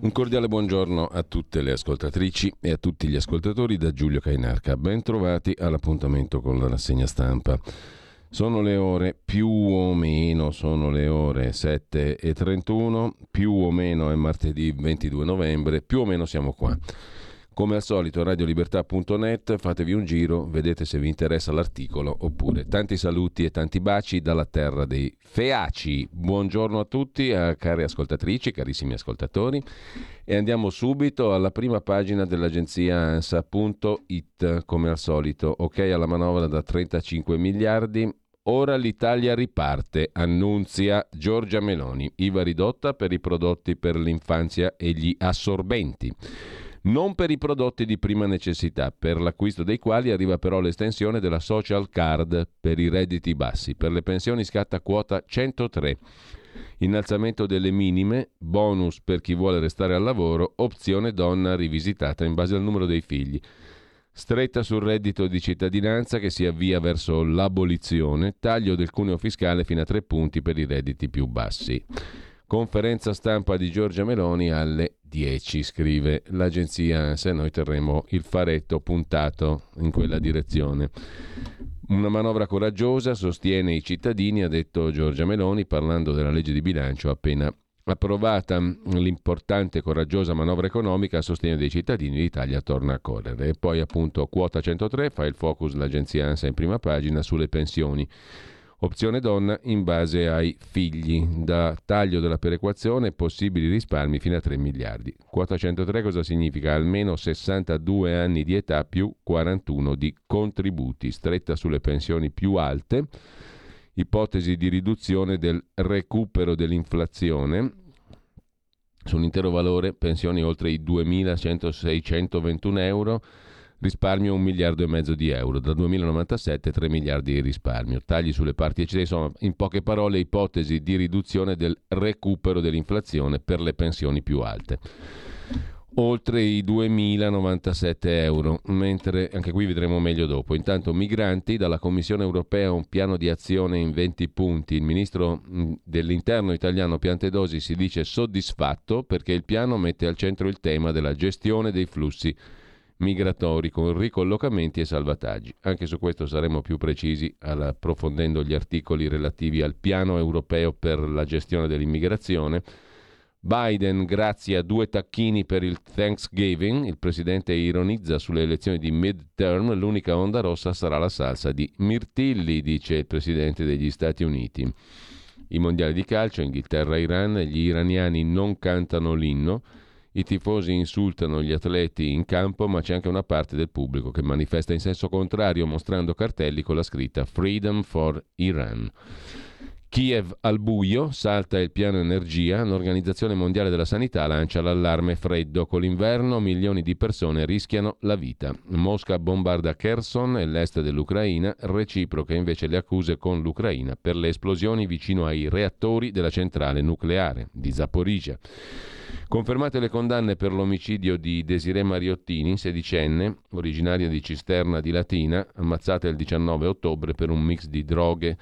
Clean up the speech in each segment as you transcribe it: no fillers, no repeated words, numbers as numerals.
Un cordiale buongiorno a tutte le ascoltatrici e a tutti gli ascoltatori da Giulio Cainarca. Ben trovati all'appuntamento con la rassegna stampa. Sono le ore, più o meno, sono le ore 7:31, più o meno è martedì 22 novembre, più o meno siamo qua. Come al solito radiolibertà.net, fatevi un giro, vedete se vi interessa l'articolo oppure. Tanti saluti e tanti baci dalla terra dei Feaci. Buongiorno a tutti, a care ascoltatrici, carissimi ascoltatori, e andiamo subito alla prima pagina dell'agenzia ansa.it, come al solito. Ok alla manovra da 35 miliardi, ora l'Italia riparte, annunzia Giorgia Meloni, IVA ridotta per i prodotti per l'infanzia e gli assorbenti. Non per i prodotti di prima necessità, per l'acquisto dei quali arriva però l'estensione della social card per i redditi bassi. Per le pensioni scatta quota 103. Innalzamento delle minime, bonus per chi vuole restare al lavoro, opzione donna rivisitata in base al numero dei figli. Stretta sul reddito di cittadinanza che si avvia verso l'abolizione, taglio del cuneo fiscale fino a 3 punti per i redditi più bassi. Conferenza stampa di Giorgia Meloni alle 10, scrive l'agenzia, se noi terremo il faretto puntato in quella direzione. Una manovra coraggiosa, sostiene i cittadini, ha detto Giorgia Meloni parlando della legge di bilancio appena approvata. L'importante e coraggiosa manovra economica a sostegno dei cittadini, l'Italia torna a correre. E poi appunto quota 103, fa il focus l'agenzia ANSA in prima pagina sulle pensioni. Opzione donna in base ai figli, da taglio della perequazione, possibili risparmi fino a 3 miliardi. Quota 103 cosa significa? Almeno 62 anni di età più 41 di contributi, stretta sulle pensioni più alte, ipotesi di riduzione del recupero dell'inflazione su un intero valore, pensioni oltre i 2.621 euro, risparmio 1,5 miliardi di euro, da 2097 3 miliardi di risparmio, tagli sulle parti eccetera, insomma in poche parole ipotesi di riduzione del recupero dell'inflazione per le pensioni più alte, oltre i 2.097 euro, mentre anche qui vedremo meglio dopo. Intanto migranti, dalla Commissione europea un piano di azione in 20 punti, il ministro dell'interno italiano Piantedosi si dice soddisfatto perché il piano mette al centro il tema della gestione dei flussi migratori con ricollocamenti e salvataggi. Anche su questo saremo più precisi approfondendo gli articoli relativi al piano europeo per la gestione dell'immigrazione. Biden grazia 2 tacchini per il Thanksgiving, il presidente ironizza sulle elezioni di midterm, l'unica onda rossa sarà la salsa di mirtilli, dice il presidente degli Stati Uniti. I mondiali di calcio, Inghilterra-Iran, gli iraniani non cantano l'inno. I tifosi insultano gli atleti in campo, ma c'è anche una parte del pubblico che manifesta in senso contrario mostrando cartelli con la scritta Freedom for Iran. Kiev al buio, salta il piano energia, l'Organizzazione Mondiale della Sanità lancia l'allarme freddo. Con l'inverno milioni di persone rischiano la vita. Mosca bombarda Kherson e l'est dell'Ucraina, reciproche invece le accuse con l'Ucraina per le esplosioni vicino ai reattori della centrale nucleare di Zaporizhia. Confermate le condanne per l'omicidio di Desiree Mariottini, 16enne, originaria di Cisterna di Latina, ammazzata il 19 ottobre per un mix di droghe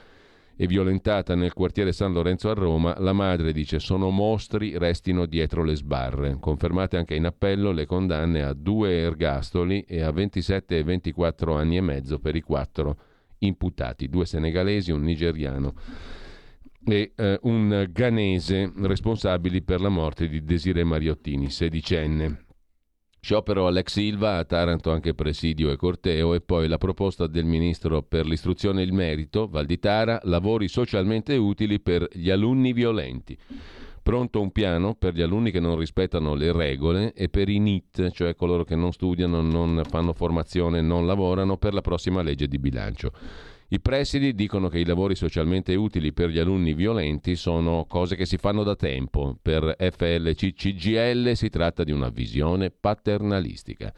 e violentata nel quartiere San Lorenzo a Roma. La madre dice sono mostri, restino dietro le sbarre. Confermate anche in appello le condanne a 2 ergastoli e a 27 e 24 anni e mezzo per i 4 imputati, 2 senegalesi, un nigeriano e un ghanese responsabili per la morte di Desiree Mariottini, 16enne. Sciopero all'ex Ilva, a Taranto anche presidio e corteo, e poi la proposta del ministro per l'istruzione e il merito, Valditara, lavori socialmente utili per gli alunni violenti. Pronto un piano per gli alunni che non rispettano le regole e per i NEET, cioè coloro che non studiano, non fanno formazione, non lavorano, per la prossima legge di bilancio. I presidi dicono che i lavori socialmente utili per gli alunni violenti sono cose che si fanno da tempo. Per FLC-CGIL si tratta di una visione paternalistica.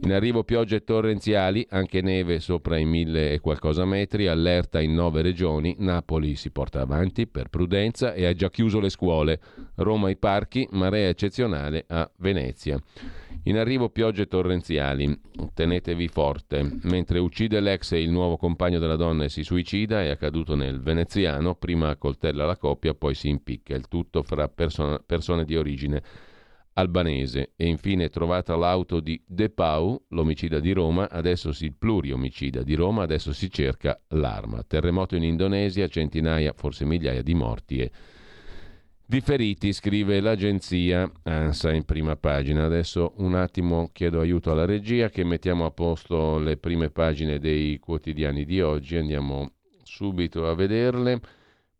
In arrivo piogge torrenziali, anche neve sopra i 1.000 e qualcosa metri, allerta in 9 regioni. Napoli si porta avanti per prudenza e ha già chiuso le scuole. Roma i parchi, marea eccezionale a Venezia. In arrivo piogge torrenziali, tenetevi forte. Mentre uccide l'ex e il nuovo compagno della donna e si suicida, è accaduto nel Veneziano, prima accoltella la coppia, poi si impicca, il tutto fra persone di origine albanese. E infine trovata l'auto di De Pau, l'omicida di Roma, adesso si pluriomicida di Roma, adesso si cerca l'arma. Terremoto in Indonesia, centinaia, forse migliaia di morti e di feriti, scrive l'agenzia ANSA in prima pagina. Adesso un attimo chiedo aiuto alla regia che mettiamo a posto le prime pagine dei quotidiani di oggi. Andiamo subito a vederle.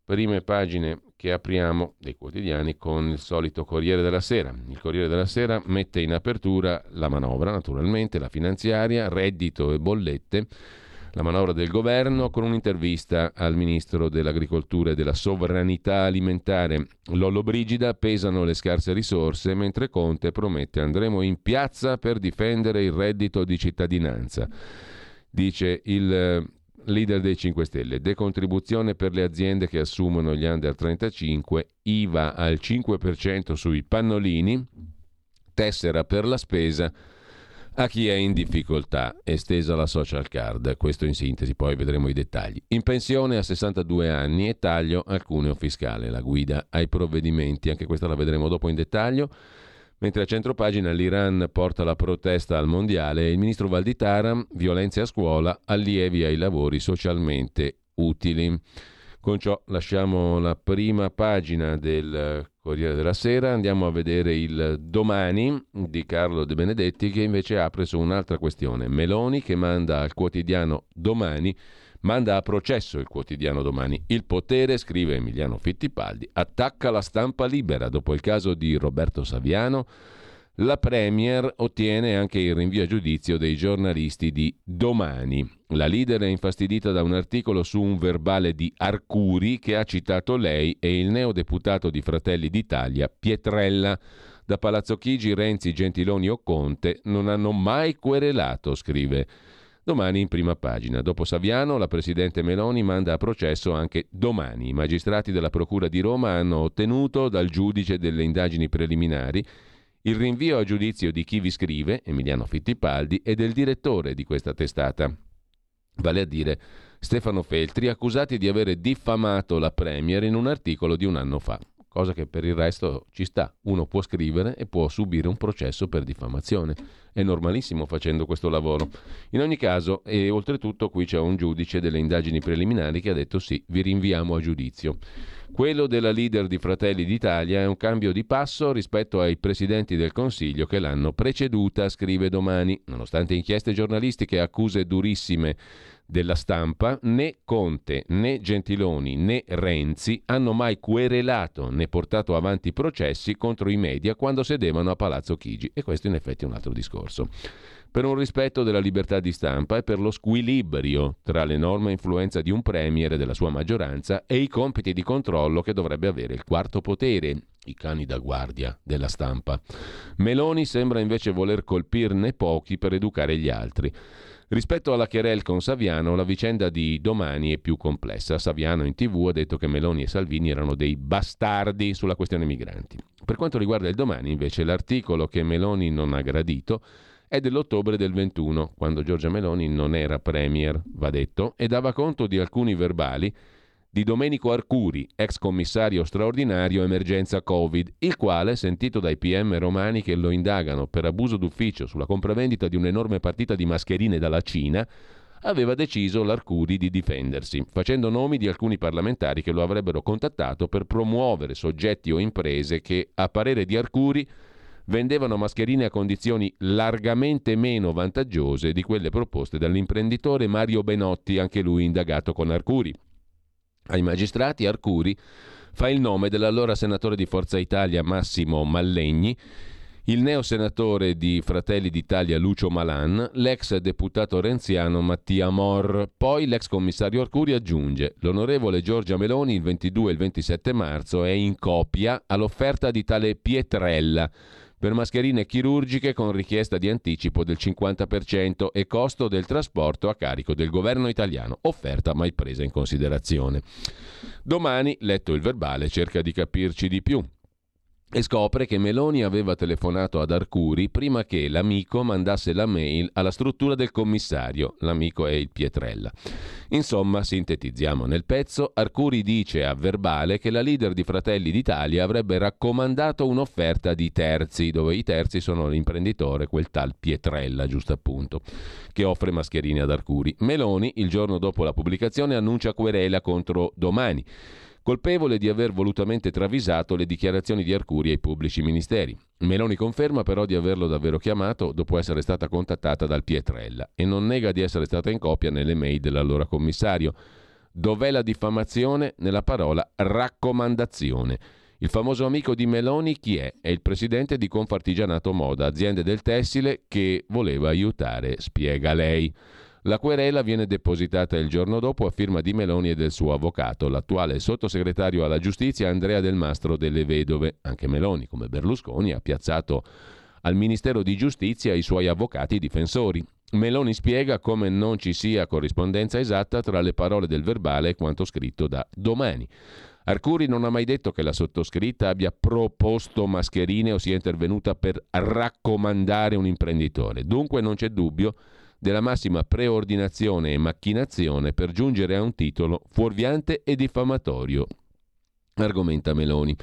Prime pagine che apriamo dei quotidiani con il solito Corriere della Sera. Il Corriere della Sera mette in apertura la manovra, naturalmente, la finanziaria, reddito e bollette. La manovra del governo con un'intervista al ministro dell'agricoltura e della sovranità alimentare Lollobrigida. Pesano le scarse risorse, mentre Conte promette andremo in piazza per difendere il reddito di cittadinanza. Dice il leader dei 5 Stelle, decontribuzione per le aziende che assumono gli under 35, IVA al 5% sui pannolini, tessera per la spesa a chi è in difficoltà, estesa la social card. Questo in sintesi, poi vedremo i dettagli. In pensione a 62 anni e taglio al cuneo fiscale, la guida ai provvedimenti, anche questa la vedremo dopo in dettaglio. Mentre a centropagina l'Iran porta la protesta al mondiale e il ministro Valditara, violenze a scuola, allievi ai lavori socialmente utili. Con ciò lasciamo la prima pagina del Corriere della Sera, andiamo a vedere il Domani di Carlo De Benedetti, che invece apre su un'altra questione. Meloni che manda al quotidiano Domani, manda a processo il quotidiano Domani. Il potere, scrive Emiliano Fittipaldi, attacca la stampa libera dopo il caso di Roberto Saviano. La Premier ottiene anche il rinvio a giudizio dei giornalisti di Domani. La leader è infastidita da un articolo su un verbale di Arcuri che ha citato lei e il neodeputato di Fratelli d'Italia, Pietrella. Da Palazzo Chigi, Renzi, Gentiloni o Conte non hanno mai querelato, scrive Domani in prima pagina. Dopo Saviano, la presidente Meloni manda a processo anche Domani. I magistrati della Procura di Roma hanno ottenuto dal giudice delle indagini preliminari il rinvio a giudizio di chi vi scrive, Emiliano Fittipaldi, e del direttore di questa testata, vale a dire Stefano Feltri, accusati di avere diffamato la Premier in un articolo di un anno fa, cosa che per il resto ci sta. Uno può scrivere e può subire un processo per diffamazione, è normalissimo facendo questo lavoro. In ogni caso, e oltretutto qui c'è un giudice delle indagini preliminari che ha detto sì, vi rinviamo a giudizio. Quello della leader di Fratelli d'Italia è un cambio di passo rispetto ai presidenti del Consiglio che l'hanno preceduta, scrive Domani. Nonostante inchieste giornalistiche e accuse durissime della stampa, né Conte, né Gentiloni, né Renzi hanno mai querelato né portato avanti processi contro i media quando sedevano a Palazzo Chigi. E questo in effetti è un altro discorso. Per un rispetto della libertà di stampa e per lo squilibrio tra l'enorme influenza di un premier e della sua maggioranza e i compiti di controllo che dovrebbe avere il quarto potere, i cani da guardia della stampa. Meloni sembra invece voler colpirne pochi per educare gli altri. Rispetto alla querel con Saviano, la vicenda di Domani è più complessa. Saviano in TV ha detto che Meloni e Salvini erano dei bastardi sulla questione migranti. Per quanto riguarda il Domani, invece, l'articolo che Meloni non ha gradito è dell'ottobre del 21, quando Giorgia Meloni non era premier, va detto, e dava conto di alcuni verbali di Domenico Arcuri, ex commissario straordinario emergenza Covid, il quale, sentito dai PM romani che lo indagano per abuso d'ufficio sulla compravendita di un'enorme partita di mascherine dalla Cina, aveva deciso l'Arcuri di difendersi, facendo nomi di alcuni parlamentari che lo avrebbero contattato per promuovere soggetti o imprese che, a parere di Arcuri, vendevano mascherine a condizioni largamente meno vantaggiose di quelle proposte dall'imprenditore Mario Benotti, anche lui indagato con Arcuri. Ai magistrati Arcuri fa il nome dell'allora senatore di Forza Italia Massimo Mallegni, il neo senatore di Fratelli d'Italia Lucio Malan, l'ex deputato renziano Mattia Mor. Poi l'ex commissario Arcuri aggiunge: l'onorevole Giorgia Meloni il 22 e il 27 marzo è in copia all'offerta di tale Pietrella per mascherine chirurgiche con richiesta di anticipo del 50% e costo del trasporto a carico del governo italiano, offerta mai presa in considerazione. Domani, letto il verbale, cerca di capirci di più e scopre che Meloni aveva telefonato ad Arcuri prima che l'amico mandasse la mail alla struttura del commissario. L'amico è il Pietrella. Insomma, sintetizziamo nel pezzo, Arcuri dice a verbale che la leader di Fratelli d'Italia avrebbe raccomandato un'offerta di terzi, dove i terzi sono l'imprenditore, quel tal Pietrella, giusto appunto, che offre mascherine ad Arcuri. Meloni, il giorno dopo la pubblicazione, annuncia querela contro Domani, colpevole di aver volutamente travisato le dichiarazioni di Arcuri ai pubblici ministeri. Meloni conferma però di averlo davvero chiamato dopo essere stata contattata dal Pietrella e non nega di essere stata in copia nelle mail dell'allora commissario. Dov'è la diffamazione? Nella parola raccomandazione. Il famoso amico di Meloni chi è? È il presidente di Confartigianato Moda, azienda del tessile che voleva aiutare, spiega lei. La querela viene depositata il giorno dopo a firma di Meloni e del suo avvocato, l'attuale sottosegretario alla giustizia Andrea Del Mastro delle Vedove. Anche Meloni, come Berlusconi, ha piazzato al Ministero di Giustizia i suoi avvocati difensori. Meloni spiega come non ci sia corrispondenza esatta tra le parole del verbale e quanto scritto da Domani. Arcuri non ha mai detto che la sottoscritta abbia proposto mascherine o sia intervenuta per raccomandare un imprenditore. Dunque non c'è dubbio della massima preordinazione e macchinazione per giungere a un titolo fuorviante e diffamatorio, argomenta Meloni.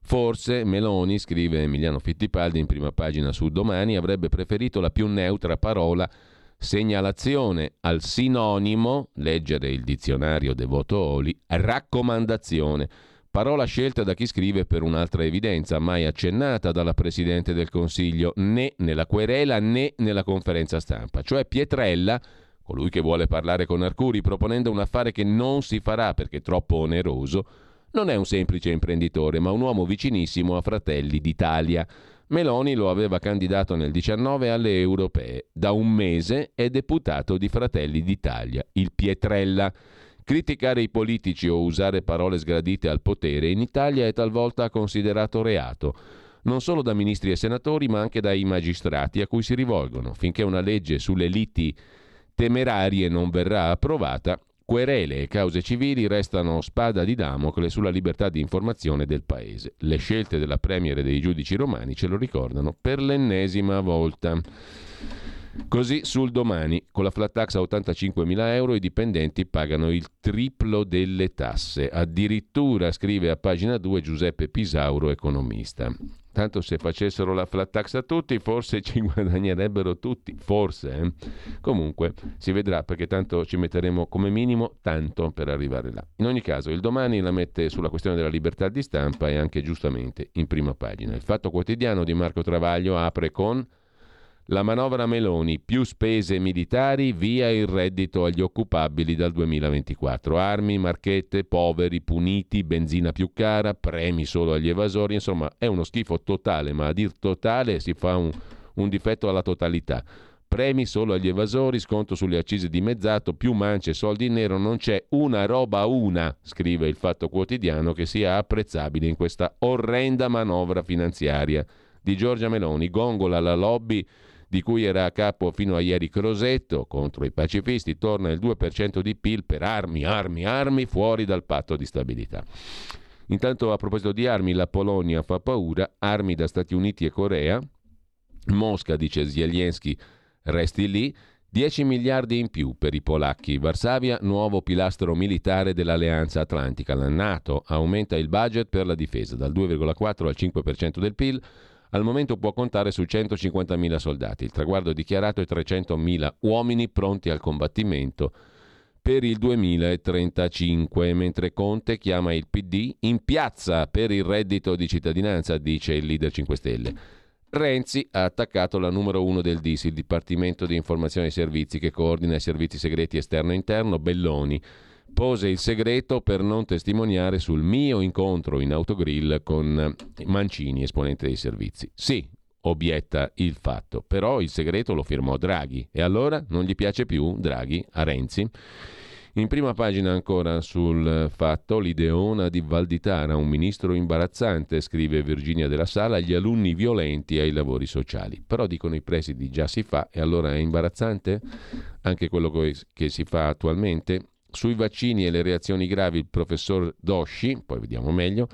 Forse Meloni, scrive Emiliano Fittipaldi in prima pagina su Domani, avrebbe preferito la più neutra parola segnalazione al sinonimo, leggere il dizionario De Voto-Oli, raccomandazione, parola scelta da chi scrive per un'altra evidenza, mai accennata dalla Presidente del Consiglio, né nella querela né nella conferenza stampa. Cioè Pietrella, colui che vuole parlare con Arcuri proponendo un affare che non si farà perché troppo oneroso, non è un semplice imprenditore, ma un uomo vicinissimo a Fratelli d'Italia. Meloni lo aveva candidato nel 19 alle europee. Da un mese è deputato di Fratelli d'Italia, il Pietrella. Criticare i politici o usare parole sgradite al potere in Italia è talvolta considerato reato, non solo da ministri e senatori ma anche dai magistrati a cui si rivolgono. Finché una legge sulle liti temerarie non verrà approvata, querele e cause civili restano spada di Damocle sulla libertà di informazione del Paese. Le scelte della Premier e dei giudici romani ce lo ricordano per l'ennesima volta. Così sul Domani, con la flat tax a 85.000 euro i dipendenti pagano il triplo delle tasse, addirittura, scrive a pagina 2 Giuseppe Pisauro, economista. Tanto se facessero la flat tax a tutti forse ci guadagnerebbero tutti, forse, eh? Comunque si vedrà, perché tanto ci metteremo come minimo tanto per arrivare là. In ogni caso il Domani la mette sulla questione della libertà di stampa e anche giustamente in prima pagina. Il Fatto Quotidiano di Marco Travaglio apre con: la manovra Meloni, più spese militari, via il reddito agli occupabili dal 2024. Armi, marchette, poveri, puniti, benzina più cara, premi solo agli evasori. Insomma, è uno schifo totale, ma a dir totale si fa un difetto alla totalità. Premi solo agli evasori, sconto sulle accise dimezzato, più mance, soldi in nero, non c'è una roba una, scrive il Fatto Quotidiano, che sia apprezzabile in questa orrenda manovra finanziaria di Giorgia Meloni. Gongola la lobby di cui era a capo fino a ieri Crosetto, contro i pacifisti, torna il 2% di PIL per armi, fuori dal patto di stabilità. Intanto, a proposito di armi, la Polonia fa paura, armi da Stati Uniti e Corea. Mosca, dice Zelensky, resti lì, 10 miliardi in più per i polacchi. Varsavia, nuovo pilastro militare dell'Alleanza Atlantica. La NATO aumenta il budget per la difesa dal 2,4 al 5% del PIL, al momento può contare su 150.000 soldati. Il traguardo dichiarato è 300.000 uomini pronti al combattimento per il 2035, mentre Conte chiama il PD in piazza per il reddito di cittadinanza, dice il leader 5 Stelle. Renzi ha attaccato la numero 1 del DIS, il Dipartimento di Informazione e Servizi, che coordina i servizi segreti esterno e interno, Belloni. Pose il segreto per non testimoniare sul mio incontro in autogrill con Mancini, esponente dei servizi. Sì, obietta il fatto, però il segreto lo firmò Draghi e allora non gli piace più Draghi a Renzi. In prima pagina ancora sul Fatto, l'ideona di Valditara, un ministro imbarazzante, scrive Virginia Della Sala, gli alunni violenti ai lavori sociali. Però dicono i presidi già si fa e allora è imbarazzante anche quello che si fa attualmente? Sui vaccini e le reazioni gravi il professor Doshi, poi vediamo meglio,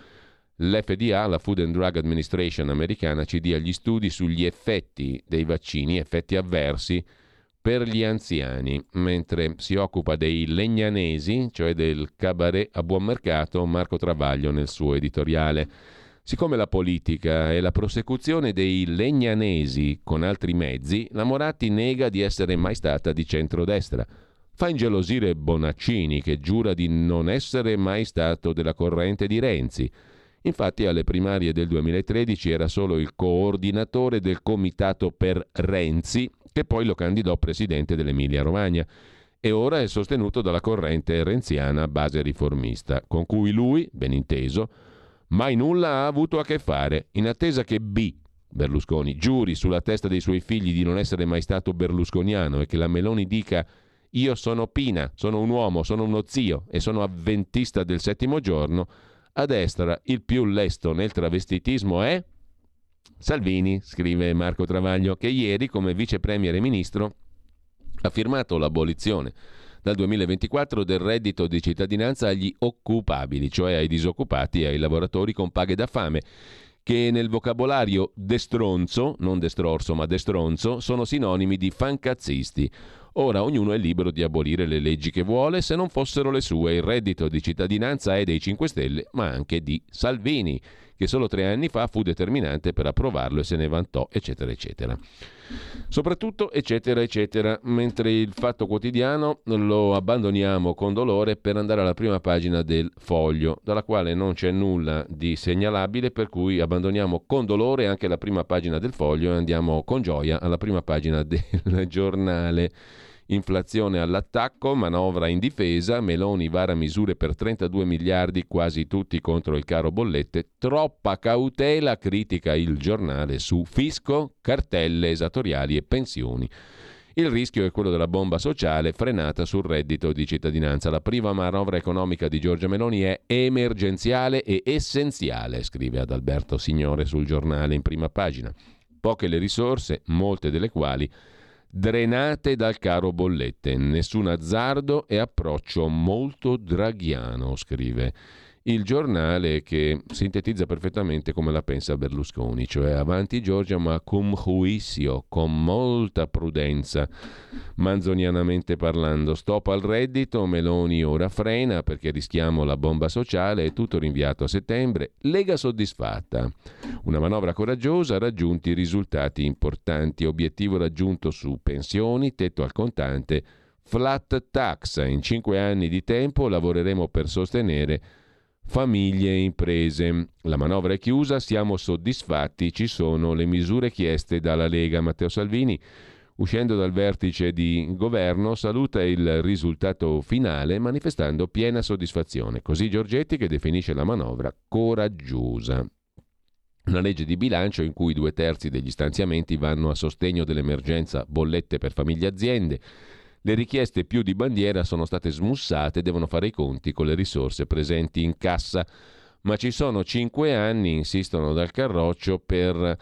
l'FDA, la Food and Drug Administration americana, ci dia gli studi sugli effetti dei vaccini, effetti avversi per gli anziani, mentre si occupa dei legnanesi, cioè del cabaret a buon mercato, Marco Travaglio nel suo editoriale. Siccome la politica è la prosecuzione dei legnanesi con altri mezzi, la Moratti nega di essere mai stata di centrodestra. Fa ingelosire Bonaccini, che giura di non essere mai stato della corrente di Renzi. Infatti alle primarie del 2013 era solo il coordinatore del comitato per Renzi, che poi lo candidò presidente dell'Emilia-Romagna, e ora è sostenuto dalla corrente renziana base riformista, con cui lui, ben inteso, mai nulla ha avuto a che fare, in attesa che Berlusconi giuri sulla testa dei suoi figli di non essere mai stato berlusconiano e che la Meloni dica: io sono Pina, sono un uomo, sono uno zio e sono avventista del settimo giorno. A destra il più lesto nel travestitismo è Salvini, scrive Marco Travaglio, che ieri come vice premier e ministro ha firmato l'abolizione dal 2024 del reddito di cittadinanza agli occupabili, cioè ai disoccupati e ai lavoratori con paghe da fame, che nel vocabolario destronzo, non destrorso ma destronzo, sono sinonimi di fancazzisti. Ora ognuno è libero di abolire le leggi che vuole, se non fossero le sue. Il reddito di cittadinanza è dei 5 Stelle, ma anche di Salvini, che solo 3 anni fa fu determinante per approvarlo e se ne vantò, eccetera, eccetera. Soprattutto, eccetera, eccetera, mentre il Fatto Quotidiano lo abbandoniamo con dolore per andare alla prima pagina del Foglio, dalla quale non c'è nulla di segnalabile, per cui abbandoniamo con dolore anche la prima pagina del Foglio e andiamo con gioia alla prima pagina del Giornale. Inflazione all'attacco, manovra in difesa, Meloni vara misure per 32 miliardi, quasi tutti contro il caro bollette, troppa cautela, critica il Giornale su fisco, cartelle esatoriali e pensioni. Il rischio è quello della bomba sociale frenata sul reddito di cittadinanza. La prima manovra economica di Giorgia Meloni è emergenziale e essenziale, scrive Adalberto Signore sul Giornale in prima pagina. Poche le risorse, molte delle quali drenate dal caro bollette, nessun azzardo e approccio molto draghiano, scrive il Giornale, che sintetizza perfettamente come la pensa Berlusconi, cioè avanti Giorgia ma cum juicio, con molta prudenza, manzonianamente parlando. Stop al reddito, Meloni ora frena perché rischiamo la bomba sociale, è tutto rinviato a settembre, Lega soddisfatta. Una manovra coraggiosa, raggiunti risultati importanti, obiettivo raggiunto su pensioni, tetto al contante, flat tax. In 5 anni di tempo lavoreremo per sostenere famiglie e imprese. La manovra è chiusa, siamo soddisfatti, ci sono le misure chieste dalla Lega. Matteo Salvini, uscendo dal vertice di governo, saluta il risultato finale manifestando piena soddisfazione. Così Giorgetti, che definisce la manovra coraggiosa. Una legge di bilancio in cui 2/3 degli stanziamenti vanno a sostegno dell'emergenza bollette per famiglie e aziende. Le richieste più di bandiera sono state smussate e devono fare i conti con le risorse presenti in cassa. Ma ci sono 5 anni, insistono dal Carroccio, per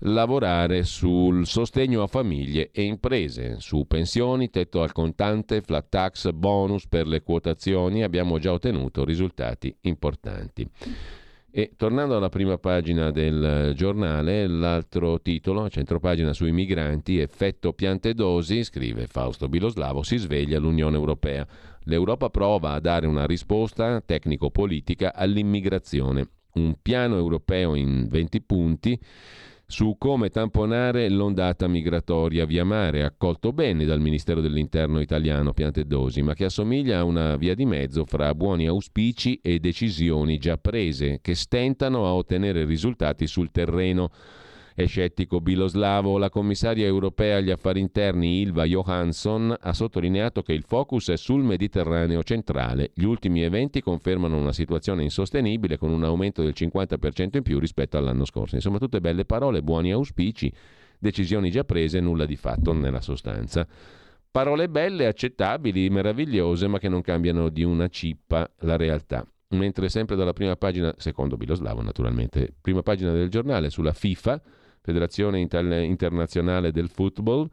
lavorare sul sostegno a famiglie e imprese, su pensioni, tetto al contante, flat tax, bonus per le quotazioni. Abbiamo già ottenuto risultati importanti. E tornando alla prima pagina del Giornale, l'altro titolo, centropagina sui migranti, effetto Piantedosi, scrive Fausto Biloslavo, si sveglia l'Unione Europea. L'Europa prova a dare una risposta tecnico-politica all'immigrazione. Un piano europeo in 20 punti su come tamponare l'ondata migratoria via mare, accolto bene dal Ministero dell'Interno italiano Piantedosi, ma che assomiglia a una via di mezzo fra buoni auspici e decisioni già prese, che stentano a ottenere risultati sul terreno. È scettico Biloslavo. La commissaria europea agli affari interni Ylva Johansson ha sottolineato che il focus è sul Mediterraneo centrale. Gli ultimi eventi confermano una situazione insostenibile con un aumento del 50% in più rispetto all'anno scorso. Insomma, tutte belle parole, buoni auspici, decisioni già prese, nulla di fatto nella sostanza. Parole belle, accettabili, meravigliose, ma che non cambiano di una cippa la realtà. Mentre sempre dalla prima pagina, secondo Biloslavo naturalmente, prima pagina del giornale sulla FIFA, Federazione Internazionale del Football,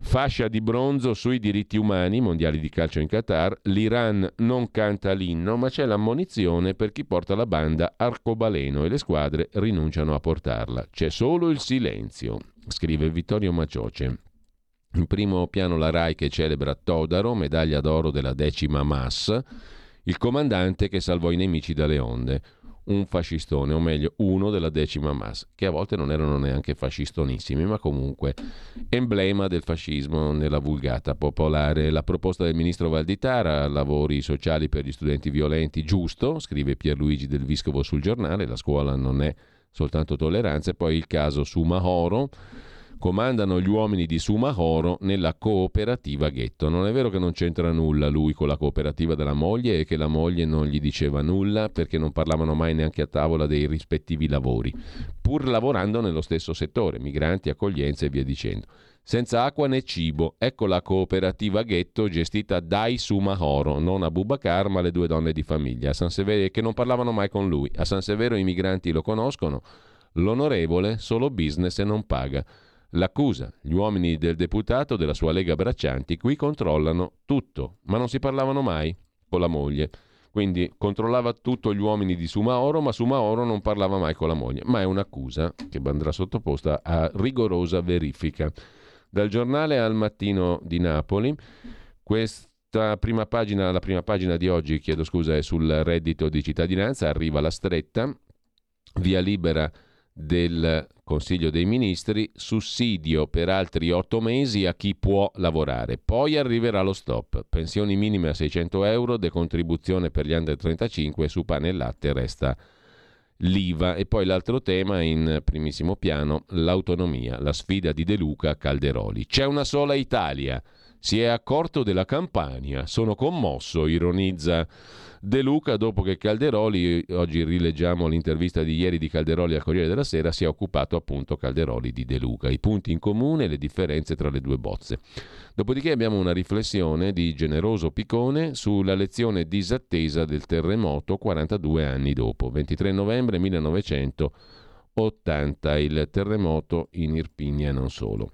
fascia di bronzo sui diritti umani, mondiali di calcio in Qatar, l'Iran non canta l'inno, ma c'è l'ammonizione per chi porta la banda arcobaleno e le squadre rinunciano a portarla. C'è solo il silenzio, scrive Vittorio Macioce. In primo piano la Rai che celebra Todaro, medaglia d'oro della decima Mas, il comandante che salvò i nemici dalle onde. Un fascistone, o meglio uno della decima Mas, che a volte non erano neanche fascistonissimi, ma comunque emblema del fascismo nella vulgata popolare. La proposta del ministro Valditara, lavori sociali per gli studenti violenti, giusto, scrive Pierluigi Del Vescovo sul giornale, la scuola non è soltanto tolleranza. E poi il caso Soumahoro, comandano gli uomini di Soumahoro nella cooperativa ghetto. Non è vero che non c'entra nulla lui con la cooperativa della moglie e che la moglie non gli diceva nulla perché non parlavano mai neanche a tavola dei rispettivi lavori, pur lavorando nello stesso settore, migranti, accoglienza e via dicendo. Senza acqua né cibo, ecco la cooperativa ghetto gestita dai Soumahoro, non Abubakar ma le due donne di famiglia a San Severo, che non parlavano mai con lui. A San Severo i migranti lo conoscono, l'onorevole solo business e non paga. L'accusa, gli uomini del deputato della sua Lega Braccianti qui controllano tutto, ma non si parlavano mai con la moglie. Quindi controllava tutto gli uomini di Soumahoro, ma Soumahoro non parlava mai con la moglie. Ma è un'accusa che andrà sottoposta a rigorosa verifica. Dal giornale al Mattino di Napoli, la prima pagina di oggi, è sul reddito di cittadinanza, arriva la stretta, via libera del Consiglio dei Ministri, sussidio per altri 8 mesi a chi può lavorare. Poi arriverà lo stop, pensioni minime a 600 euro, decontribuzione per gli under 35, su pane e latte resta l'IVA. E poi l'altro tema in primissimo piano, l'autonomia, la sfida di De Luca a Calderoli. C'è una sola Italia, si è accorto della Campania, sono commosso, ironizza De Luca dopo che Calderoli, oggi rileggiamo l'intervista di ieri di Calderoli al Corriere della Sera, si è occupato appunto Calderoli di De Luca, i punti in comune e le differenze tra le due bozze. Dopodiché abbiamo una riflessione di Generoso Piccone sulla lezione disattesa del terremoto 42 anni dopo, 23 novembre 1980, il terremoto in Irpinia e non solo.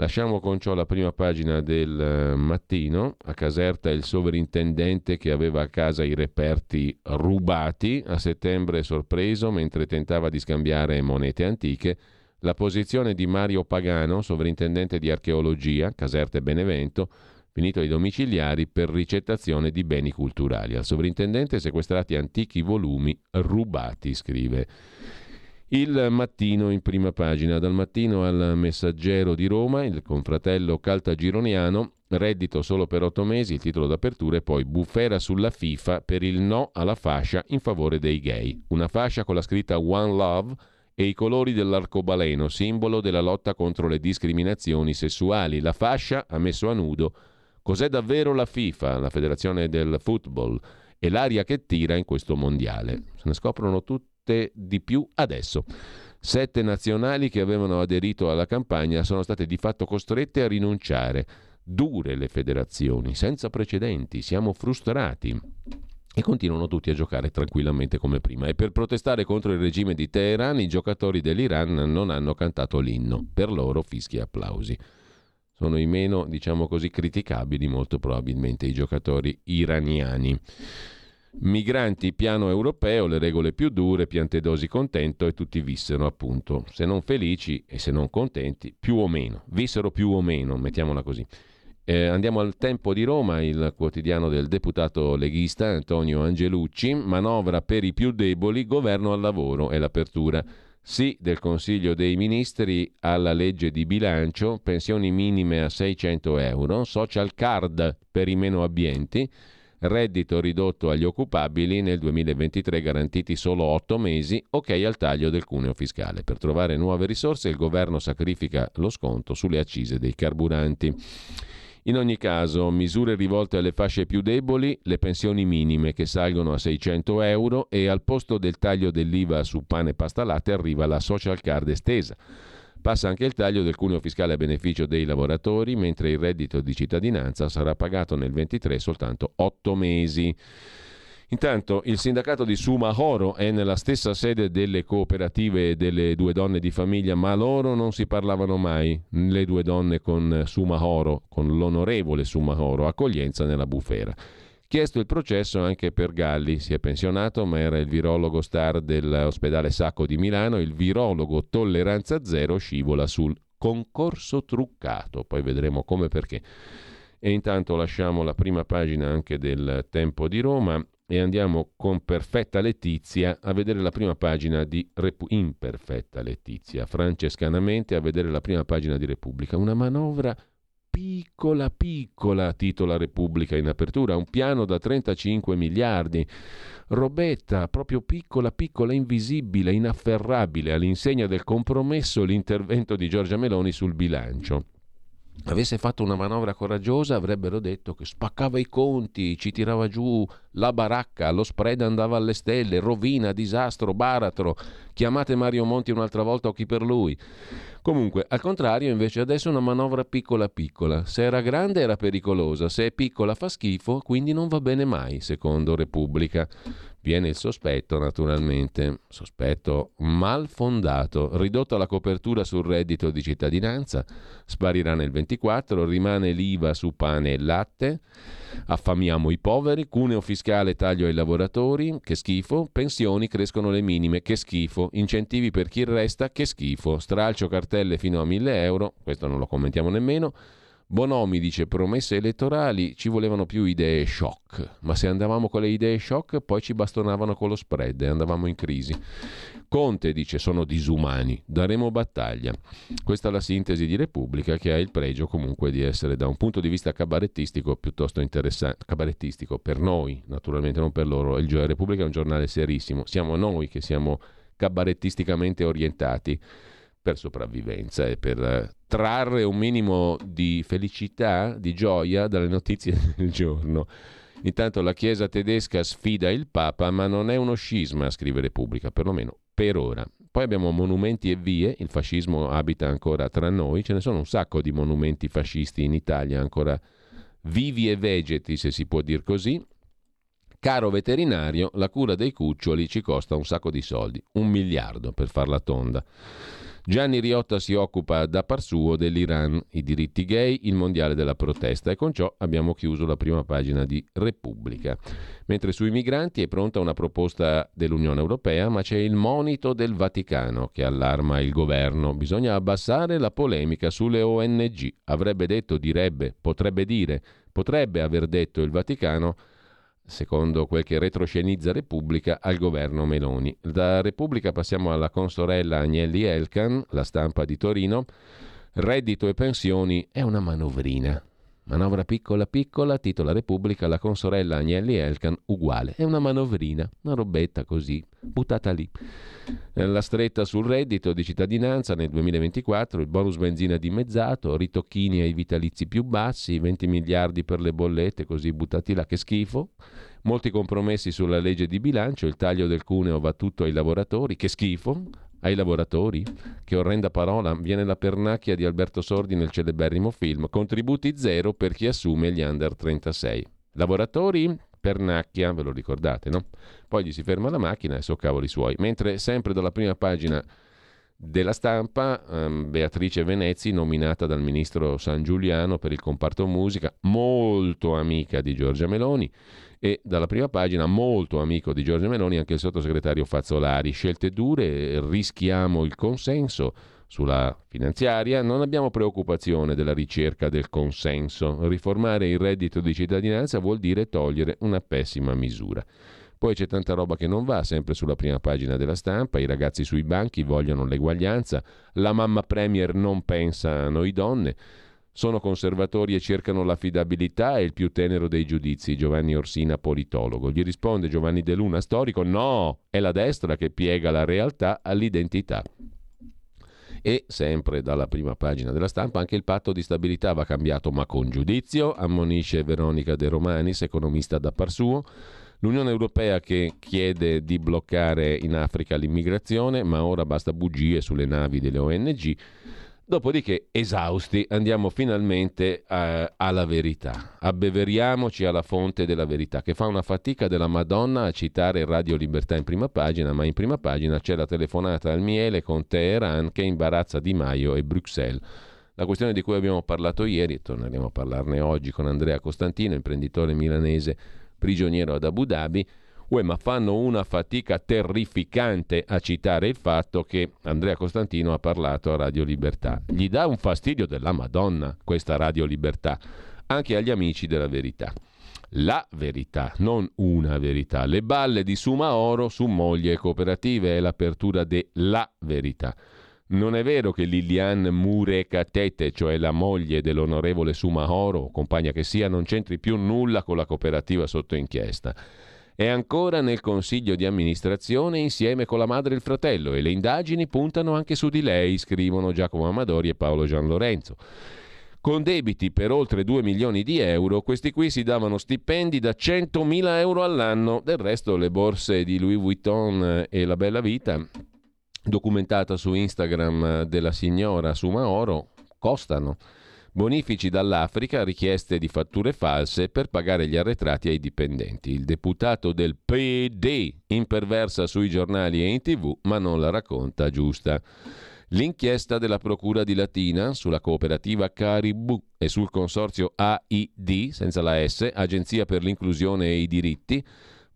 Lasciamo con ciò la prima pagina del Mattino. A Caserta il sovrintendente che aveva a casa i reperti rubati, a settembre sorpreso mentre tentava di scambiare monete antiche. La posizione di Mario Pagano, sovrintendente di archeologia, Caserta e Benevento, finito ai domiciliari per ricettazione di beni culturali. Al sovrintendente sequestrati antichi volumi rubati, scrive Il Mattino in prima pagina. Dal Mattino al Messaggero di Roma, il confratello caltagironiano, reddito solo per 8 mesi, il titolo d'apertura, e poi bufera sulla FIFA per il no alla fascia in favore dei gay. Una fascia con la scritta One Love e i colori dell'arcobaleno, simbolo della lotta contro le discriminazioni sessuali. La fascia ha messo a nudo cos'è davvero la FIFA, la federazione del football, e l'aria che tira in questo mondiale. Se ne scoprono tutti di più adesso. 7 nazionali che avevano aderito alla campagna sono state di fatto costrette a rinunciare. Dure le federazioni, senza precedenti, siamo frustrati. E continuano tutti a giocare tranquillamente come prima. E per protestare contro il regime di Teheran, i giocatori dell'Iran non hanno cantato l'inno. Per loro fischi e applausi. Sono i meno, criticabili molto probabilmente i giocatori iraniani. Migranti, piano europeo, le regole più dure, Piantedosi contento, e tutti vissero appunto, se non felici e se non contenti, più o meno, vissero più o meno, mettiamola così. Andiamo al Tempo di Roma, il quotidiano del deputato leghista Antonio Angelucci, manovra per i più deboli, governo al lavoro, è l'apertura. sì del Consiglio dei Ministri alla legge di bilancio, pensioni minime a 600 euro, social card per i meno abbienti, reddito ridotto agli occupabili, nel 2023 garantiti solo 8 mesi, ok al taglio del cuneo fiscale. Per trovare nuove risorse il governo sacrifica lo sconto sulle accise dei carburanti. In ogni caso, misure rivolte alle fasce più deboli, le pensioni minime che salgono a 600 euro e al posto del taglio dell'IVA su pane e pasta latte arriva la social card estesa. Passa anche il taglio del cuneo fiscale a beneficio dei lavoratori, mentre il reddito di cittadinanza sarà pagato nel 23 soltanto 8 mesi. Intanto il sindacato di Soumahoro è nella stessa sede delle cooperative e delle due donne di famiglia, ma loro non si parlavano mai, le due donne con Soumahoro, con l'onorevole Soumahoro, accoglienza nella bufera. Chiesto il processo anche per Galli, si è pensionato ma era il virologo star dell'ospedale Sacco di Milano, il virologo tolleranza zero scivola sul concorso truccato, poi vedremo come e perché. E intanto lasciamo la prima pagina anche del Tempo di Roma e andiamo con Perfetta Letizia a vedere la prima pagina di Imperfetta Letizia, francescanamente a vedere la prima pagina di Repubblica. Una manovra piccola piccola, titola Repubblica in apertura, un piano da 35 miliardi, robetta proprio piccola piccola, invisibile, inafferrabile, all'insegna del compromesso l'intervento di Giorgia Meloni sul bilancio. Avesse fatto una manovra coraggiosa avrebbero detto che spaccava i conti, ci tirava giù la baracca, lo spread andava alle stelle, rovina, disastro, baratro, chiamate Mario Monti un'altra volta o chi per lui. Comunque, al contrario, invece adesso è una manovra piccola piccola, se era grande era pericolosa, se è piccola fa schifo, quindi non va bene mai, secondo Repubblica. Viene il sospetto, naturalmente, sospetto mal fondato, ridotta la copertura sul reddito di cittadinanza, sparirà nel 24, rimane l'IVA su pane e latte, affamiamo i poveri, cuneo fiscale taglio ai lavoratori, che schifo, pensioni crescono le minime, che schifo, incentivi per chi resta, che schifo, stralcio cartelle fino a 1.000 euro, questo non lo commentiamo nemmeno. Bonomi dice promesse elettorali, ci volevano più idee shock, ma se andavamo con le idee shock poi ci bastonavano con lo spread e andavamo in crisi. Conte dice sono disumani, daremo battaglia. Questa è la sintesi di Repubblica, che ha il pregio comunque di essere da un punto di vista cabarettistico piuttosto interessante, cabarettistico per noi naturalmente, non per loro. Il Repubblica è un giornale serissimo, siamo noi che siamo cabarettisticamente orientati per sopravvivenza e per trarre un minimo di felicità, di gioia dalle notizie del giorno. Intanto la Chiesa tedesca sfida il Papa, ma non è uno scisma, scrive Repubblica, perlomeno per ora. Poi abbiamo monumenti e vie, il fascismo abita ancora tra noi, ce ne sono un sacco di monumenti fascisti in Italia ancora vivi e vegeti, se si può dir così. Caro veterinario, la cura dei cuccioli ci costa un sacco di soldi, 1 miliardo per farla tonda. Gianni Riotta si occupa da par suo dell'Iran, i diritti gay, il mondiale della protesta, e con ciò abbiamo chiuso la prima pagina di Repubblica. Mentre sui migranti è pronta una proposta dell'Unione Europea, ma c'è il monito del Vaticano che allarma il governo. Bisogna abbassare la polemica sulle ONG. Avrebbe detto, direbbe, potrebbe dire, potrebbe aver detto il Vaticano, secondo quel che retroscenizza Repubblica, al governo Meloni. Da Repubblica passiamo alla consorella Agnelli Elkan, La Stampa di Torino. Reddito e pensioni è una manovrina. Manovra piccola piccola, titola Repubblica, la consorella Agnelli Elkan uguale. È una manovrina, una robetta così, buttata lì. La stretta sul reddito di cittadinanza nel 2024, il bonus benzina dimezzato, ritocchini ai vitalizi più bassi, 20 miliardi per le bollette così buttati là, che schifo. Molti compromessi sulla legge di bilancio, il taglio del cuneo va tutto ai lavoratori, che schifo. Ai lavoratori? Che orrenda parola, viene la pernacchia di Alberto Sordi nel celeberrimo film, contributi zero per chi assume gli under 36. Lavoratori, pernacchia, ve lo ricordate, no? Poi gli si ferma la macchina e so cavoli suoi. Mentre sempre dalla prima pagina della Stampa, Beatrice Venezi, nominata dal ministro Sangiuliano per il comparto musica, molto amica di Giorgia Meloni. E dalla prima pagina, molto amico di Giorgia Meloni, anche il sottosegretario Fazzolari. Scelte dure, rischiamo il consenso sulla finanziaria, non abbiamo preoccupazione della ricerca del consenso. Riformare il reddito di cittadinanza vuol dire togliere una pessima misura. Poi c'è tanta roba che non va, sempre sulla prima pagina della Stampa. I ragazzi sui banchi vogliono l'eguaglianza, la mamma premier non pensa a noi donne, sono conservatori e cercano l'affidabilità e il più tenero dei giudizi, Giovanni Orsina, politologo. Gli risponde Giovanni De Luna, storico, no, è la destra che piega la realtà all'identità. E sempre dalla prima pagina della Stampa anche il patto di stabilità va cambiato, ma con giudizio, ammonisce Veronica De Romanis, economista da par suo. L'Unione Europea che chiede di bloccare in Africa l'immigrazione, ma ora basta bugie sulle navi delle ONG. Dopodiché, esausti, andiamo finalmente alla verità. Abbeveriamoci alla fonte della verità, che fa una fatica della Madonna a citare Radio Libertà in prima pagina, ma in prima pagina c'è la telefonata al miele con Teheran che imbarazza Di Maio e Bruxelles. La questione di cui abbiamo parlato ieri, e torneremo a parlarne oggi con Andrea Costantino, imprenditore milanese prigioniero ad Abu Dhabi. Uè, ma fanno una fatica terrificante a citare il fatto che Andrea Costantino ha parlato a Radio Libertà. Gli dà un fastidio della Madonna questa Radio Libertà, anche agli amici della verità. La verità, non una verità. Le balle di Soumahoro su moglie e cooperative è l'apertura de La Verità. Non è vero che Lilian Murekatete, cioè la moglie dell'onorevole Soumahoro, compagna che sia, non c'entri più nulla con la cooperativa sotto inchiesta. È ancora nel consiglio di amministrazione insieme con la madre e il fratello e le indagini puntano anche su di lei, scrivono Giacomo Amadori e Paolo Gian Lorenzo. Con debiti per oltre 2 milioni di euro, questi qui si davano stipendi da 100.000 euro all'anno. Del resto le borse di Louis Vuitton e la bella vita, documentata su Instagram della signora Soumahoro, costano. Bonifici dall'Africa, richieste di fatture false per pagare gli arretrati ai dipendenti. Il deputato del PD imperversa sui giornali e in TV, ma non la racconta giusta. L'inchiesta della Procura di Latina sulla cooperativa Caribou e sul consorzio AID, senza la S, Agenzia per l'inclusione e i diritti,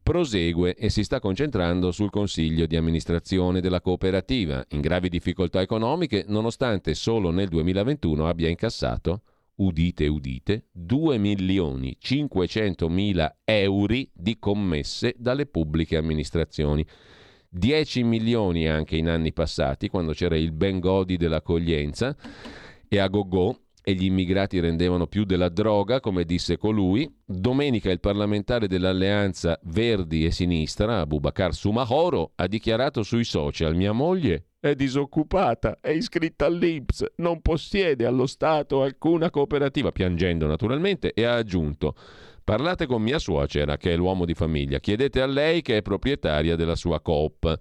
prosegue e si sta concentrando sul consiglio di amministrazione della cooperativa, in gravi difficoltà economiche, nonostante solo nel 2021 abbia incassato, udite udite, 2.500.000 euro di commesse dalle pubbliche amministrazioni. 10 milioni anche in anni passati, quando c'era il ben godi dell'accoglienza e a gogò, e gli immigrati rendevano più della droga, come disse colui. Domenica il parlamentare dell'alleanza Verdi e Sinistra, Abubakar Soumahoro, ha dichiarato sui social: mia moglie è disoccupata, è iscritta all'INPS, non possiede allo Stato alcuna cooperativa, piangendo naturalmente, e ha aggiunto: parlate con mia suocera che è l'uomo di famiglia, chiedete a lei che è proprietaria della sua coop.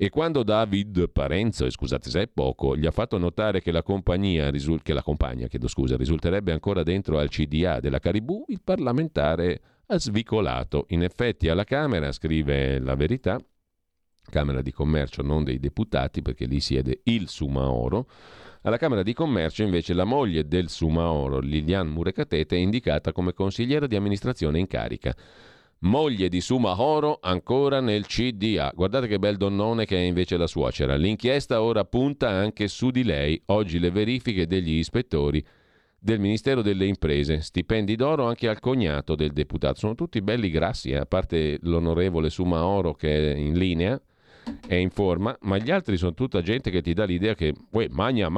E quando David Parenzo, e scusate se è poco, gli ha fatto notare che la compagna risulterebbe ancora dentro al CDA della Caribou, il parlamentare ha svicolato. In effetti alla Camera, scrive La Verità, Camera di Commercio non dei deputati, perché lì siede il Soumahoro, alla Camera di Commercio invece la moglie del Soumahoro, Lilian Murekatete, è indicata come consigliera di amministrazione in carica. Moglie di Soumahoro ancora nel CDA. Guardate che bel donnone che è invece la suocera. L'inchiesta ora punta anche su di lei. Oggi le verifiche degli ispettori del Ministero delle Imprese. Stipendi d'oro anche al cognato del deputato. Sono tutti belli grassi, a parte l'onorevole Soumahoro che è in linea, è in forma, ma gli altri sono tutta gente che ti dà l'idea che magna,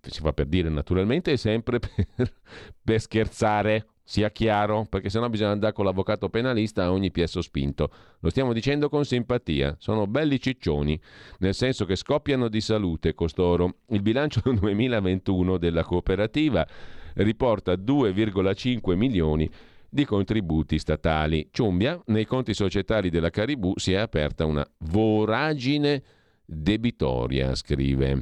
si fa per dire naturalmente, sempre per scherzare. Sia chiaro, perché sennò bisogna andare con l'avvocato penalista a ogni piesso spinto. Lo stiamo dicendo con simpatia, sono belli ciccioni, nel senso che scoppiano di salute costoro. Il bilancio 2021 della cooperativa riporta 2,5 milioni di contributi statali. Ciumbia, nei conti societari della Caribou si è aperta una voragine debitoria, scrive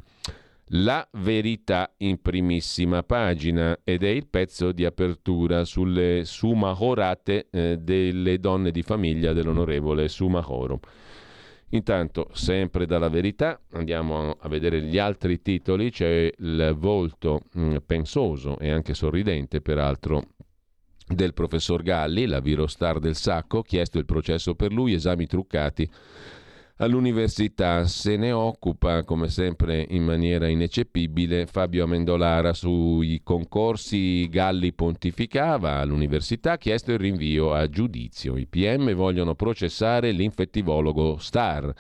La Verità in primissima pagina, ed è il pezzo di apertura sulle Soumahorate delle donne di famiglia dell'onorevole Soumahoro. Intanto, sempre dalla Verità, andiamo a vedere gli altri titoli. C'è il volto pensoso e anche sorridente, peraltro, del professor Galli, la virostar del sacco, chiesto il processo per lui, esami truccati. all'università. Se ne occupa, come sempre in maniera ineccepibile, Fabio Amendolara sui concorsi. Galli pontificava all'università, ha chiesto il rinvio a giudizio. I PM vogliono processare l'infettivologo Star.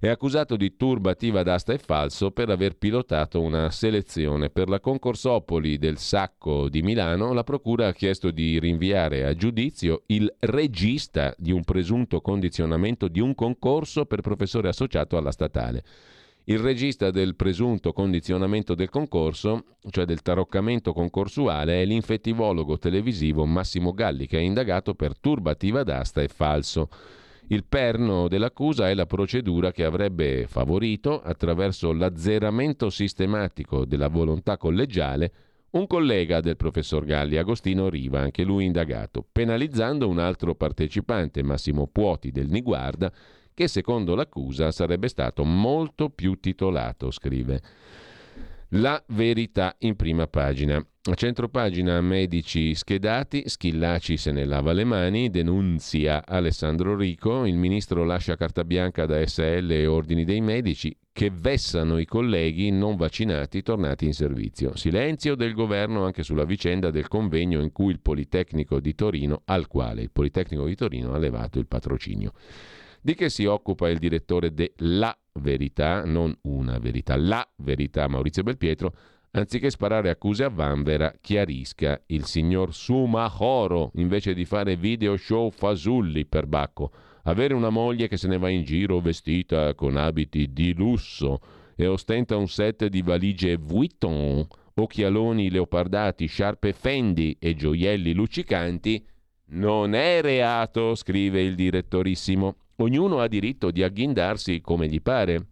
È accusato di turbativa d'asta e falso per aver pilotato una selezione. Per la concorsopoli del Sacco di Milano, la procura ha chiesto di rinviare a giudizio il regista di un presunto condizionamento di un concorso per professore associato alla statale. Il regista del presunto condizionamento del concorso, cioè del taroccamento concorsuale, è l'infettivologo televisivo Massimo Galli, che è indagato per turbativa d'asta e falso. Il perno dell'accusa è la procedura che avrebbe favorito, attraverso l'azzeramento sistematico della volontà collegiale, un collega del professor Galli, Agostino Riva, anche lui indagato, penalizzando un altro partecipante, Massimo Puoti del Niguarda, che secondo l'accusa sarebbe stato molto più titolato, scrive La Verità in prima pagina. A centropagina medici schedati, Schillaci se ne lava le mani, denunzia Alessandro Rico, il ministro lascia carta bianca da SL e ordini dei medici che vessano i colleghi non vaccinati tornati in servizio. Silenzio del governo anche sulla vicenda del convegno in cui il Politecnico di Torino, al quale il Politecnico di Torino ha levato il patrocinio. Di che si occupa il direttore della Verità, non una verità, La Verità, Maurizio Belpietro, anziché sparare accuse a vanvera, chiarisca il signor Soumahoro, invece di fare video show fasulli per Bacco, avere una moglie che se ne va in giro vestita con abiti di lusso e ostenta un set di valigie Vuitton, occhialoni leopardati, sciarpe Fendi e gioielli luccicanti, non è reato, scrive il direttorissimo. Ognuno ha diritto di agghindarsi come gli pare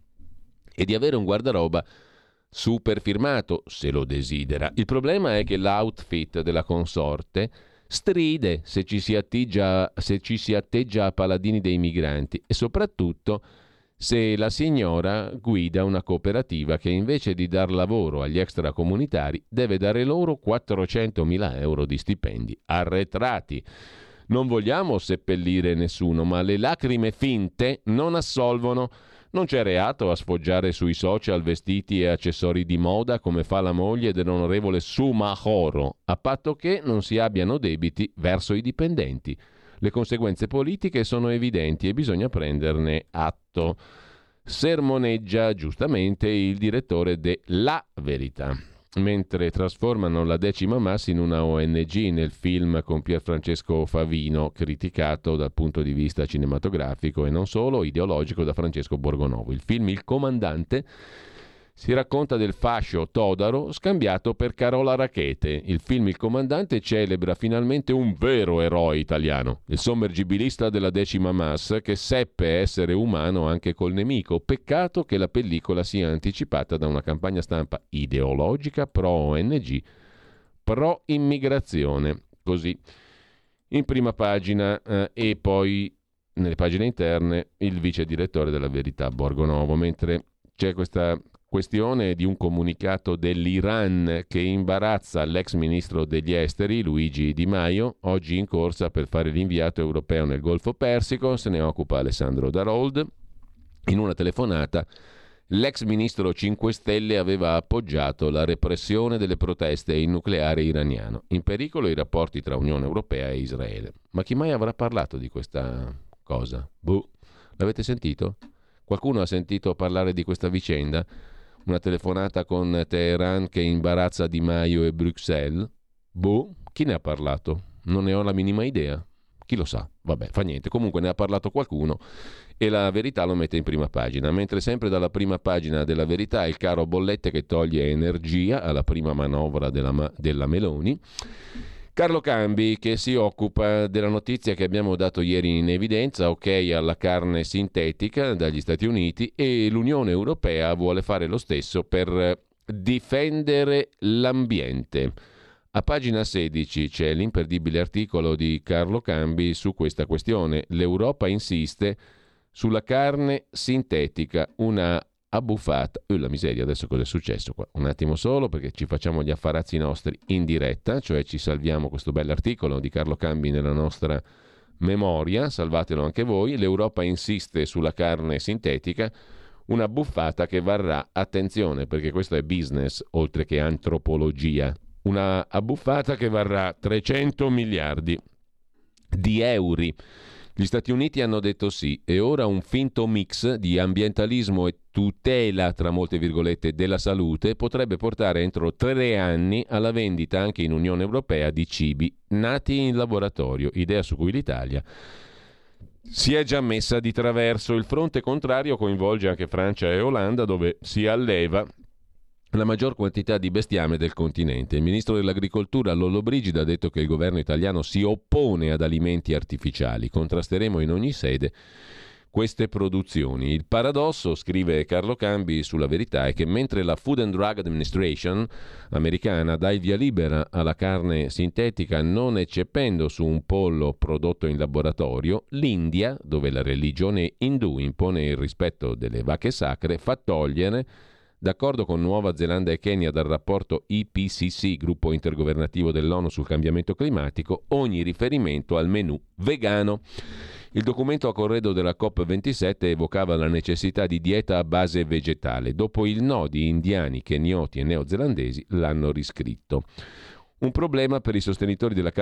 e di avere un guardaroba superfirmato, se lo desidera. Il problema è che l'outfit della consorte stride se ci si atteggia a paladini dei migranti e soprattutto se la signora guida una cooperativa che invece di dar lavoro agli extracomunitari deve dare loro 400.000 euro di stipendi arretrati. Non vogliamo seppellire nessuno, ma le lacrime finte non assolvono. Non c'è reato a sfoggiare sui social vestiti e accessori di moda come fa la moglie dell'onorevole Soumahoro, a patto che non si abbiano debiti verso i dipendenti. Le conseguenze politiche sono evidenti e bisogna prenderne atto. Sermoneggia giustamente il direttore della Verità. Mentre trasformano la decima Mas in una ONG nel film con Pierfrancesco Favino, criticato dal punto di vista cinematografico e non solo, ideologico, da Francesco Borgonovo. Il film Il Comandante si racconta del fascio Todaro scambiato per Carola Rackete. Il film Il Comandante celebra finalmente un vero eroe italiano, il sommergibilista della decima Mas, che seppe essere umano anche col nemico. Peccato che la pellicola sia anticipata da una campagna stampa ideologica pro ONG, pro immigrazione. Così in prima pagina e poi nelle pagine interne il vice direttore della Verità Borgonovo, mentre c'è questa questione di un comunicato dell'Iran che imbarazza l'ex ministro degli esteri Luigi Di Maio, oggi in corsa per fare l'inviato europeo nel Golfo Persico. Se ne occupa Alessandro Darold. In una telefonata l'ex ministro 5 Stelle aveva appoggiato la repressione delle proteste e il nucleare iraniano, in pericolo i rapporti tra Unione Europea e Israele. Ma chi mai avrà parlato di questa cosa? L'avete sentito? Qualcuno ha sentito parlare di questa vicenda? Una telefonata con Teheran che imbarazza Di Maio e Bruxelles? Chi ne ha parlato? Non ne ho la minima idea. Chi lo sa? Vabbè, fa niente. Comunque ne ha parlato qualcuno e la Verità lo mette in prima pagina. Mentre sempre dalla prima pagina della Verità il caro bollette che toglie energia alla prima manovra della Meloni. Carlo Cambi che si occupa della notizia che abbiamo dato ieri in evidenza, ok alla carne sintetica dagli Stati Uniti, e l'Unione Europea vuole fare lo stesso per difendere l'ambiente. A pagina 16 c'è l'imperdibile articolo di Carlo Cambi su questa questione. L'Europa insiste sulla carne sintetica, una abbuffata. La miseria, adesso cosa è successo qua? Un attimo solo, perché ci facciamo gli affarazzi nostri in diretta, cioè ci salviamo questo bell'articolo di Carlo Cambi nella nostra memoria, salvatelo anche voi, l'Europa insiste sulla carne sintetica, una buffata che varrà, attenzione perché questo è business oltre che antropologia, una abbuffata che varrà 300 miliardi di euro. Gli Stati Uniti hanno detto sì e ora un finto mix di ambientalismo e tutela, tra molte virgolette, della salute potrebbe portare entro 3 anni alla vendita anche in Unione Europea di cibi nati in laboratorio, idea su cui l'Italia si è già messa di traverso. Il fronte contrario coinvolge anche Francia e Olanda, dove si alleva la maggior quantità di bestiame del continente. Il ministro dell'Agricoltura Lollobrigida ha detto che il governo italiano si oppone ad alimenti artificiali. Contrasteremo in ogni sede queste produzioni. Il paradosso, scrive Carlo Cambi sulla Verità, è che mentre la Food and Drug Administration americana dà il via libera alla carne sintetica non eccependo su un pollo prodotto in laboratorio, l'India, dove la religione indù impone il rispetto delle vacche sacre, fa togliere, d'accordo con Nuova Zelanda e Kenya, dal rapporto IPCC, gruppo intergovernativo dell'ONU sul cambiamento climatico, ogni riferimento al menù vegano. Il documento a corredo della COP27 evocava la necessità di dieta a base vegetale. Dopo il no di indiani, kenioti e neozelandesi l'hanno riscritto. Un problema per i sostenitori della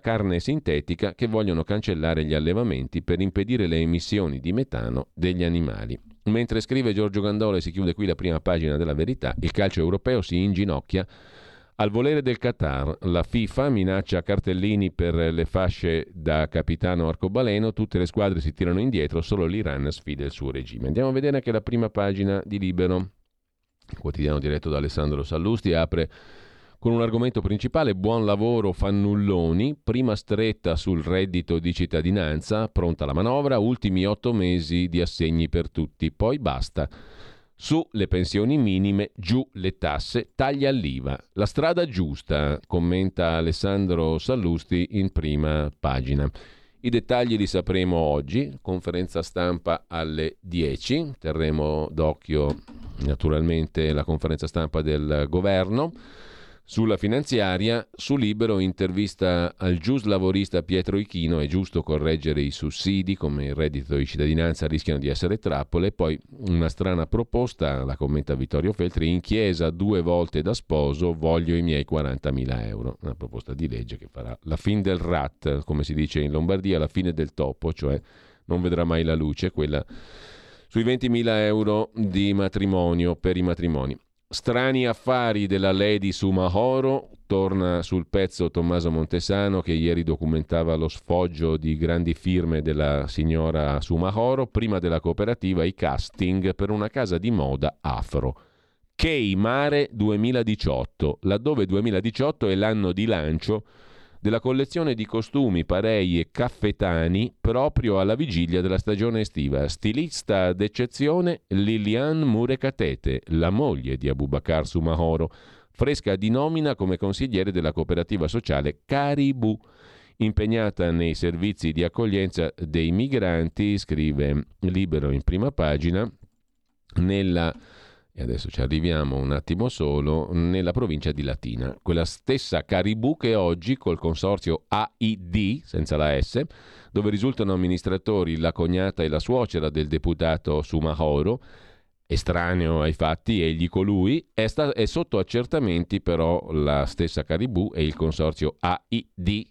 carne sintetica, che vogliono cancellare gli allevamenti per impedire le emissioni di metano degli animali. Mentre scrive Giorgio Gandola, e si chiude qui la prima pagina della Verità, il calcio europeo si inginocchia al volere del Qatar. La FIFA minaccia cartellini per le fasce da capitano arcobaleno, tutte le squadre si tirano indietro, solo l'Iran sfida il suo regime. Andiamo a vedere anche la prima pagina di Libero, quotidiano diretto da Alessandro Sallusti, apre con un argomento principale: buon lavoro Fannulloni, prima stretta sul reddito di cittadinanza, pronta la manovra, ultimi 8 mesi di assegni per tutti, poi basta. Su le pensioni minime, giù le tasse, taglia all'IVA. La strada giusta, commenta Alessandro Sallusti in prima pagina. I dettagli li sapremo oggi, conferenza stampa alle 10, terremo d'occhio naturalmente la conferenza stampa del governo. Sulla finanziaria, su Libero, intervista al giuslavorista Pietro Ichino: è giusto correggere i sussidi come il reddito di cittadinanza, rischiano di essere trappole. Poi una strana proposta, la commenta Vittorio Feltri: in chiesa 2 volte da sposo, voglio i miei 40.000 euro. Una proposta di legge che farà la fine del rat, come si dice in Lombardia, la fine del topo, cioè non vedrà mai la luce quella sui 20.000 euro di matrimonio, per i matrimoni. Strani affari della Lady Soumahoro, torna sul pezzo Tommaso Montesano, che ieri documentava lo sfoggio di grandi firme della signora Soumahoro, prima della cooperativa i casting per una casa di moda afro. Kei Mare 2018, laddove 2018 è l'anno di lancio della collezione di costumi, parei e caffetani proprio alla vigilia della stagione estiva. Stilista d'eccezione Lilian Murekatete, la moglie di Abubakar Soumahoro, fresca di nomina come consigliere della cooperativa sociale Caribou, impegnata nei servizi di accoglienza dei migranti, scrive Libero in prima pagina, nella... e adesso ci arriviamo un attimo solo, nella provincia di Latina, quella stessa Caribou che oggi col consorzio AID, senza la S, dove risultano amministratori la cognata e la suocera del deputato Soumahoro, estraneo ai fatti egli colui, è sotto accertamenti però la stessa Caribou e il consorzio AID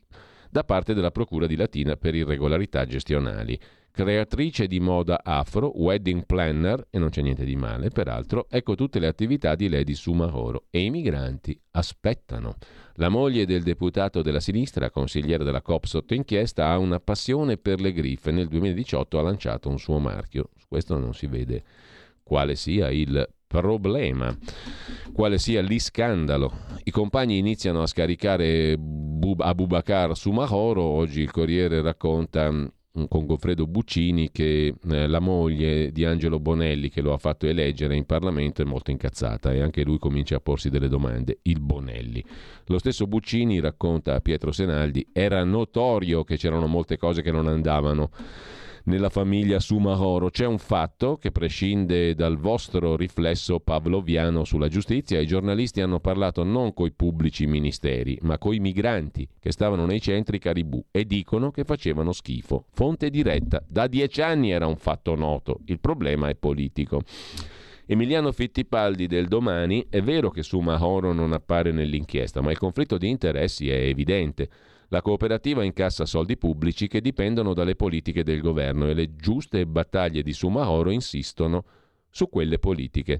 da parte della Procura di Latina per irregolarità gestionali. Creatrice di moda afro, wedding planner, e non c'è niente di male, peraltro, ecco tutte le attività di Lady Soumahoro. E i migranti aspettano. La moglie del deputato della sinistra, consigliera della COP sotto inchiesta, ha una passione per le griffe. Nel 2018 ha lanciato un suo marchio. Su questo non si vede quale sia il problema, quale sia l'iscandalo. I compagni iniziano a scaricare Abubakar Soumahoro. Oggi il Corriere racconta con Goffredo Buccini che la moglie di Angelo Bonelli, che lo ha fatto eleggere in Parlamento, è molto incazzata e anche lui comincia a porsi delle domande, il Bonelli. Lo stesso Buccini racconta a Pietro Senaldi: era notorio che c'erano molte cose che non andavano nella famiglia Soumahoro. C'è un fatto che prescinde dal vostro riflesso pavloviano sulla giustizia. I giornalisti hanno parlato non coi pubblici ministeri, ma coi migranti che stavano nei centri Caribù e dicono che facevano schifo. Fonte diretta. Da 10 anni era un fatto noto. Il problema è politico. Emiliano Fittipaldi del Domani: è vero che Soumahoro non appare nell'inchiesta, ma il conflitto di interessi è evidente. La cooperativa incassa soldi pubblici che dipendono dalle politiche del governo e le giuste battaglie di Soumahoro insistono su quelle politiche.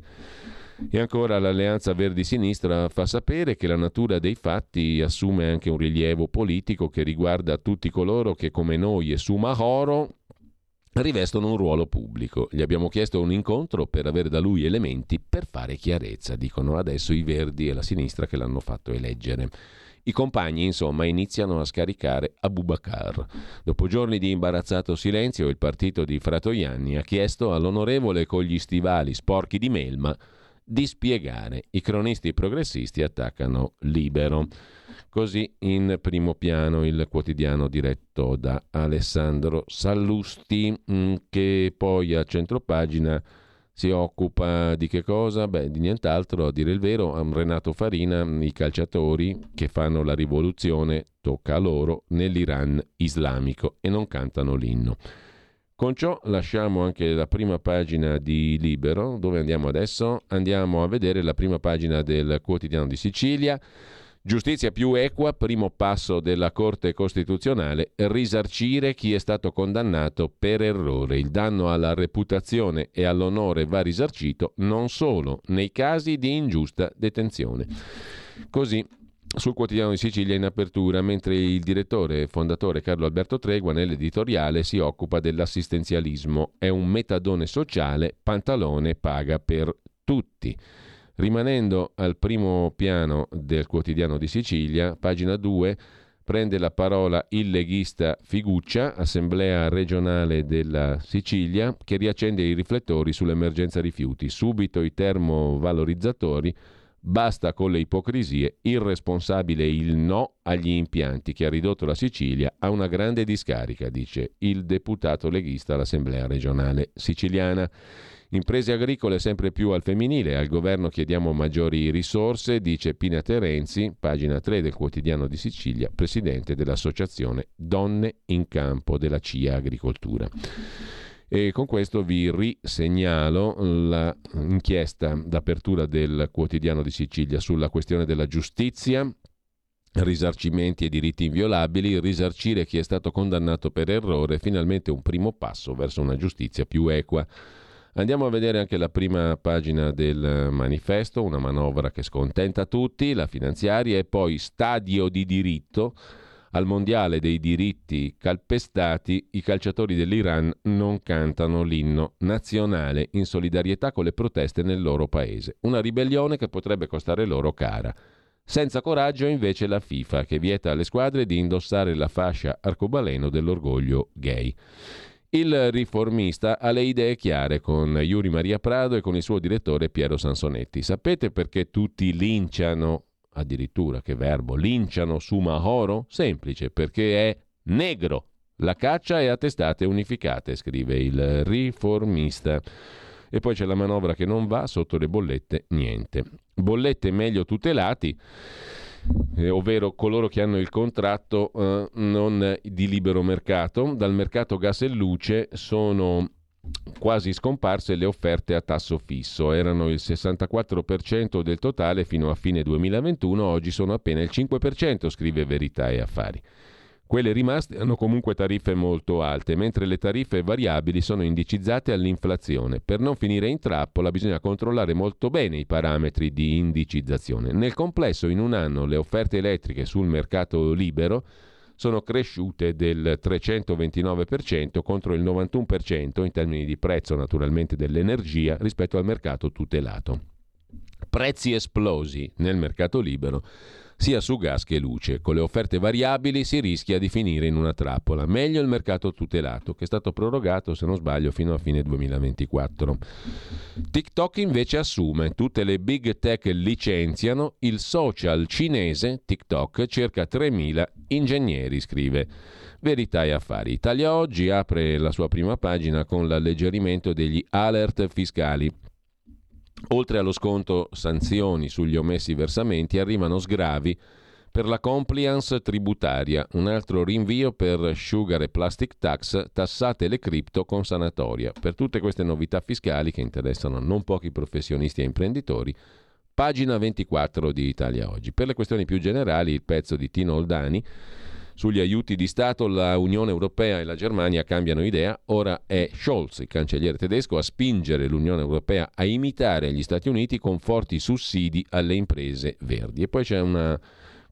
E ancora l'Alleanza Verdi-Sinistra fa sapere che la natura dei fatti assume anche un rilievo politico che riguarda tutti coloro che, come noi e Soumahoro, rivestono un ruolo pubblico. Gli abbiamo chiesto un incontro per avere da lui elementi per fare chiarezza, dicono adesso i Verdi e la sinistra che l'hanno fatto eleggere. I compagni, insomma, iniziano a scaricare Abubakar. Dopo giorni di imbarazzato silenzio, il partito di Fratoianni ha chiesto all'onorevole con gli stivali sporchi di melma di spiegare. I cronisti progressisti attaccano Libero. Così in primo piano il quotidiano diretto da Alessandro Sallusti, che poi a centropagina si occupa di che cosa? Beh, di nient'altro, a dire il vero. Renato Farina: i calciatori che fanno la rivoluzione, tocca a loro nell'Iran islamico, e non cantano l'inno. Con ciò lasciamo anche la prima pagina di Libero. Dove andiamo adesso? Andiamo a vedere la prima pagina del Quotidiano di Sicilia. Giustizia più equa, primo passo della Corte Costituzionale, risarcire chi è stato condannato per errore. Il danno alla reputazione e all'onore va risarcito non solo nei casi di ingiusta detenzione. Così sul Quotidiano di Sicilia in apertura, mentre il direttore e fondatore Carlo Alberto Tregua nell'editoriale si occupa dell'assistenzialismo. È un metadone sociale, Pantalone paga per tutti. Rimanendo al primo piano del Quotidiano di Sicilia, pagina 2, prende la parola il leghista Figuccia, assemblea regionale della Sicilia, che riaccende i riflettori sull'emergenza rifiuti. Subito i termovalorizzatori, basta con le ipocrisie, irresponsabile il no agli impianti che ha ridotto la Sicilia a una grande discarica, dice il deputato leghista all'assemblea regionale siciliana. Imprese agricole sempre più al femminile, al governo chiediamo maggiori risorse, dice Pina Terenzi, pagina 3 del Quotidiano di Sicilia, presidente dell'associazione Donne in Campo della CIA Agricoltura. E con questo vi risegnalo l'inchiesta d'apertura del Quotidiano di Sicilia sulla questione della giustizia, risarcimenti e diritti inviolabili. Risarcire chi è stato condannato per errore, finalmente un primo passo verso una giustizia più equa. Andiamo a vedere anche la prima pagina del Manifesto, una manovra che scontenta tutti, la finanziaria, e poi stadio di diritto. Al mondiale dei diritti calpestati, i calciatori dell'Iran non cantano l'inno nazionale in solidarietà con le proteste nel loro paese. Una ribellione che potrebbe costare loro cara. Senza coraggio invece la FIFA, che vieta alle squadre di indossare la fascia arcobaleno dell'orgoglio gay. Il Riformista ha le idee chiare con Iuri Maria Prado e con il suo direttore Piero Sansonetti. Sapete perché tutti linciano, addirittura che verbo, linciano Soumahoro? Semplice, perché è negro. La caccia è a testate unificate, scrive il Riformista. E poi c'è la manovra che non va, sotto le bollette niente. Bollette meglio tutelati, ovvero coloro che hanno il contratto non di libero mercato. Dal mercato gas e luce sono quasi scomparse le offerte a tasso fisso, erano il 64% del totale fino a fine 2021, oggi sono appena il 5%, scrive Verità e Affari. Quelle rimaste hanno comunque tariffe molto alte, mentre le tariffe variabili sono indicizzate all'inflazione. Per non finire in trappola bisogna controllare molto bene i parametri di indicizzazione. Nel complesso, in un anno, le offerte elettriche sul mercato libero sono cresciute del 329% contro il 91% in termini di prezzo, naturalmente, dell'energia rispetto al mercato tutelato. Prezzi esplosi nel mercato libero, sia su gas che luce. Con le offerte variabili si rischia di finire in una trappola. Meglio il mercato tutelato, che è stato prorogato, se non sbaglio, fino a fine 2024. TikTok invece assume, tutte le big tech licenziano, il social cinese TikTok cerca 3.000 ingegneri, scrive Verità e Affari. Italia Oggi apre la sua prima pagina con l'alleggerimento degli alert fiscali. Oltre allo sconto sanzioni sugli omessi versamenti, arrivano sgravi per la compliance tributaria, un altro rinvio per sugar e plastic tax, tassate le cripto con sanatoria. Per tutte queste novità fiscali che interessano non pochi professionisti e imprenditori, pagina 24 di Italia Oggi. Per le questioni più generali, il pezzo di Tino Oldani sugli aiuti di Stato, la Unione Europea e la Germania cambiano idea, ora è Scholz, il cancelliere tedesco, a spingere l'Unione Europea a imitare gli Stati Uniti con forti sussidi alle imprese verdi. E poi c'è una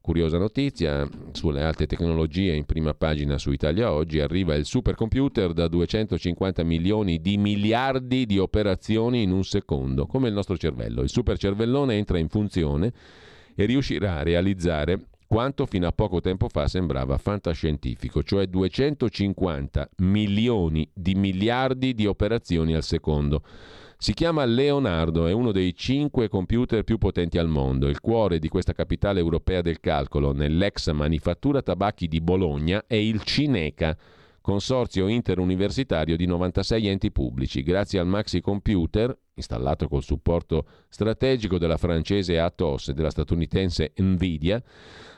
curiosa notizia sulle alte tecnologie in prima pagina su Italia Oggi. Arriva il supercomputer da 250 milioni di miliardi di operazioni in un secondo, come il nostro cervello. Il supercervellone entra in funzione e riuscirà a realizzare quanto fino a poco tempo fa sembrava fantascientifico, cioè 250 milioni di miliardi di operazioni al secondo. Si chiama Leonardo, è uno dei 5 computer più potenti al mondo. Il cuore di questa capitale europea del calcolo, nell'ex manifattura tabacchi di Bologna, è il Cineca, consorzio interuniversitario di 96 enti pubblici. Grazie al maxi computer, installato col supporto strategico della francese Atos e della statunitense Nvidia,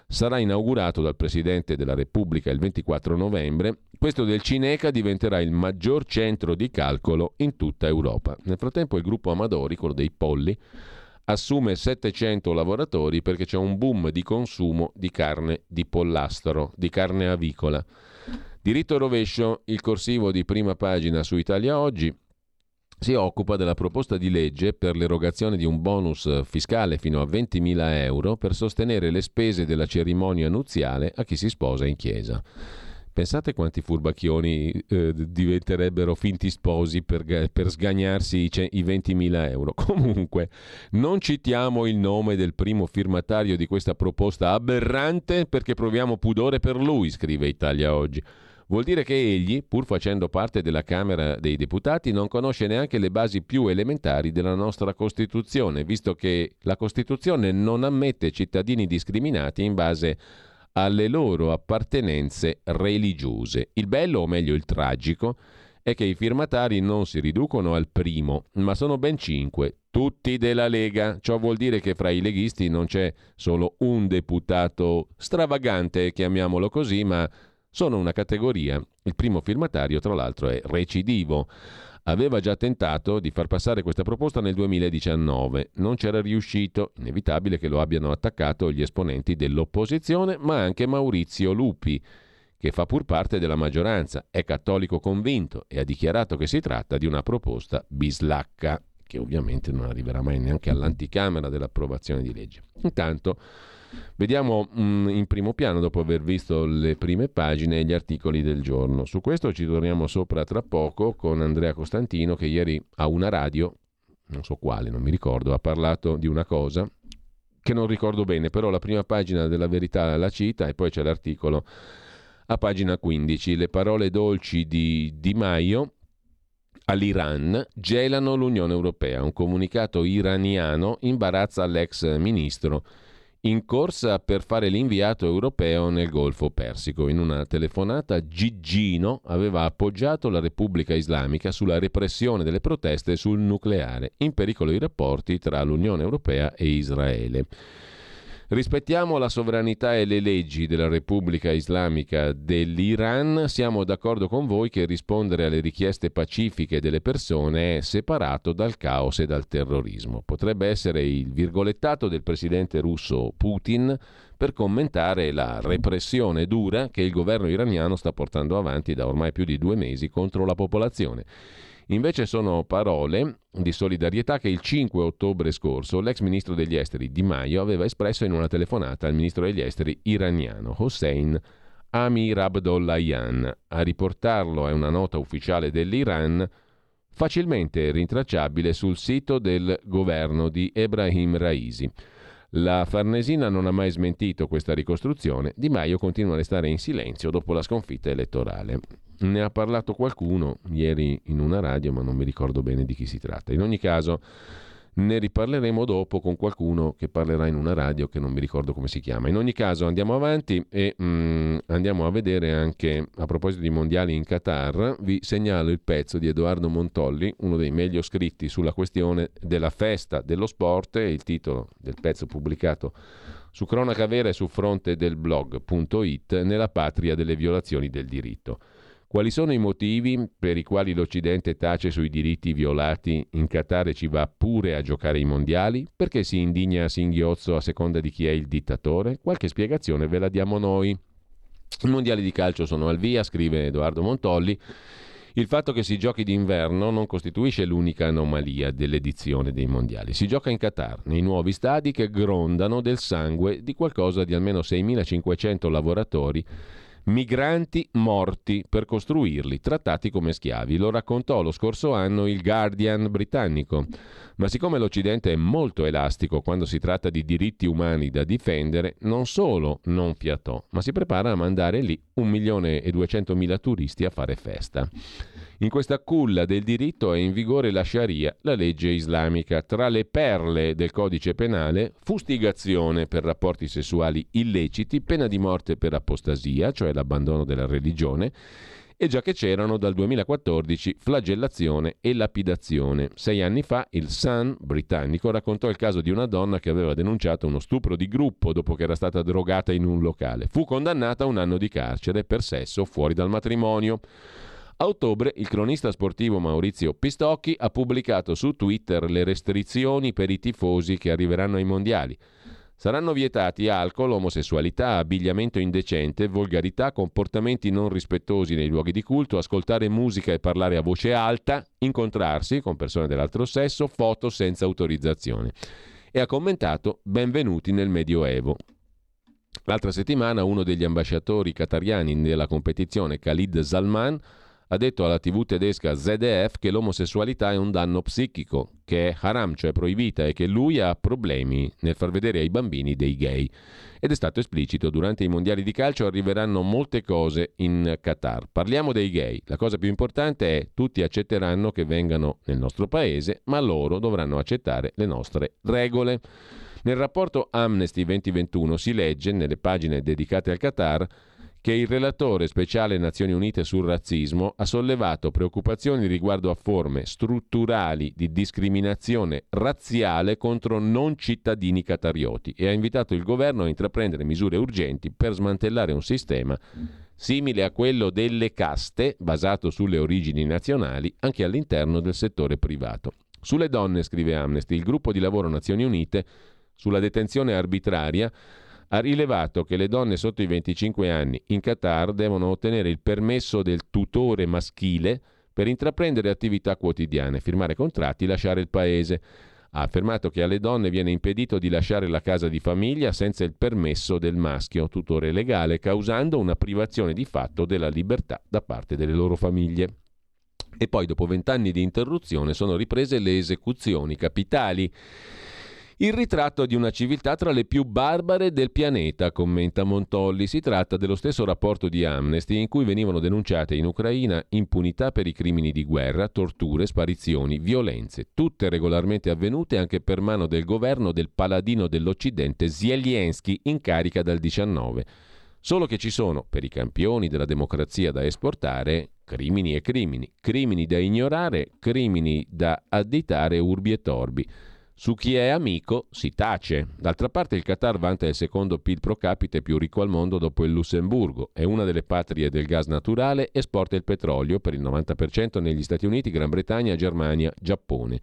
sarà inaugurato dal Presidente della Repubblica il 24 novembre. Questo del Cineca diventerà il maggior centro di calcolo in tutta Europa. Nel frattempo il gruppo Amadori, quello dei polli, assume 700 lavoratori perché c'è un boom di consumo di carne di pollastro, di carne avicola. Diritto e rovescio, il corsivo di prima pagina su Italia Oggi, si occupa della proposta di legge per l'erogazione di un bonus fiscale fino a 20.000 euro per sostenere le spese della cerimonia nuziale a chi si sposa in chiesa. Pensate quanti furbacchioni diventerebbero finti sposi per sgagnarsi i 20.000 euro. Comunque, non citiamo il nome del primo firmatario di questa proposta aberrante perché proviamo pudore per lui, scrive Italia Oggi. Vuol dire che egli, pur facendo parte della Camera dei Deputati, non conosce neanche le basi più elementari della nostra Costituzione, visto che la Costituzione non ammette cittadini discriminati in base alle loro appartenenze religiose. Il bello, o meglio il tragico, è che i firmatari non si riducono al primo, ma sono ben 5, tutti della Lega. Ciò vuol dire che fra i leghisti non c'è solo un deputato stravagante, chiamiamolo così, ma sono una categoria. Il primo firmatario, tra l'altro, è recidivo. Aveva già tentato di far passare questa proposta nel 2019. Non c'era riuscito. Inevitabile che lo abbiano attaccato gli esponenti dell'opposizione, ma anche Maurizio Lupi, che fa pur parte della maggioranza, è cattolico convinto e ha dichiarato che si tratta di una proposta bislacca, che ovviamente non arriverà mai neanche all'anticamera dell'approvazione di legge. Intanto vediamo in primo piano, dopo aver visto le prime pagine e gli articoli del giorno. Su questo ci torniamo sopra tra poco con Andrea Costantino, che ieri a una radio, non so quale, non mi ricordo, ha parlato di una cosa che non ricordo bene, però la prima pagina della Verità la cita e poi c'è l'articolo a pagina 15. Le parole dolci di Di Maio all'Iran gelano l'Unione Europea. Un comunicato iraniano imbarazza l'ex ministro, in corsa per fare l'inviato europeo nel Golfo Persico. In una telefonata Giggino aveva appoggiato la Repubblica Islamica sulla repressione delle proteste sul nucleare, in pericolo i rapporti tra l'Unione Europea e Israele. Rispettiamo la sovranità e le leggi della Repubblica Islamica dell'Iran, siamo d'accordo con voi che rispondere alle richieste pacifiche delle persone è separato dal caos e dal terrorismo. Potrebbe essere il virgolettato del presidente russo Putin per commentare la repressione dura che il governo iraniano sta portando avanti da ormai più di 2 mesi contro la popolazione. Invece sono parole di solidarietà che il 5 ottobre scorso l'ex ministro degli esteri Di Maio aveva espresso in una telefonata al ministro degli esteri iraniano Hossein Amir Abdollahian. A riportarlo è una nota ufficiale dell'Iran, facilmente rintracciabile sul sito del governo di Ebrahim Raisi. La Farnesina non ha mai smentito questa ricostruzione. Di Maio continua a restare in silenzio dopo la sconfitta elettorale. Ne ha parlato qualcuno ieri in una radio, ma non mi ricordo bene di chi si tratta. In ogni caso ne riparleremo dopo con qualcuno che parlerà in una radio che non mi ricordo come si chiama. In ogni caso andiamo avanti e andiamo a vedere anche, a proposito di mondiali in Qatar, vi segnalo il pezzo di Edoardo Montolli, uno dei meglio scritti sulla questione della festa dello sport, e il titolo del pezzo pubblicato su Cronaca Vera e su fronte del blog.it: nella patria delle violazioni del diritto. Quali sono i motivi per i quali l'Occidente tace sui diritti violati in Qatar e ci va pure a giocare i mondiali? Perché si indigna a singhiozzo a seconda di chi è il dittatore? Qualche spiegazione ve la diamo noi. I mondiali di calcio sono al via, scrive Edoardo Montolli. Il fatto che si giochi d'inverno non costituisce l'unica anomalia dell'edizione dei mondiali. Si gioca in Qatar, nei nuovi stadi che grondano del sangue di qualcosa di almeno 6.500 lavoratori migranti morti per costruirli, trattati come schiavi. Lo raccontò lo scorso anno il Guardian britannico. Ma siccome l'Occidente è molto elastico quando si tratta di diritti umani da difendere, non solo non fiatò, ma si prepara a mandare lì 1.200.000 turisti a fare festa. In questa culla del diritto è in vigore la Sharia, la legge islamica. Tra le perle del codice penale, fustigazione per rapporti sessuali illeciti, pena di morte per apostasia, cioè l'abbandono della religione, e già che c'erano dal 2014 flagellazione e lapidazione. 6 anni fa il Sun britannico raccontò il caso di una donna che aveva denunciato uno stupro di gruppo dopo che era stata drogata in un locale. Fu condannata a 1 anno di carcere per sesso fuori dal matrimonio. A ottobre il cronista sportivo Maurizio Pistocchi ha pubblicato su Twitter le restrizioni per i tifosi che arriveranno ai mondiali. Saranno vietati alcol, omosessualità, abbigliamento indecente, volgarità, comportamenti non rispettosi nei luoghi di culto, ascoltare musica e parlare a voce alta, incontrarsi con persone dell'altro sesso, foto senza autorizzazione. E ha commentato: benvenuti nel Medioevo. L'altra settimana uno degli ambasciatori qatariani della competizione, Khalid Salman, ha detto alla TV tedesca ZDF che l'omosessualità è un danno psichico, che è haram, cioè proibita, e che lui ha problemi nel far vedere ai bambini dei gay. Ed è stato esplicito: durante i mondiali di calcio arriveranno molte cose in Qatar. Parliamo dei gay. La cosa più importante è: tutti accetteranno che vengano nel nostro paese, ma loro dovranno accettare le nostre regole. Nel rapporto Amnesty 2021 si legge, nelle pagine dedicate al Qatar, che il relatore speciale Nazioni Unite sul razzismo ha sollevato preoccupazioni riguardo a forme strutturali di discriminazione razziale contro non cittadini qatarioti e ha invitato il governo a intraprendere misure urgenti per smantellare un sistema simile a quello delle caste, basato sulle origini nazionali, anche all'interno del settore privato. Sulle donne, scrive Amnesty, il gruppo di lavoro Nazioni Unite sulla detenzione arbitraria ha rilevato che le donne sotto i 25 anni in Qatar devono ottenere il permesso del tutore maschile per intraprendere attività quotidiane, firmare contratti, lasciare il paese. Ha affermato che alle donne viene impedito di lasciare la casa di famiglia senza il permesso del maschio, tutore legale, causando una privazione di fatto della libertà da parte delle loro famiglie. E poi, dopo 20 anni di interruzione, sono riprese le esecuzioni capitali. Il ritratto di una civiltà tra le più barbare del pianeta, commenta Montolli. Si tratta dello stesso rapporto di Amnesty in cui venivano denunciate in Ucraina impunità per i crimini di guerra, torture, sparizioni, violenze, tutte regolarmente avvenute anche per mano del governo del paladino dell'Occidente Zelensky, in carica dal 19. Solo che ci sono, per i campioni della democrazia da esportare, crimini e crimini, crimini da ignorare, crimini da additare urbi e torbi. Su chi è amico si tace. D'altra parte il Qatar vanta il secondo PIL pro capite più ricco al mondo dopo il Lussemburgo, è una delle patrie del gas naturale, esporta il petrolio per il 90% negli Stati Uniti, Gran Bretagna, Germania, Giappone.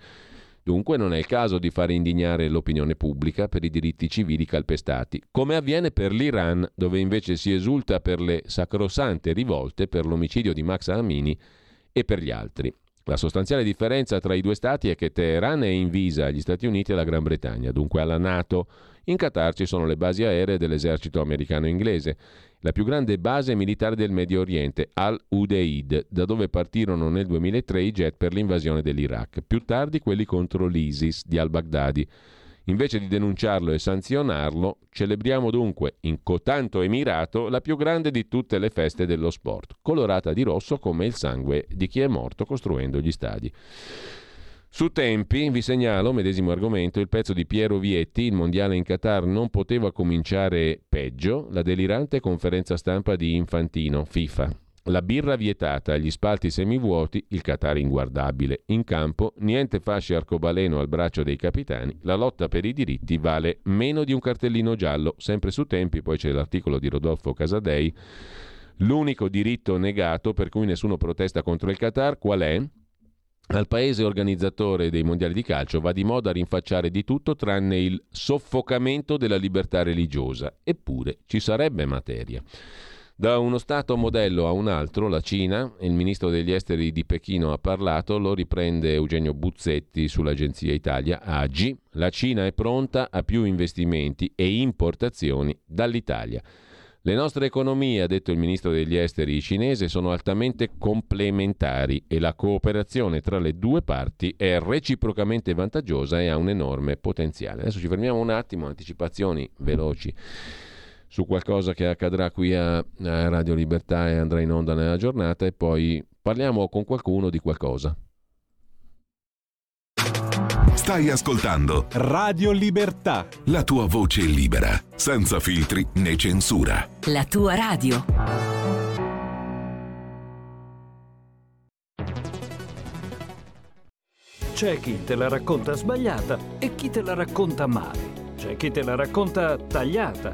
Dunque non è il caso di fare indignare l'opinione pubblica per i diritti civili calpestati, come avviene per l'Iran, dove invece si esulta per le sacrosante rivolte per l'omicidio di Mahsa Amini e per gli altri. La sostanziale differenza tra i due stati è che Teheran è invisa agli Stati Uniti e alla Gran Bretagna, dunque alla NATO. In Qatar ci sono le basi aeree dell'esercito americano-inglese, la più grande base militare del Medio Oriente, Al-Udeid, da dove partirono nel 2003 i jet per l'invasione dell'Iraq, più tardi quelli contro l'ISIS di al-Baghdadi. Invece di denunciarlo e sanzionarlo, celebriamo dunque in cotanto emirato la più grande di tutte le feste dello sport, colorata di rosso come il sangue di chi è morto costruendo gli stadi. Su Tempi vi segnalo, medesimo argomento, il pezzo di Piero Vietti, il mondiale in Qatar non poteva cominciare peggio, la delirante conferenza stampa di Infantino, FIFA. La birra vietata, gli spalti semivuoti, il Qatar inguardabile. In campo niente fasce arcobaleno al braccio dei capitani, la lotta per i diritti vale meno di un cartellino giallo. Sempre su Tempi poi c'è l'articolo di Rodolfo Casadei, l'unico diritto negato per cui nessuno protesta contro il Qatar qual è? Al paese organizzatore dei mondiali di calcio va di moda rinfacciare di tutto tranne il soffocamento della libertà religiosa, eppure ci sarebbe materia. Da uno stato modello a un altro, la Cina, il ministro degli esteri di Pechino ha parlato, lo riprende Eugenio Buzzetti sull'agenzia Italia Agi, la Cina è pronta a più investimenti e importazioni dall'Italia. Le nostre economie, ha detto il ministro degli esteri cinese, sono altamente complementari e la cooperazione tra le due parti è reciprocamente vantaggiosa e ha un enorme potenziale. Adesso ci fermiamo un attimo, anticipazioni veloci su qualcosa che accadrà qui a Radio Libertà e andrà in onda nella giornata e poi parliamo con qualcuno di qualcosa. Stai ascoltando Radio Libertà, la tua voce libera, senza filtri né censura. La tua radio. C'è chi te la racconta sbagliata e chi te la racconta male. C'è chi te la racconta tagliata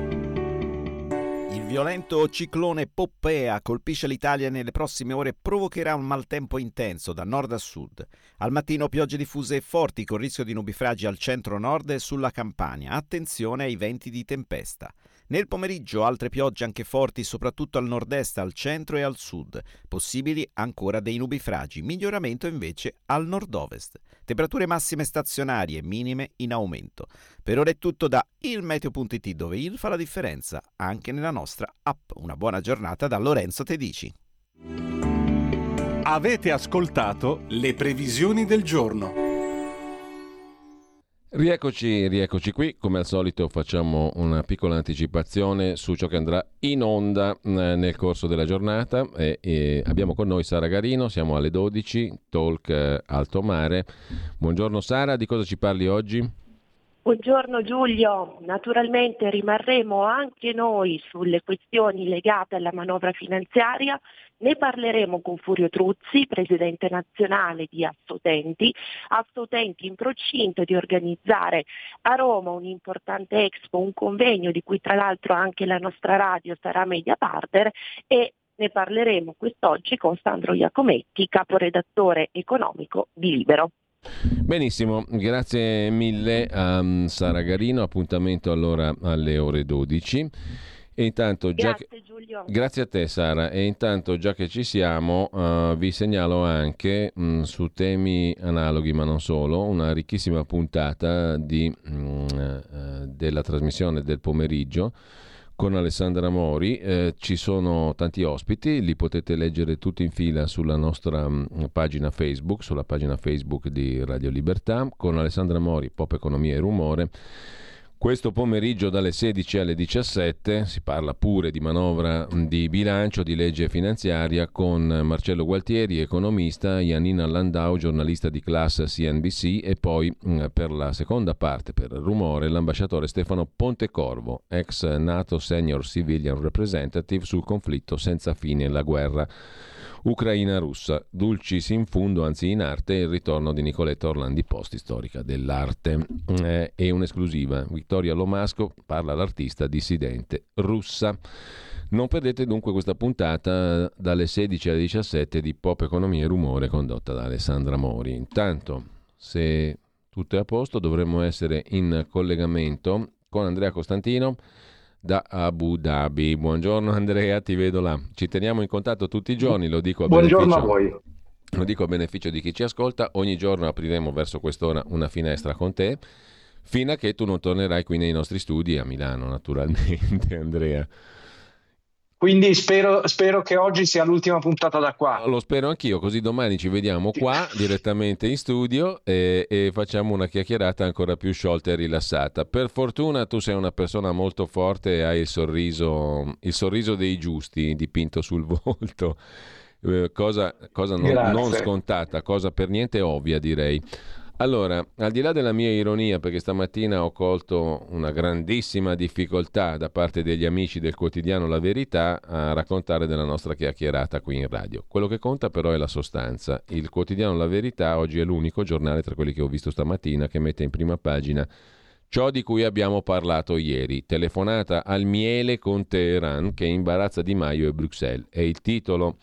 Il violento ciclone Poppea colpisce l'Italia e nelle prossime ore provocherà un maltempo intenso da nord a sud. Al mattino piogge diffuse e forti con rischio di nubifragi al centro-nord e sulla Campania. Attenzione ai venti di tempesta. Nel pomeriggio altre piogge anche forti soprattutto al nord-est, al centro e al sud. Possibili ancora dei nubifragi. Miglioramento invece al nord-ovest. Temperature massime stazionarie, minime in aumento. Per ora è tutto da ilmeteo.it, dove il fa la differenza anche nella nostra app. Una buona giornata da Lorenzo Tedici. Avete ascoltato le previsioni del giorno. Rieccoci qui, come al solito facciamo una piccola anticipazione su ciò che andrà in onda nel corso della giornata e abbiamo con noi Sara Garino, siamo alle 12, Talk Alto Mare. Buongiorno Sara, di cosa ci parli oggi? Buongiorno Giulio, naturalmente rimarremo anche noi sulle questioni legate alla manovra finanziaria, ne parleremo con Furio Truzzi, presidente nazionale di Assautenti, Assautenti in procinto di organizzare a Roma un'importante expo, un convegno di cui tra l'altro anche la nostra radio sarà media partner e ne parleremo quest'oggi con Sandro Iacometti, caporedattore economico di Libero. Benissimo, grazie mille a Sara Garino, appuntamento allora alle ore 12 e intanto già grazie, Giulio. Grazie a te Sara e intanto già che ci siamo vi segnalo anche su temi analoghi ma non solo una ricchissima puntata della trasmissione del pomeriggio con Alessandra Mori, ci sono tanti ospiti, li potete leggere tutti in fila sulla nostra pagina Facebook, sulla pagina Facebook di Radio Libertà, con Alessandra Mori, Pop Economia e Rumore. Questo pomeriggio dalle 16 alle 17 si parla pure di manovra di bilancio, di legge finanziaria con Marcello Gualtieri, economista, Janina Landau, giornalista di classe CNBC e poi per la seconda parte, per Rumore, l'ambasciatore Stefano Pontecorvo, ex NATO Senior Civilian Representative sul conflitto senza fine la guerra. Ucraina russa, dulcis in fundo, anzi in arte, il ritorno di Nicoletta Orlandi Posti, storica dell'arte. E un'esclusiva, Vittoria Lomasco parla all'artista dissidente russa. Non perdete dunque questa puntata dalle 16 alle 17 di Pop Economia e Rumore, condotta da Alessandra Mori. Intanto, se tutto è a posto, dovremmo essere in collegamento con Andrea Costantino da Abu Dhabi. Buongiorno Andrea, ti vedo là. Ci teniamo in contatto tutti i giorni, lo dico a beneficio. Buongiorno a voi. Lo dico a beneficio di chi ci ascolta. Ogni giorno apriremo verso quest'ora una finestra con te, fino a che tu non tornerai qui nei nostri studi a Milano, naturalmente, Andrea. Quindi spero che oggi sia l'ultima puntata da qua. Lo spero anch'io, così domani ci vediamo qua direttamente in studio e facciamo una chiacchierata ancora più sciolta e rilassata. Per fortuna tu sei una persona molto forte e hai il sorriso dei giusti dipinto sul volto, cosa non scontata, cosa per niente ovvia, direi. Allora, al di là della mia ironia, perché stamattina ho colto una grandissima difficoltà da parte degli amici del quotidiano La Verità a raccontare della nostra chiacchierata qui in radio. Quello che conta però è la sostanza. Il quotidiano La Verità oggi è l'unico giornale tra quelli che ho visto stamattina che mette in prima pagina ciò di cui abbiamo parlato ieri, telefonata al miele con Teheran che imbarazza Di Maio e Bruxelles. È il titolo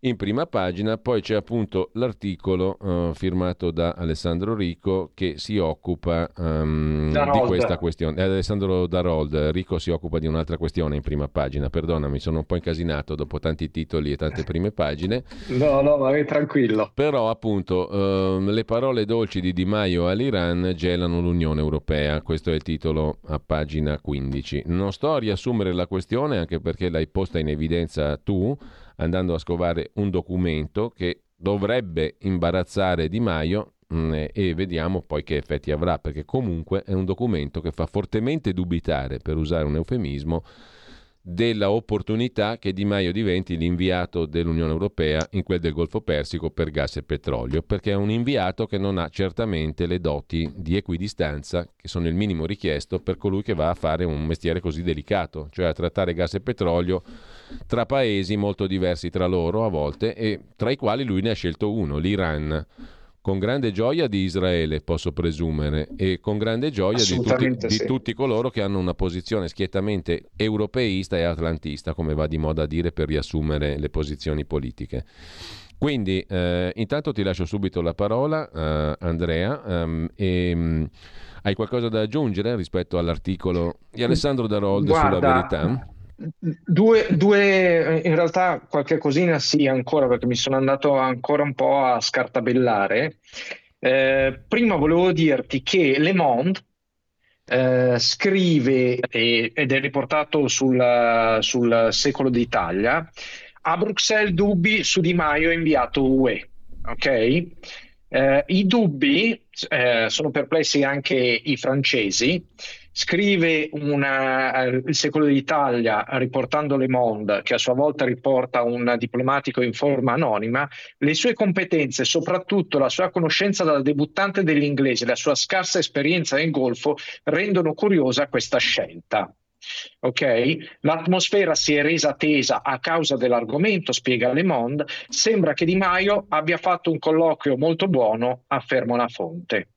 in prima pagina, poi c'è appunto l'articolo firmato da Alessandro Rico che si occupa di questa questione. Alessandro Darold, Rico si occupa di un'altra questione in prima pagina, perdonami, sono un po' incasinato dopo tanti titoli e tante prime pagine. No, ma vai tranquillo. Però appunto le parole dolci di Di Maio all'Iran gelano l'Unione Europea, questo è il titolo a pagina 15. Non sto a riassumere la questione anche perché l'hai posta in evidenza tu, andando a scovare un documento che dovrebbe imbarazzare Di Maio e vediamo poi che effetti avrà, perché comunque è un documento che fa fortemente dubitare, per usare un eufemismo, della opportunità che Di Maio diventi l'inviato dell'Unione Europea in quel del Golfo Persico per gas e petrolio, perché è un inviato che non ha certamente le doti di equidistanza che sono il minimo richiesto per colui che va a fare un mestiere così delicato, cioè a trattare gas e petrolio tra paesi molto diversi tra loro a volte, e tra i quali lui ne ha scelto uno, l'Iran, con grande gioia di Israele, posso presumere, e con grande gioia di tutti coloro che hanno una posizione schiettamente europeista e atlantista, come va di moda a dire per riassumere le posizioni politiche. Quindi intanto ti lascio subito la parola, Andrea, e hai qualcosa da aggiungere rispetto all'articolo di Alessandro Darold sulla Verità? Due, in realtà qualche cosina sì ancora, perché mi sono andato ancora un po' a scartabellare. Prima volevo dirti che Le Monde scrive, ed è riportato sul Secolo d'Italia, a Bruxelles dubbi su Di Maio inviato UE, ok? I dubbi sono perplessi anche i francesi. Scrive il Secolo d'Italia riportando Le Monde, che a sua volta riporta un diplomatico in forma anonima, le sue competenze, soprattutto la sua conoscenza da debuttante dell'inglese, la sua scarsa esperienza nel Golfo, rendono curiosa questa scelta. Ok, l'atmosfera si è resa tesa a causa dell'argomento, spiega Le Monde, sembra che Di Maio abbia fatto un colloquio molto buono, afferma una fonte.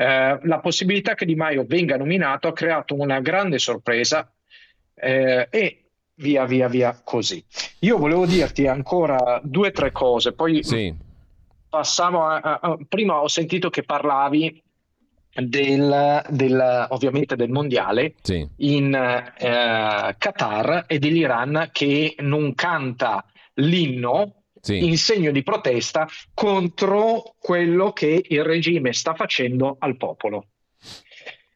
La possibilità che Di Maio venga nominato ha creato una grande sorpresa e via così. Io volevo dirti ancora due o tre cose, poi sì. Passiamo prima ho sentito che parlavi ovviamente del mondiale, sì, in Qatar, e dell'Iran che non canta l'inno, sì, in segno di protesta contro quello che il regime sta facendo al popolo.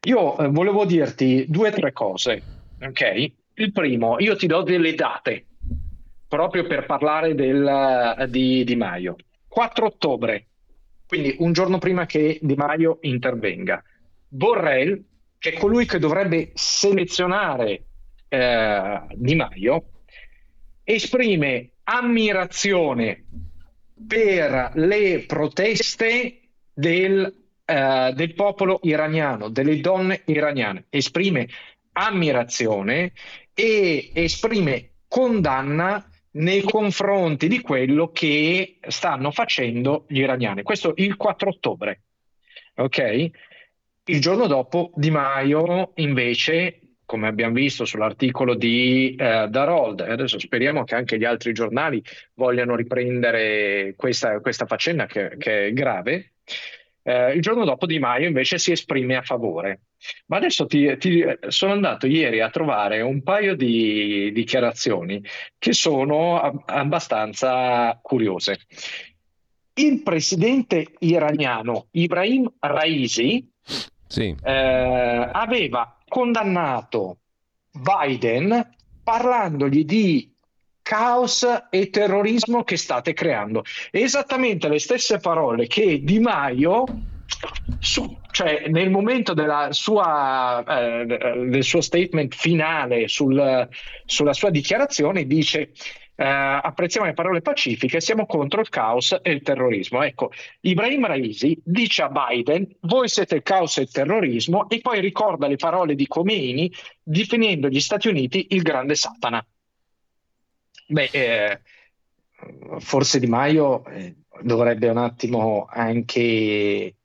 Io volevo dirti due o tre cose, ok? Il primo, io ti do delle date, proprio per parlare di Di Maio. 4 ottobre, quindi un giorno prima che Di Maio intervenga. Borrell, che è colui che dovrebbe selezionare Di Maio, esprime ammirazione per le proteste del popolo iraniano, delle donne iraniane, esprime ammirazione e esprime condanna nei confronti di quello che stanno facendo gli iraniani. Questo il 4 ottobre, ok? Il giorno dopo Di Maio invece, come abbiamo visto sull'articolo di Darold, adesso speriamo che anche gli altri giornali vogliano riprendere questa faccenda che è grave, il giorno dopo Di Maio invece si esprime a favore. Ma adesso sono andato ieri a trovare un paio di dichiarazioni che sono abbastanza curiose. Il presidente iraniano Ibrahim Raisi aveva condannato Biden parlandogli di caos e terrorismo che state creando. Esattamente le stesse parole che Di Maio, cioè nel momento del suo statement finale sulla sua dichiarazione, dice apprezziamo le parole pacifiche, siamo contro il caos e il terrorismo. Ecco, Ibrahim Raisi dice a Biden: voi siete il caos e il terrorismo, e poi ricorda le parole di Khomeini definendo gli Stati Uniti il grande Satana. Beh, forse Di Maio dovrebbe un attimo anche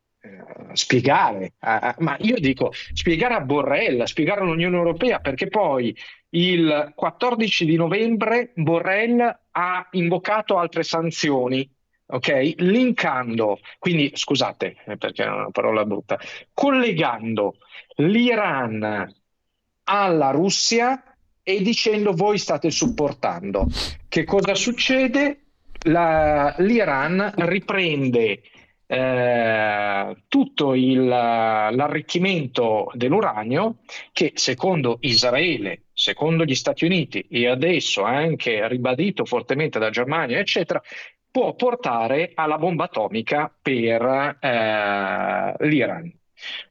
spiegare, ma io dico spiegare a Borrell, spiegare all'Unione Europea, perché poi il 14 di novembre Borrell ha invocato altre sanzioni, ok? Linkando, quindi scusate perché è una parola brutta, collegando l'Iran alla Russia e dicendo voi state supportando. Che cosa succede? L'Iran riprende tutto l'arricchimento dell'uranio che, secondo Israele, secondo gli Stati Uniti e adesso anche ribadito fortemente da Germania, eccetera, può portare alla bomba atomica per l'Iran.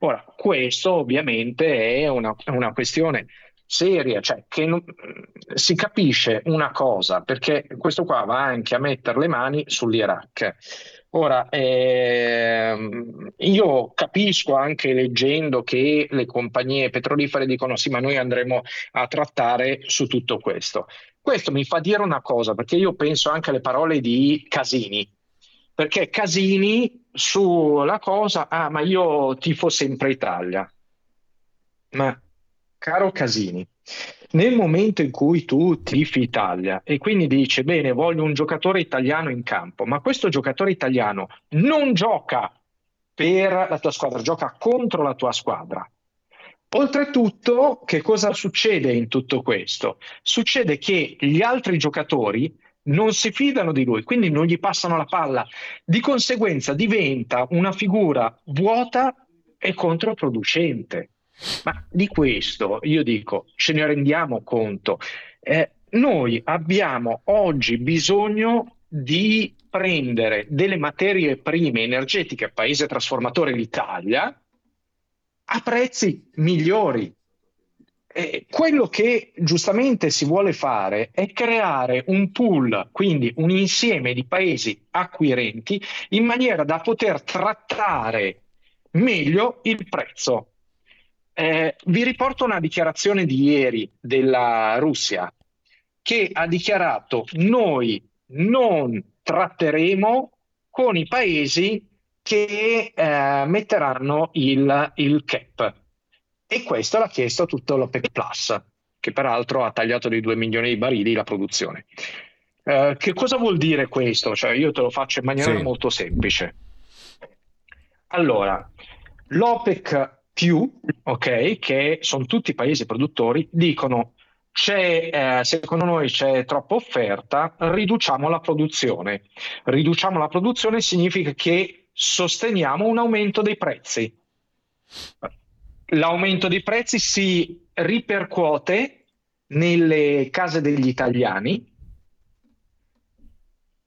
Ora, questo ovviamente è una questione seria, cioè che non, si capisce una cosa, perché questo qua va anche a mettere le mani sull'Iraq. Ora, io capisco anche leggendo che le compagnie petrolifere dicono sì, ma noi andremo a trattare su tutto questo. Questo mi fa dire una cosa, perché io penso anche alle parole di Casini, perché Casini sulla cosa, ma io tifo sempre Italia. Ma caro Casini, nel momento in cui tu tifi Italia e quindi dici bene, voglio un giocatore italiano in campo, ma questo giocatore italiano non gioca per la tua squadra, gioca contro la tua squadra. Oltretutto, che cosa succede in tutto questo? Succede che gli altri giocatori non si fidano di lui, quindi non gli passano la palla, di conseguenza diventa una figura vuota e controproducente. Ma di questo io dico, ce ne rendiamo conto. Noi abbiamo oggi bisogno di prendere delle materie prime energetiche, paese trasformatore l'Italia, a prezzi migliori. Quello che giustamente si vuole fare è creare un pool, quindi un insieme di paesi acquirenti, in maniera da poter trattare meglio il prezzo. Vi riporto una dichiarazione di ieri della Russia, che ha dichiarato: noi non tratteremo con i paesi che metteranno il cap, e questo l'ha chiesto tutto l'OPEC Plus, che peraltro ha tagliato di 2 milioni di barili la produzione. Che cosa vuol dire questo? Cioè, io te lo faccio in maniera molto semplice. Allora, l'OPEC più, ok, che sono tutti i paesi produttori, dicono secondo noi c'è troppa offerta, riduciamo la produzione. Riduciamo la produzione significa che sosteniamo un aumento dei prezzi. L'aumento dei prezzi si ripercuote nelle case degli italiani,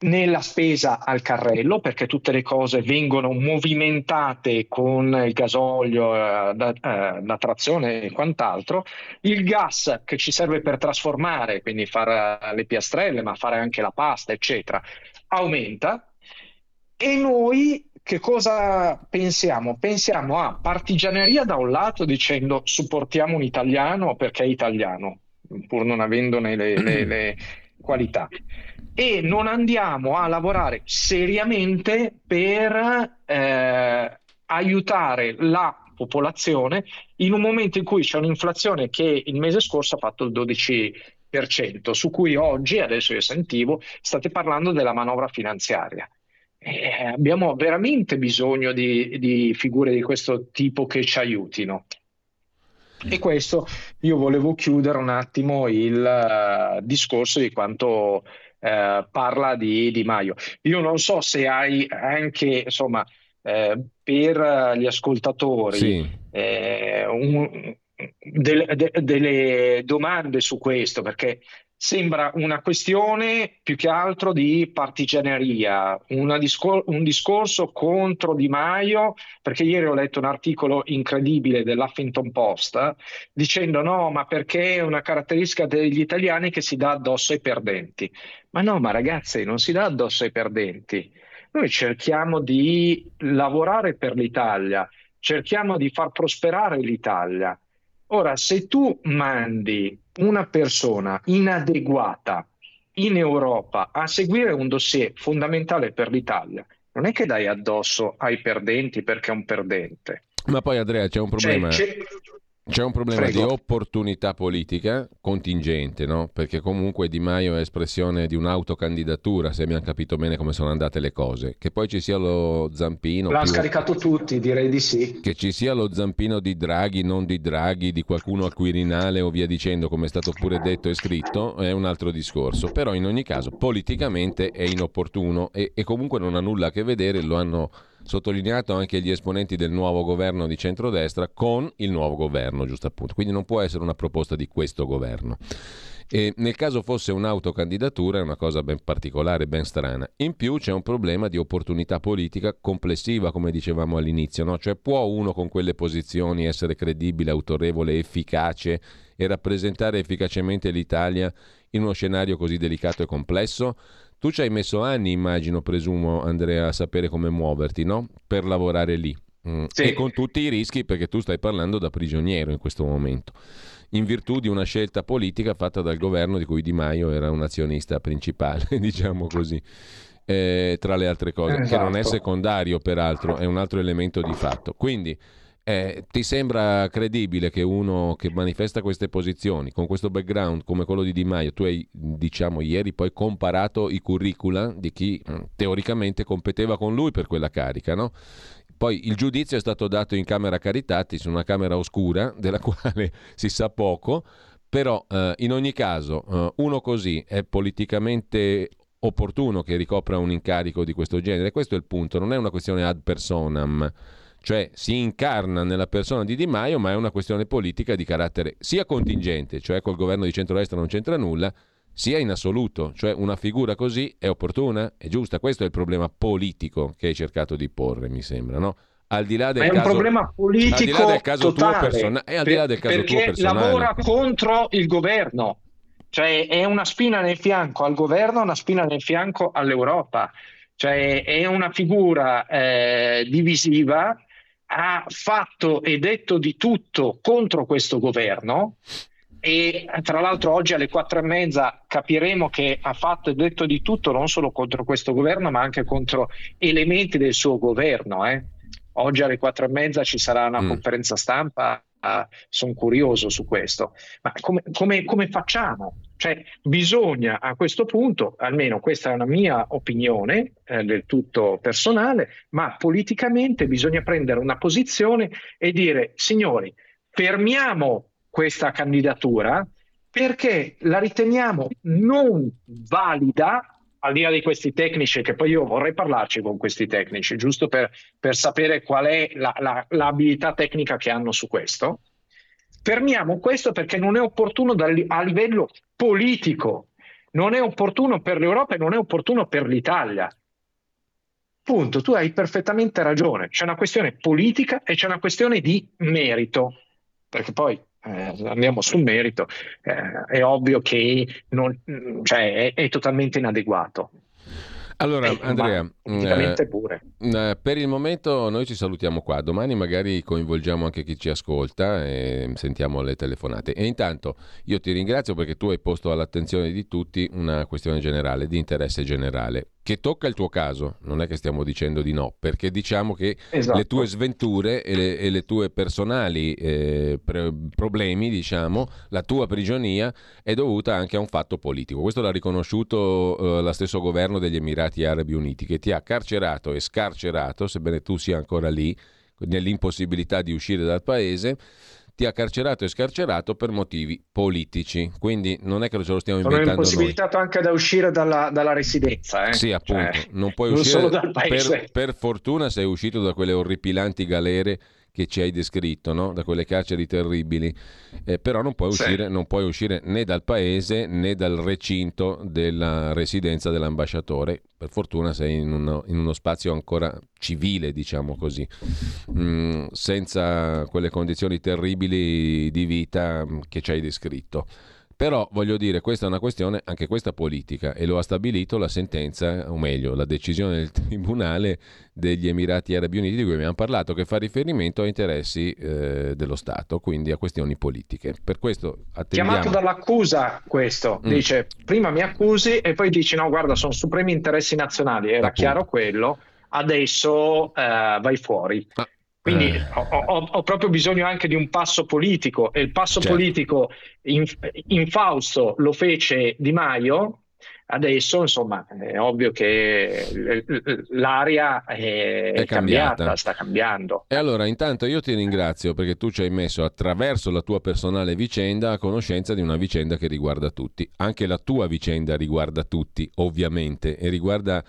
nella spesa al carrello, perché tutte le cose vengono movimentate con il gasolio da trazione e quant'altro, il gas che ci serve per trasformare, quindi fare le piastrelle ma fare anche la pasta eccetera, aumenta. E noi che cosa pensiamo? Pensiamo a partigianeria da un lato, dicendo supportiamo un italiano perché è italiano, pur non avendone le qualità, e non andiamo a lavorare seriamente per aiutare la popolazione in un momento in cui c'è un'inflazione che il mese scorso ha fatto il 12%, su cui oggi, adesso io sentivo, state parlando della manovra finanziaria. Abbiamo veramente bisogno di figure di questo tipo che ci aiutino. E questo, io volevo chiudere un attimo il discorso di quanto parla di Di Maio. Io non so se hai anche, insomma, per gli ascoltatori, sì, delle domande su questo, perché sembra una questione più che altro di partigianeria, un discorso contro Di Maio, perché ieri ho letto un articolo incredibile dell'Huffington Post dicendo no, ma perché è una caratteristica degli italiani che si dà addosso ai perdenti. Ma no, ma ragazzi, non si dà addosso ai perdenti. Noi cerchiamo di lavorare per l'Italia, cerchiamo di far prosperare l'Italia. Ora, se tu mandi una persona inadeguata in Europa a seguire un dossier fondamentale per l'Italia, non è che dai addosso ai perdenti perché è un perdente. Ma poi, Andrea, c'è un problema. C'è un problema, prego, di opportunità politica contingente, no? Perché comunque Di Maio è espressione di un'autocandidatura, se abbiamo capito bene come sono andate le cose. Che poi ci sia lo zampino... L'hanno scaricato tutti, direi di sì. Che ci sia lo zampino di Draghi, non di Draghi, di qualcuno al Quirinale o via dicendo, come è stato pure detto e scritto, è un altro discorso. Però in ogni caso politicamente è inopportuno e comunque non ha nulla a che vedere, lo hanno sottolineato anche gli esponenti del nuovo governo di centrodestra, con il nuovo governo, giusto appunto. Quindi non può essere una proposta di questo governo. E nel caso fosse un'autocandidatura è una cosa ben particolare, ben strana. In più c'è un problema di opportunità politica complessiva, come dicevamo all'inizio, no? Cioè, può uno con quelle posizioni essere credibile, autorevole, efficace e rappresentare efficacemente l'Italia in uno scenario così delicato e complesso? Tu ci hai messo anni, immagino, presumo, Andrea, a sapere come muoverti, no? Per lavorare lì. Sì. E con tutti i rischi, perché tu stai parlando da prigioniero in questo momento, in virtù di una scelta politica fatta dal governo di cui Di Maio era un azionista principale, diciamo così, tra le altre cose, esatto, che non è secondario, peraltro, è un altro elemento di fatto. Quindi ti sembra credibile che uno che manifesta queste posizioni con questo background come quello di Di Maio, tu hai, diciamo, ieri poi comparato i curricula di chi teoricamente competeva con lui per quella carica, no? Poi il giudizio è stato dato in camera Caritatis, una camera oscura della quale si sa poco, però in ogni caso uno così è politicamente opportuno che ricopra un incarico di questo genere. Questo è il punto, non è una questione ad personam, cioè si incarna nella persona di Di Maio, ma è una questione politica di carattere sia contingente, cioè col governo di centrodestra non c'entra nulla, sia in assoluto, cioè una figura così è opportuna, è giusta. Questo è il problema politico che hai cercato di porre, mi sembra, no? Al di là del caso, è un problema politico al di là del caso totale, tuo personale, al di là del caso perché tuo personale, lavora contro il governo, cioè è una spina nel fianco al governo, una spina nel fianco all'Europa, cioè è una figura divisiva. Ha fatto e detto di tutto contro questo governo, e tra l'altro oggi alle 4:30 capiremo che ha fatto e detto di tutto non solo contro questo governo, ma anche contro elementi del suo governo. Oggi alle 4:30 ci sarà una conferenza stampa, sono curioso su questo. Ma come facciamo? Cioè, bisogna a questo punto, almeno questa è una mia opinione del tutto personale, ma politicamente bisogna prendere una posizione e dire: signori, fermiamo questa candidatura perché la riteniamo non valida, al di là di questi tecnici, che poi io vorrei parlarci con questi tecnici, giusto per sapere qual è l'abilità tecnica che hanno su questo. Fermiamo questo perché non è opportuno a livello politico, non è opportuno per l'Europa e non è opportuno per l'Italia. Punto, tu hai perfettamente ragione, c'è una questione politica e c'è una questione di merito, perché poi andiamo sul merito, è ovvio che non, cioè, è totalmente inadeguato. Allora, Andrea, pure. Per il momento noi ci salutiamo qua, domani magari coinvolgiamo anche chi ci ascolta e sentiamo le telefonate. E intanto io ti ringrazio perché tu hai posto all'attenzione di tutti una questione generale, di interesse generale, che tocca il tuo caso, non è che stiamo dicendo di no, perché diciamo che esatto, le tue sventure e le tue personali problemi, diciamo, la tua prigionia è dovuta anche a un fatto politico. Questo l'ha riconosciuto lo stesso governo degli Emirati Arabi Uniti, che ti ha carcerato e scarcerato, sebbene tu sia ancora lì, nell'impossibilità di uscire dal paese, ti ha carcerato e scarcerato per motivi politici, quindi non è che ce lo stiamo inventando noi. Sono impossibilitato anche da uscire dalla residenza. Sì, appunto, cioè, non puoi uscire dal paese. Per fortuna sei uscito da quelle orripilanti galere che ci hai descritto, no? Da quelle carceri terribili, però non puoi uscire, sì, non puoi uscire né dal paese né dal recinto della residenza dell'ambasciatore. Per fortuna sei in uno spazio ancora civile, diciamo così, senza quelle condizioni terribili di vita che ci hai descritto. Però voglio dire, questa è una questione, anche questa politica, e lo ha stabilito la sentenza, o meglio, la decisione del Tribunale degli Emirati Arabi Uniti di cui abbiamo parlato, che fa riferimento a interessi dello Stato, quindi a questioni politiche. Per questo attendiamo. Chiamato dall'accusa questo, dice prima mi accusi e poi dici no guarda sono supremi interessi nazionali, era appunto chiaro quello, adesso vai fuori. Ah. Quindi ho proprio bisogno anche di un passo politico, e il passo certo politico infausto lo fece Di Maio. Adesso insomma è ovvio che l'aria è cambiata, sta cambiando. E allora intanto io ti ringrazio perché tu ci hai messo attraverso la tua personale vicenda a conoscenza di una vicenda che riguarda tutti. Anche la tua vicenda riguarda tutti ovviamente e riguarda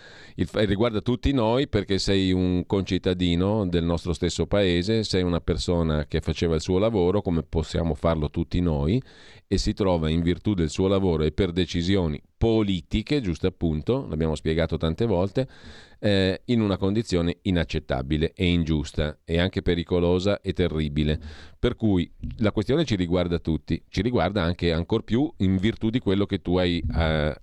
tutti noi perché sei un concittadino del nostro stesso paese, sei una persona che faceva il suo lavoro come possiamo farlo tutti noi e si trova in virtù del suo lavoro e per decisioni politiche, giusto appunto, l'abbiamo spiegato tante volte, in una condizione inaccettabile e ingiusta e anche pericolosa e terribile. Per cui la questione ci riguarda tutti, ci riguarda anche ancor più in virtù di quello che tu hai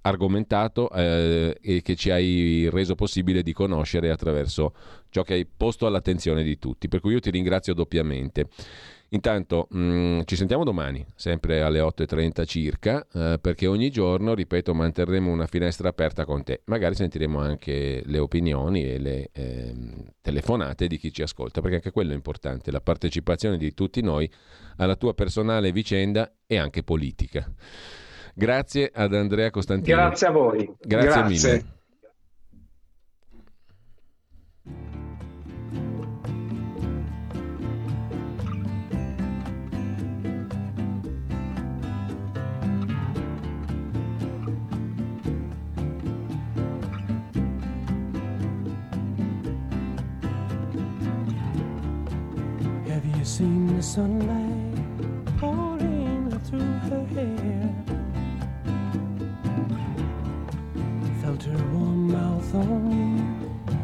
argomentato e che ci hai reso possibile di conoscere attraverso ciò che hai posto all'attenzione di tutti. Per cui io ti ringrazio doppiamente. Intanto ci sentiamo domani, sempre alle 8.30 circa, perché ogni giorno, ripeto, manterremo una finestra aperta con te. Magari sentiremo anche le opinioni e le telefonate di chi ci ascolta, perché anche quello è importante, la partecipazione di tutti noi alla tua personale vicenda e anche politica. Grazie ad Andrea Costantino. Grazie a voi. Grazie mille. Seen the sunlight pouring through her hair, felt her warm mouth on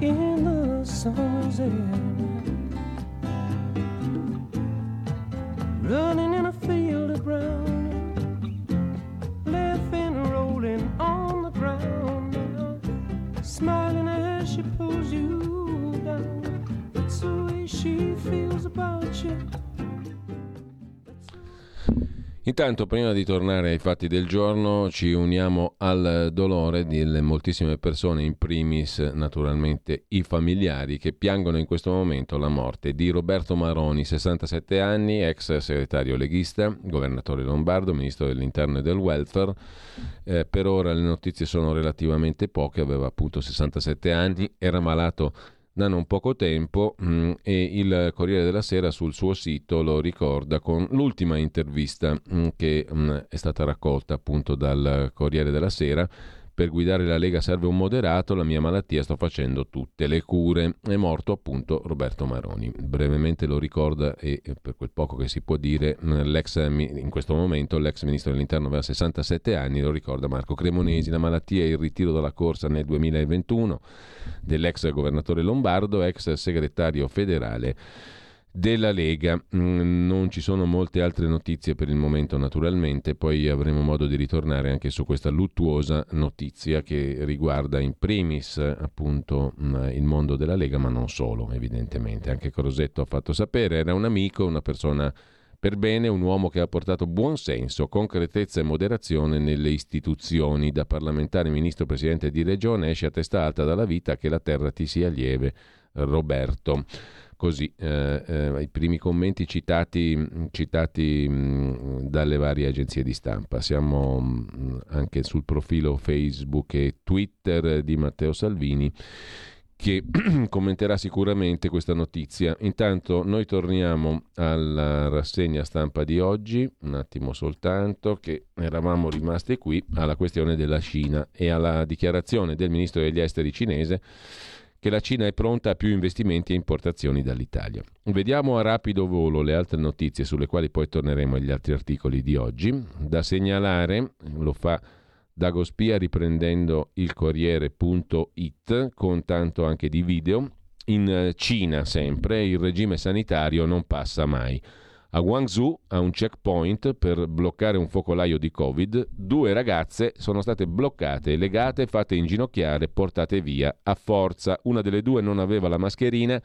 me in the summer's air, running in a field of brown, laughing, rolling on the ground now, smiling as she pulls you down. Intanto, prima di tornare ai fatti del giorno, ci uniamo al dolore delle moltissime persone, in primis naturalmente i familiari che piangono in questo momento la morte di Roberto Maroni, 67 anni, ex segretario leghista, governatore lombardo, ministro dell'interno e del welfare. Per ora le notizie sono relativamente poche, aveva appunto 67 anni, era malato da non poco tempo e il Corriere della Sera sul suo sito lo ricorda con l'ultima intervista che è stata raccolta appunto dal Corriere della Sera. Per guidare la Lega serve un moderato, la mia malattia sto facendo tutte le cure. È morto appunto Roberto Maroni. Brevemente lo ricorda e per quel poco che si può dire, in questo momento l'ex ministro dell'interno aveva 67 anni, lo ricorda Marco Cremonesi. La malattia e il ritiro dalla corsa nel 2021 dell'ex governatore lombardo, ex segretario federale della Lega. Non ci sono molte altre notizie per il momento, naturalmente, poi avremo modo di ritornare anche su questa luttuosa notizia che riguarda in primis appunto il mondo della Lega, ma non solo, evidentemente. Anche Crosetto ha fatto sapere: era un amico, una persona per bene, un uomo che ha portato buon senso, concretezza e moderazione nelle istituzioni. Da parlamentare, ministro, presidente di regione, esce a testa alta dalla vita, che la terra ti sia lieve, Roberto. Così i primi commenti citati dalle varie agenzie di stampa. Siamo anche sul profilo Facebook e Twitter di Matteo Salvini, che commenterà sicuramente questa notizia. Intanto noi torniamo alla rassegna stampa di oggi, un attimo soltanto, che eravamo rimasti qui alla questione della Cina e alla dichiarazione del ministro degli esteri cinese che la Cina è pronta a più investimenti e importazioni dall'Italia. Vediamo a rapido volo le altre notizie, sulle quali poi torneremo agli altri articoli di oggi. Da segnalare, lo fa Dagospia riprendendo il Corriere.it, con tanto anche di video, in Cina sempre il regime sanitario non passa mai. A Guangzhou, a un checkpoint per bloccare un focolaio di Covid, 2 ragazze sono state bloccate, legate, fatte inginocchiare, portate via a forza. Una delle due non aveva la mascherina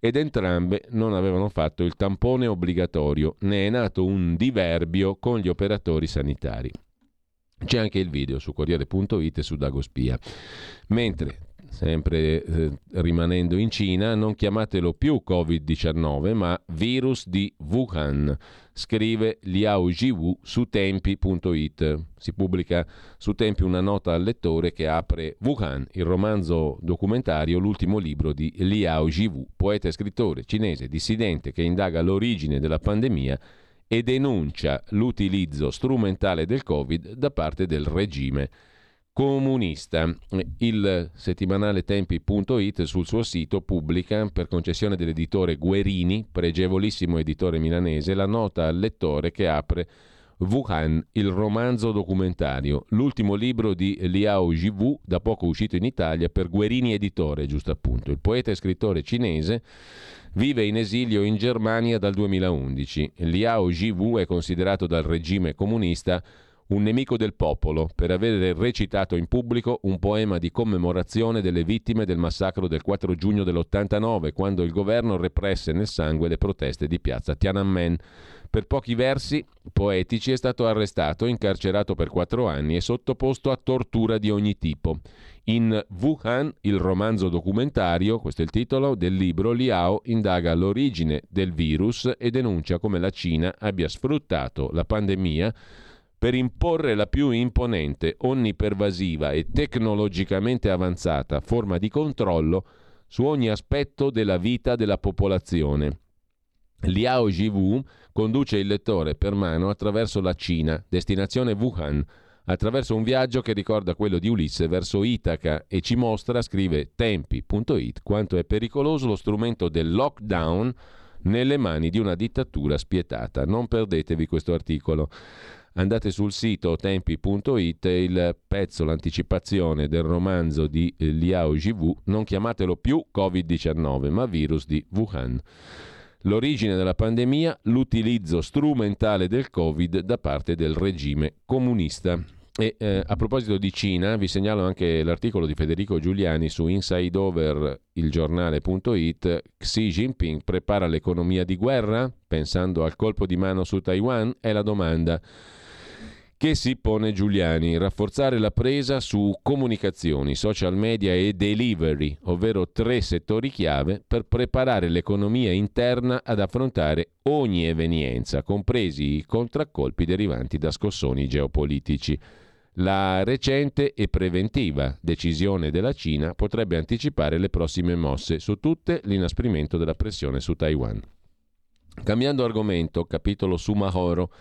ed entrambe non avevano fatto il tampone obbligatorio. Ne è nato un diverbio con gli operatori sanitari. C'è anche il video su Corriere.it e su Dagospia. Mentre, sempre rimanendo in Cina, non chiamatelo più Covid-19 ma virus di Wuhan, scrive Liao Jiwu su tempi.it. Si pubblica su Tempi una nota al lettore che apre Wuhan, il romanzo documentario, l'ultimo libro di Liao Jiwu, poeta e scrittore cinese dissidente che indaga l'origine della pandemia e denuncia l'utilizzo strumentale del Covid da parte del regime comunista. Il settimanale Tempi.it sul suo sito pubblica, per concessione dell'editore Guerini, pregevolissimo editore milanese, la nota al lettore che apre Wuhan, il romanzo documentario, l'ultimo libro di Liao Jiwu, da poco uscito in Italia per Guerini editore, giusto appunto. Il poeta e scrittore cinese vive in esilio in Germania dal 2011. Liao Jiwu è considerato dal regime comunista un nemico del popolo per aver recitato in pubblico un poema di commemorazione delle vittime del massacro del 4 giugno dell'89, quando il governo represse nel sangue le proteste di piazza Tiananmen. Per pochi versi poetici è stato arrestato, incarcerato per 4 anni e sottoposto a tortura di ogni tipo. In Wuhan, il romanzo documentario, questo è il titolo del libro, Liao indaga l'origine del virus e denuncia come la Cina abbia sfruttato la pandemia per imporre la più imponente, onnipervasiva e tecnologicamente avanzata forma di controllo su ogni aspetto della vita della popolazione. Liao Jiwu conduce il lettore per mano attraverso la Cina, destinazione Wuhan, attraverso un viaggio che ricorda quello di Ulisse verso Itaca e ci mostra, scrive Tempi.it, quanto è pericoloso lo strumento del lockdown nelle mani di una dittatura spietata. Non perdetevi questo articolo. Andate sul sito tempi.it, il pezzo, l'anticipazione del romanzo di Liao Jiwu, non chiamatelo più Covid-19 ma virus di Wuhan. L'origine della pandemia, l'utilizzo strumentale del Covid da parte del regime comunista. E a proposito di Cina, vi segnalo anche l'articolo di Federico Giuliani su insideoverilgiornale.it. Xi Jinping prepara l'economia di guerra pensando al colpo di mano su Taiwan, è la domanda che si pone Giuliani. Rafforzare la presa su comunicazioni, social media e delivery, ovvero 3 settori chiave per preparare l'economia interna ad affrontare ogni evenienza, compresi i contraccolpi derivanti da scossoni geopolitici. La recente e preventiva decisione della Cina potrebbe anticipare le prossime mosse, su tutte l'inasprimento della pressione su Taiwan. Cambiando argomento, capitolo Soumahoro.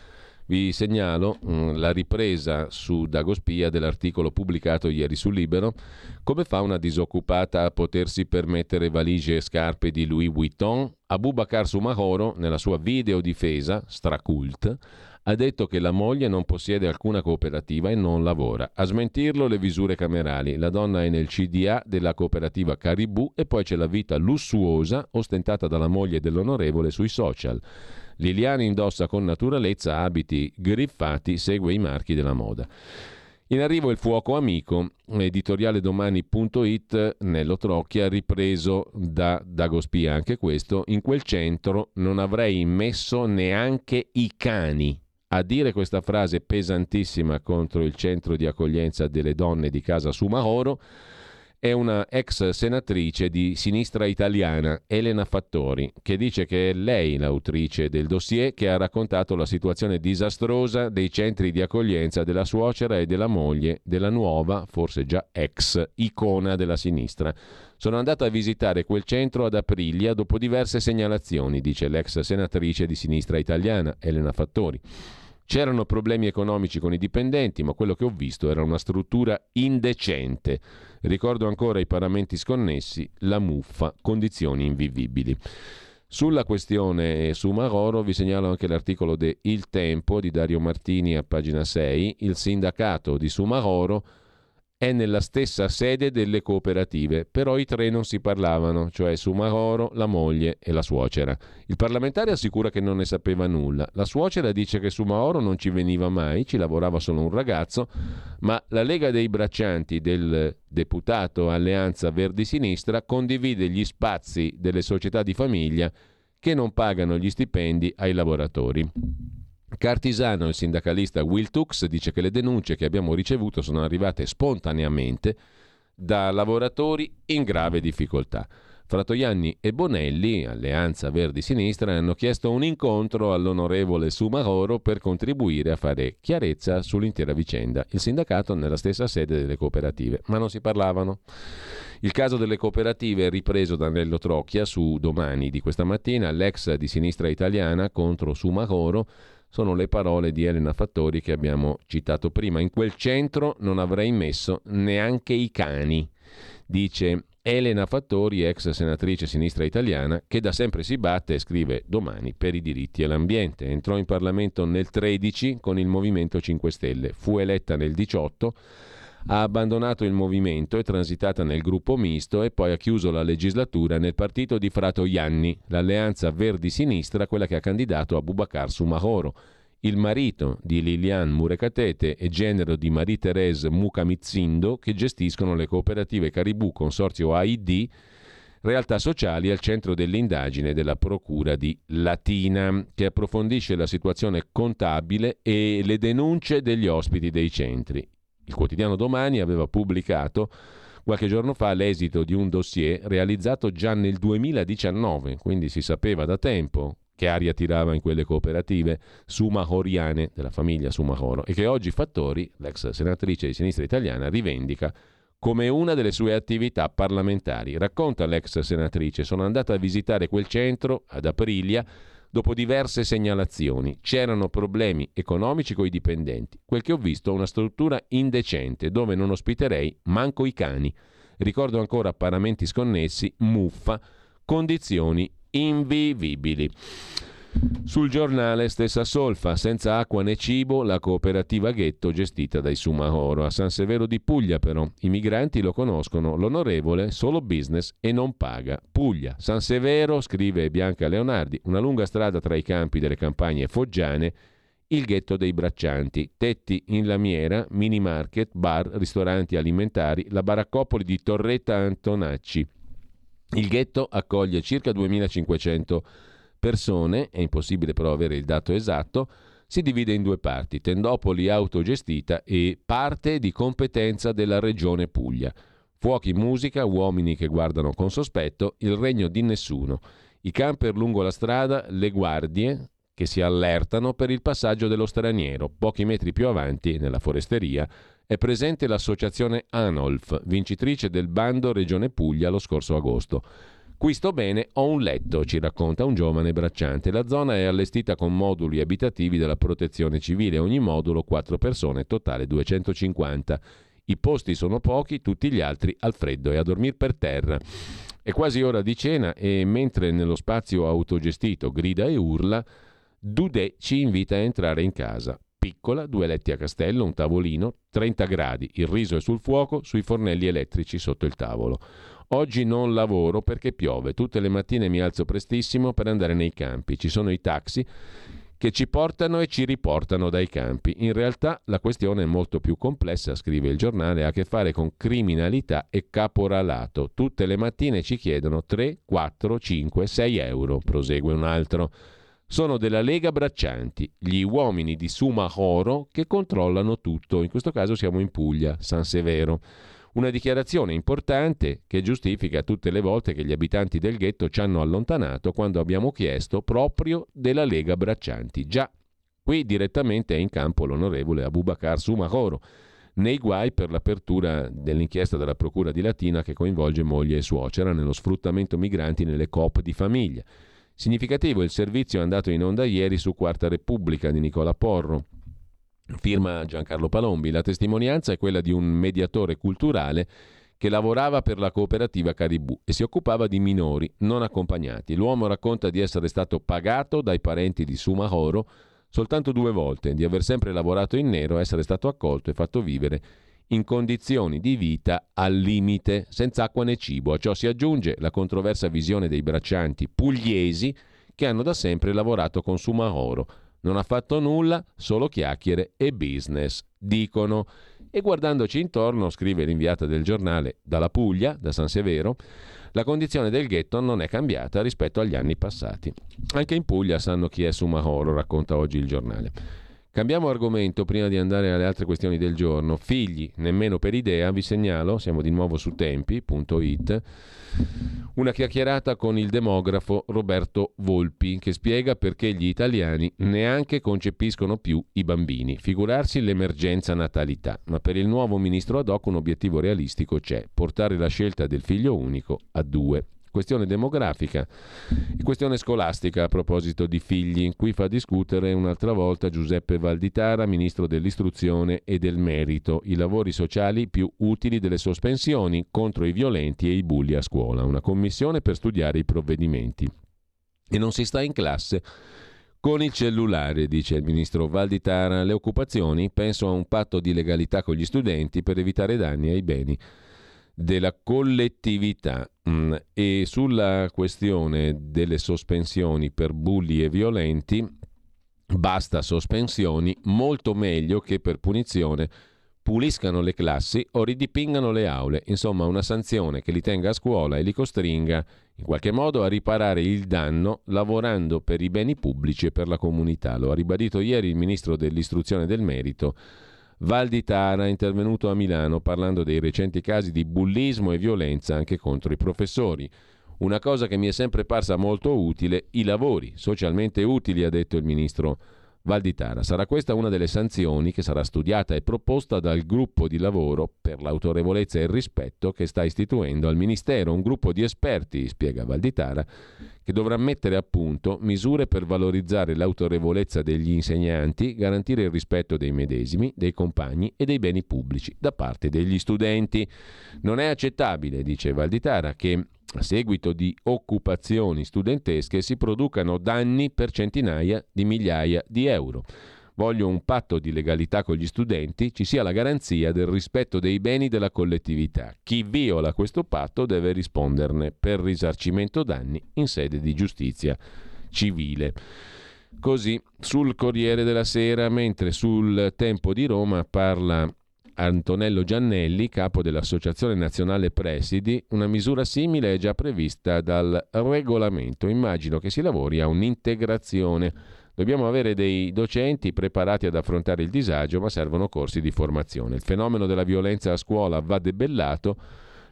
Vi segnalo la ripresa su Dagospia dell'articolo pubblicato ieri su Libero, come fa una disoccupata a potersi permettere valigie e scarpe di Louis Vuitton. Abubakar Soumahoro, nella sua videodifesa, stracult, ha detto che la moglie non possiede alcuna cooperativa e non lavora. A smentirlo le visure camerali. La donna è nel CDA della cooperativa Caribù e poi c'è la vita lussuosa ostentata dalla moglie dell'onorevole sui social. Liliana indossa con naturalezza abiti griffati, segue i marchi della moda. In arrivo il fuoco amico, editoriale domani.it, Nello Trocchia, ripreso da Dagospia anche questo, in quel centro non avrei messo neanche i cani. A dire questa frase pesantissima contro il centro di accoglienza delle donne di casa Soumahoro è una ex senatrice di Sinistra Italiana, Elena Fattori, che dice che è lei l'autrice del dossier che ha raccontato la situazione disastrosa dei centri di accoglienza della suocera e della moglie della nuova, forse già ex, icona della sinistra. Sono andata a visitare quel centro ad Aprilia dopo diverse segnalazioni, dice l'ex senatrice di Sinistra Italiana, Elena Fattori. C'erano problemi economici con i dipendenti, ma quello che ho visto era una struttura indecente. Ricordo ancora i paramenti sconnessi, la muffa, condizioni invivibili. Sulla questione Soumahoro vi segnalo anche l'articolo de Il Tempo di Dario Martini a pagina 6. Il sindacato di Soumahoro è nella stessa sede delle cooperative, però i tre non si parlavano, cioè Soumahoro, la moglie e la suocera. Il parlamentare assicura che non ne sapeva nulla. La suocera dice che Soumahoro non ci veniva mai, ci lavorava solo un ragazzo, ma la Lega dei Braccianti del deputato Alleanza Verdi Sinistra condivide gli spazi delle società di famiglia che non pagano gli stipendi ai lavoratori. Cartisano, il sindacalista Wiltux, dice che le denunce che abbiamo ricevuto sono arrivate spontaneamente da lavoratori in grave difficoltà. Fratoianni e Bonelli, Alleanza Verdi Sinistra, hanno chiesto un incontro all'onorevole Soumahoro per contribuire a fare chiarezza sull'intera vicenda. Il sindacato nella stessa sede delle cooperative, ma non si parlavano. Il caso delle cooperative è ripreso da Nello Trocchia su Domani di questa mattina, l'ex di Sinistra Italiana contro Soumahoro. Sono le parole di Elena Fattori che abbiamo citato prima. In quel centro non avrei messo neanche i cani, dice Elena Fattori, ex senatrice Sinistra Italiana, che da sempre si batte, scrive Domani, per i diritti e l'ambiente. Entrò in Parlamento nel 2013 con il Movimento 5 Stelle, fu eletta nel 2018, ha abbandonato il movimento, è transitata nel gruppo misto e poi ha chiuso la legislatura nel partito di Fratoianni, l'alleanza Verdi-Sinistra, quella che ha candidato Abubakar Soumahoro, il marito di Lilian Murekatete e genero di Marie-Thérèse Mukamitzindo, che gestiscono le cooperative Caribù, consorzio AID, realtà sociali al centro dell'indagine della Procura di Latina, che approfondisce la situazione contabile e le denunce degli ospiti dei centri. Il quotidiano Domani aveva pubblicato qualche giorno fa l'esito di un dossier realizzato già nel 2019, quindi si sapeva da tempo che aria tirava in quelle cooperative soumahoriane della famiglia Soumahoro e che oggi Fattori, l'ex senatrice di Sinistra Italiana, rivendica come una delle sue attività parlamentari. Racconta l'ex senatrice: sono andata a visitare quel centro ad Aprilia dopo diverse segnalazioni. C'erano problemi economici coi dipendenti. Quel che ho visto è una struttura indecente dove non ospiterei manco i cani. Ricordo ancora paramenti sconnessi, muffa, condizioni invivibili. Sul Giornale stessa solfa, senza acqua né cibo la cooperativa ghetto gestita dai Soumahoro a San Severo di Puglia. Però i migranti lo conoscono, l'onorevole solo business e non paga. Puglia, San Severo, scrive Bianca Leonardi, una lunga strada tra i campi delle campagne foggiane, il ghetto dei braccianti, tetti in lamiera, mini market, bar, ristoranti alimentari, la baraccopoli di Torretta Antonacci. Il ghetto accoglie circa 2500 persone, è impossibile però avere il dato esatto, si divide in due parti, tendopoli autogestita e parte di competenza della regione Puglia. Fuochi, musica, uomini che guardano con sospetto, il regno di nessuno. I camper lungo la strada, le guardie che si allertano per il passaggio dello straniero. Pochi metri più avanti, nella foresteria, è presente l'associazione Anolf, vincitrice del bando Regione Puglia lo scorso agosto. Qui sto bene, ho un letto, ci racconta un giovane bracciante. La zona è allestita con moduli abitativi della protezione civile, ogni modulo 4 persone, totale 250. I posti sono pochi, tutti gli altri al freddo e a dormir per terra. È quasi ora di cena e mentre nello spazio autogestito grida e urla, Dudè ci invita a entrare in casa. Piccola, 2 letti a castello, un tavolino, 30 gradi, il riso è sul fuoco, sui fornelli elettrici sotto il tavolo. Oggi non lavoro perché piove, tutte le mattine mi alzo prestissimo per andare nei campi, ci sono i taxi che ci portano e ci riportano dai campi. In realtà la questione è molto più complessa, scrive il giornale, ha a che fare con criminalità e caporalato. Tutte le mattine ci chiedono 3, 4, 5, 6 euro, prosegue un altro. Sono della Lega Braccianti, gli uomini di Soumahoro che controllano tutto. In questo caso siamo in Puglia, San Severo. Una dichiarazione importante che giustifica tutte le volte che gli abitanti del ghetto ci hanno allontanato quando abbiamo chiesto proprio della Lega Braccianti. Già, qui direttamente è in campo l'onorevole Abubakar Soumahoro, nei guai per l'apertura dell'inchiesta della Procura di Latina che coinvolge moglie e suocera nello sfruttamento migranti nelle coop di famiglia. Significativo il servizio andato in onda ieri su Quarta Repubblica di Nicola Porro. Firma Giancarlo Palombi. La testimonianza è quella di un mediatore culturale che lavorava per la cooperativa Caribù e si occupava di minori non accompagnati. L'uomo racconta di essere stato pagato dai parenti di Soumahoro soltanto 2 volte, di aver sempre lavorato in nero, essere stato accolto e fatto vivere in condizioni di vita al limite, senza acqua né cibo. A ciò si aggiunge la controversa visione dei braccianti pugliesi che hanno da sempre lavorato con Soumahoro. Non ha fatto nulla, solo chiacchiere e business, dicono. E guardandoci intorno, scrive l'inviata del giornale dalla Puglia, da San Severo, la condizione del ghetto non è cambiata rispetto agli anni passati. Anche in Puglia sanno chi è Soumahoro, racconta oggi il giornale. Cambiamo argomento prima di andare alle altre questioni del giorno. Figli, nemmeno per idea, vi segnalo, siamo di nuovo su tempi.it, una chiacchierata con il demografo Roberto Volpi che spiega perché gli italiani neanche concepiscono più i bambini. Figurarsi l'emergenza natalità, ma per il nuovo ministro ad hoc un obiettivo realistico c'è, portare la scelta del figlio unico a 2. Questione demografica e questione scolastica a proposito di figli. Qui fa discutere un'altra volta Giuseppe Valditara, ministro dell'istruzione e del merito. I lavori sociali più utili delle sospensioni contro i violenti e i bulli a scuola. Una commissione per studiare i provvedimenti. E non si sta in classe con il cellulare, dice il ministro Valditara. Le occupazioni, penso a un patto di legalità con gli studenti per evitare danni ai beni della collettività. E sulla questione delle sospensioni per bulli e violenti, basta sospensioni, molto meglio che per punizione puliscano le classi o ridipingano le aule, insomma una sanzione che li tenga a scuola e li costringa in qualche modo a riparare il danno lavorando per i beni pubblici e per la comunità. Lo ha ribadito ieri il ministro dell'istruzione e del merito Valditara, è intervenuto a Milano parlando dei recenti casi di bullismo e violenza anche contro i professori. Una cosa che mi è sempre parsa molto utile, i lavori socialmente utili, ha detto il ministro Valditara. Sarà questa una delle sanzioni che sarà studiata e proposta dal gruppo di lavoro per l'autorevolezza e il rispetto che sta istituendo al Ministero, un gruppo di esperti, spiega Valditara, che dovrà mettere a punto misure per valorizzare l'autorevolezza degli insegnanti, garantire il rispetto dei medesimi, dei compagni e dei beni pubblici da parte degli studenti. Non è accettabile, dice Valditara, che a seguito di occupazioni studentesche si producano danni per centinaia di migliaia di euro. Voglio un patto di legalità con gli studenti, ci sia la garanzia del rispetto dei beni della collettività. Chi viola questo patto deve risponderne per risarcimento danni in sede di giustizia civile. Così sul Corriere della Sera, mentre sul Tempo di Roma parla Antonello Giannelli, capo dell'Associazione Nazionale Presidi, una misura simile è già prevista dal regolamento. Immagino che si lavori a un'integrazione. Dobbiamo avere dei docenti preparati ad affrontare il disagio, ma servono corsi di formazione. Il fenomeno della violenza a scuola va debellato.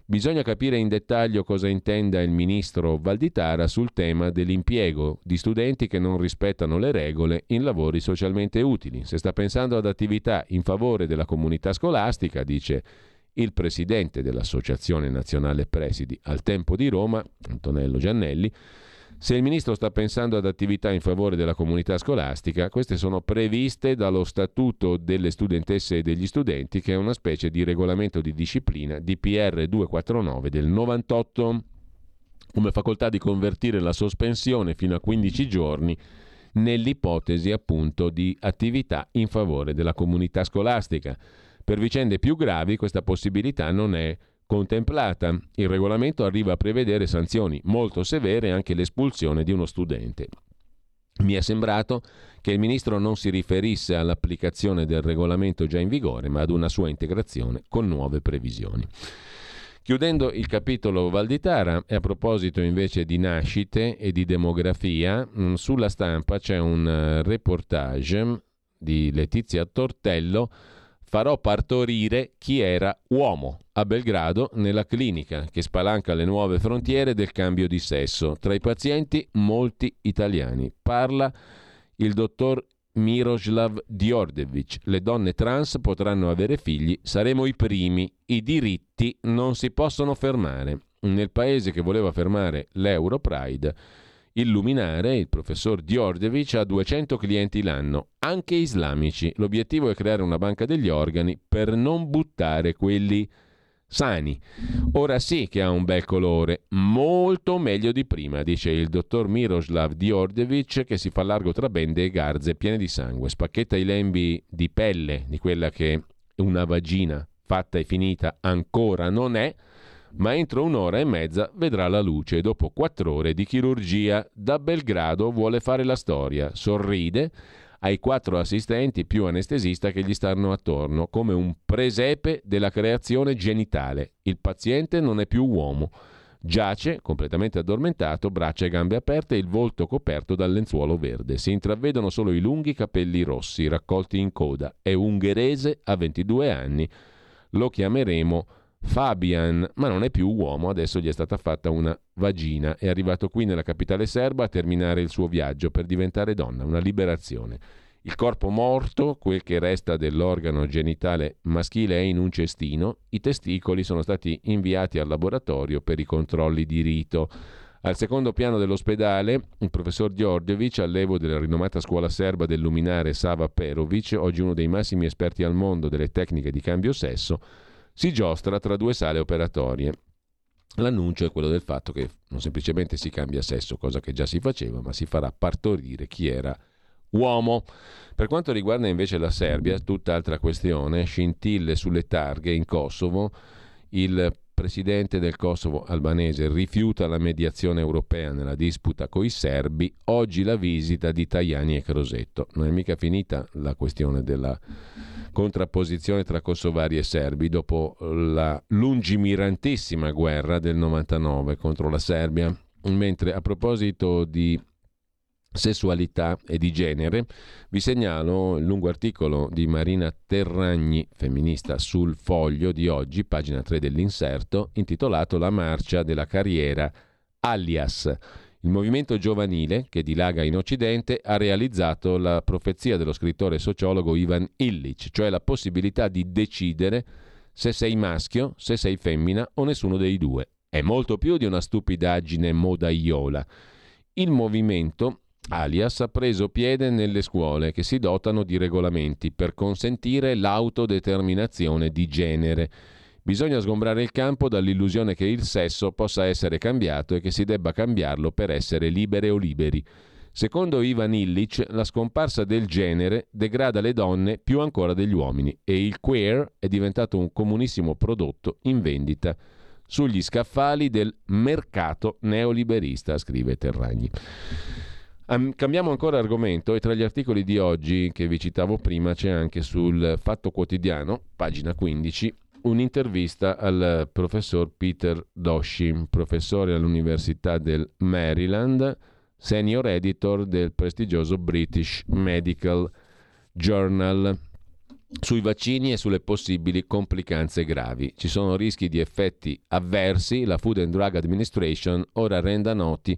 Bisogna capire in dettaglio cosa intenda il ministro Valditara sul tema dell'impiego di studenti che non rispettano le regole in lavori socialmente utili. Se sta pensando ad attività in favore della comunità scolastica, dice il presidente dell'Associazione Nazionale Presidi al Tempo di Roma, Antonello Giannelli, se il ministro sta pensando ad attività in favore della comunità scolastica, queste sono previste dallo Statuto delle studentesse e degli studenti, che è una specie di regolamento di disciplina DPR 249 del 98, come facoltà di convertire la sospensione fino a 15 giorni nell'ipotesi appunto di attività in favore della comunità scolastica. Per vicende più gravi questa possibilità non è contemplata. Il regolamento arriva a prevedere sanzioni molto severe, anche l'espulsione di uno studente. Mi è sembrato che il ministro non si riferisse all'applicazione del regolamento già in vigore, ma ad una sua integrazione con nuove previsioni. Chiudendo il capitolo Valditara, e a proposito invece di nascite e di demografia, sulla stampa c'è un reportage di Letizia Tortello, Farò partorire chi era uomo, a Belgrado, nella clinica che spalanca le nuove frontiere del cambio di sesso. Tra i pazienti molti italiani. Parla il dottor Miroslav Djordjevic. Le donne trans potranno avere figli, saremo i primi, i diritti non si possono fermare. Nel paese che voleva fermare l'Europride, il luminare, il professor Djordjevic, ha 200 clienti l'anno, anche islamici. L'obiettivo è creare una banca degli organi per non buttare quelli sani. Ora sì che ha un bel colore, molto meglio di prima, dice il dottor Miroslav Djordjevic, che si fa largo tra bende e garze piene di sangue, spacchetta i lembi di pelle di quella che una vagina fatta e finita ancora non è, ma entro un'ora e mezza vedrà la luce dopo 4 ore di chirurgia. Da Belgrado vuole fare la storia, sorride ai 4 assistenti più anestesista che gli stanno attorno, come un presepe della creazione genitale. Il paziente non è più uomo, giace completamente addormentato, braccia e gambe aperte e il volto coperto dal lenzuolo verde. Si intravedono solo i lunghi capelli rossi raccolti in coda. È ungherese, ha 22 anni, lo chiameremo Fabian, ma non è più uomo, adesso gli è stata fatta una vagina. È arrivato qui nella capitale serba a terminare il suo viaggio per diventare donna, una liberazione. Il corpo morto, quel che resta dell'organo genitale maschile, è in un cestino. I testicoli sono stati inviati al laboratorio per i controlli di rito. Al secondo piano dell'ospedale, il professor Djordjevic, allievo della rinomata scuola serba del luminare Sava Perovic, oggi uno dei massimi esperti al mondo delle tecniche di cambio sesso, si giostra tra 2 sale operatorie. L'annuncio è quello del fatto che non semplicemente si cambia sesso, cosa che già si faceva, ma si farà partorire chi era uomo. Per quanto riguarda invece la Serbia, tutt'altra questione, scintille sulle targhe in Kosovo. Il presidente del Kosovo albanese rifiuta la mediazione europea nella disputa coi serbi. Oggi la visita di Tajani e Crosetto. Non è mica finita la questione della contrapposizione tra kosovari e serbi dopo la lungimirantissima guerra del 99 contro la Serbia. Mentre a proposito di sessualità e di genere vi segnalo il lungo articolo di Marina Terragni, femminista, sul Foglio di oggi, pagina 3 dell'inserto, intitolato La marcia della carriera alias. Il movimento giovanile, che dilaga in Occidente, ha realizzato la profezia dello scrittore e sociologo Ivan Illich, cioè la possibilità di decidere se sei maschio, se sei femmina o nessuno dei due. È molto più di una stupidaggine modaiola. Il movimento, alias, ha preso piede nelle scuole, che si dotano di regolamenti per consentire l'autodeterminazione di genere. Bisogna sgombrare il campo dall'illusione che il sesso possa essere cambiato e che si debba cambiarlo per essere libere o liberi. Secondo Ivan Illich, la scomparsa del genere degrada le donne più ancora degli uomini e il queer è diventato un comunissimo prodotto in vendita sugli scaffali del mercato neoliberista, scrive Terragni. Cambiamo ancora argomento e tra gli articoli di oggi che vi citavo prima c'è anche sul Fatto Quotidiano, pagina 15, un'intervista al professor Peter Doshi, professore all'Università del Maryland, senior editor del prestigioso British Medical Journal, sui vaccini e sulle possibili complicanze gravi. Ci sono rischi di effetti avversi, la Food and Drug Administration ora renda noti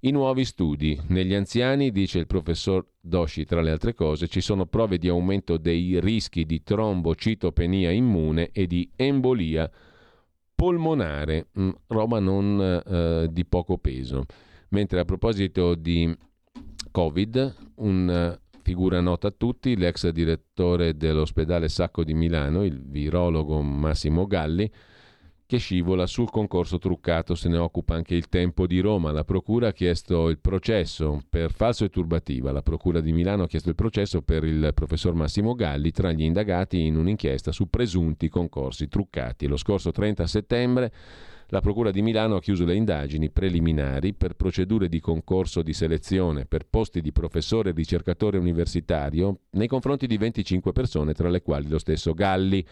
i nuovi studi. Negli anziani, dice il professor Doshi, tra le altre cose, ci sono prove di aumento dei rischi di trombocitopenia immune e di embolia polmonare, roba non di poco peso. Mentre a proposito di Covid, una figura nota a tutti, l'ex direttore dell'ospedale Sacco di Milano, il virologo Massimo Galli, che scivola sul concorso truccato. Se ne occupa anche Il Tempo di Roma. La procura ha chiesto il processo per falso e turbativa. La procura di Milano ha chiesto il processo per il professor Massimo Galli tra gli indagati in un'inchiesta su presunti concorsi truccati. Lo scorso 30 settembre la procura di Milano ha chiuso le indagini preliminari per procedure di concorso di selezione per posti di professore e ricercatore universitario nei confronti di 25 persone, tra le quali lo stesso Galli.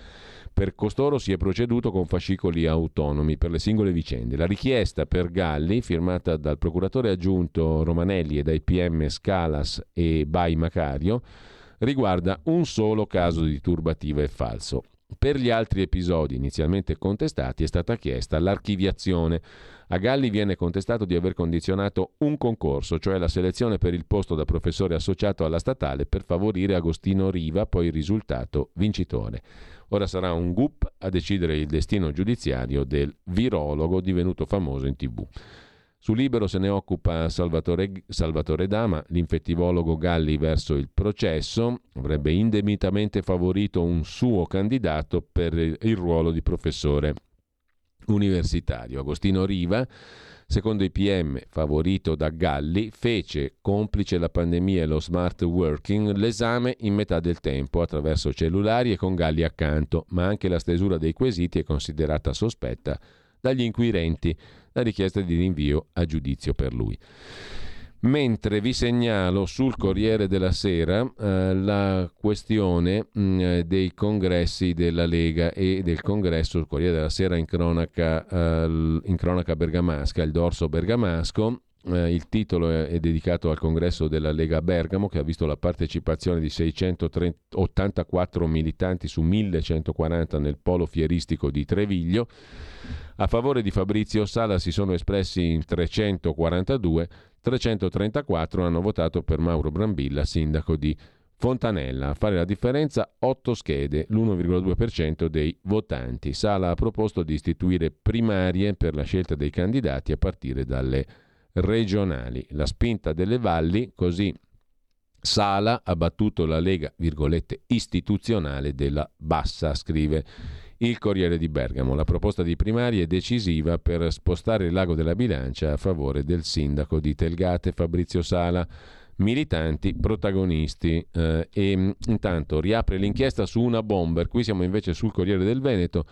Per costoro si è proceduto con fascicoli autonomi per le singole vicende. La richiesta per Galli, firmata dal procuratore aggiunto Romanelli e dai PM Scalas e Bai Macario, riguarda un solo caso di turbativa e falso. Per gli altri episodi inizialmente contestati è stata chiesta l'archiviazione. A Galli viene contestato di aver condizionato un concorso, cioè la selezione per il posto da professore associato alla statale, per favorire Agostino Riva, poi risultato vincitore. Ora sarà un GUP a decidere il destino giudiziario del virologo divenuto famoso in TV. Su Libero se ne occupa Salvatore Dama. L'infettivologo Galli verso il processo, avrebbe indebitamente favorito un suo candidato per il ruolo di professore universitario. Agostino Riva, secondo i PM, favorito da Galli, fece, complice la pandemia e lo smart working, l'esame in metà del tempo attraverso cellulari e con Galli accanto, ma anche la stesura dei quesiti è considerata sospetta dagli inquirenti. La richiesta di rinvio a giudizio per lui. Mentre vi segnalo sul Corriere della Sera la questione dei congressi della Lega e del congresso. Il Corriere della Sera in cronaca bergamasca, il dorso bergamasco. Il titolo è dedicato al congresso della Lega Bergamo, che ha visto la partecipazione di 684 militanti su 1140 nel polo fieristico di Treviglio. A favore di Fabrizio Sala si sono espressi in 342, 334 hanno votato per Mauro Brambilla, sindaco di Fontanella. A fare la differenza 8 schede, l'1,2% dei votanti. Sala ha proposto di istituire primarie per la scelta dei candidati a partire dalle regionali. La spinta delle valli, così Sala ha battuto la Lega, virgolette, istituzionale della bassa, scrive il Corriere di Bergamo. La proposta di primarie è decisiva per spostare il l'ago della bilancia a favore del sindaco di Telgate, Fabrizio Sala. Militanti protagonisti. E intanto riapre l'inchiesta su una bomber. Qui siamo invece sul Corriere del Veneto.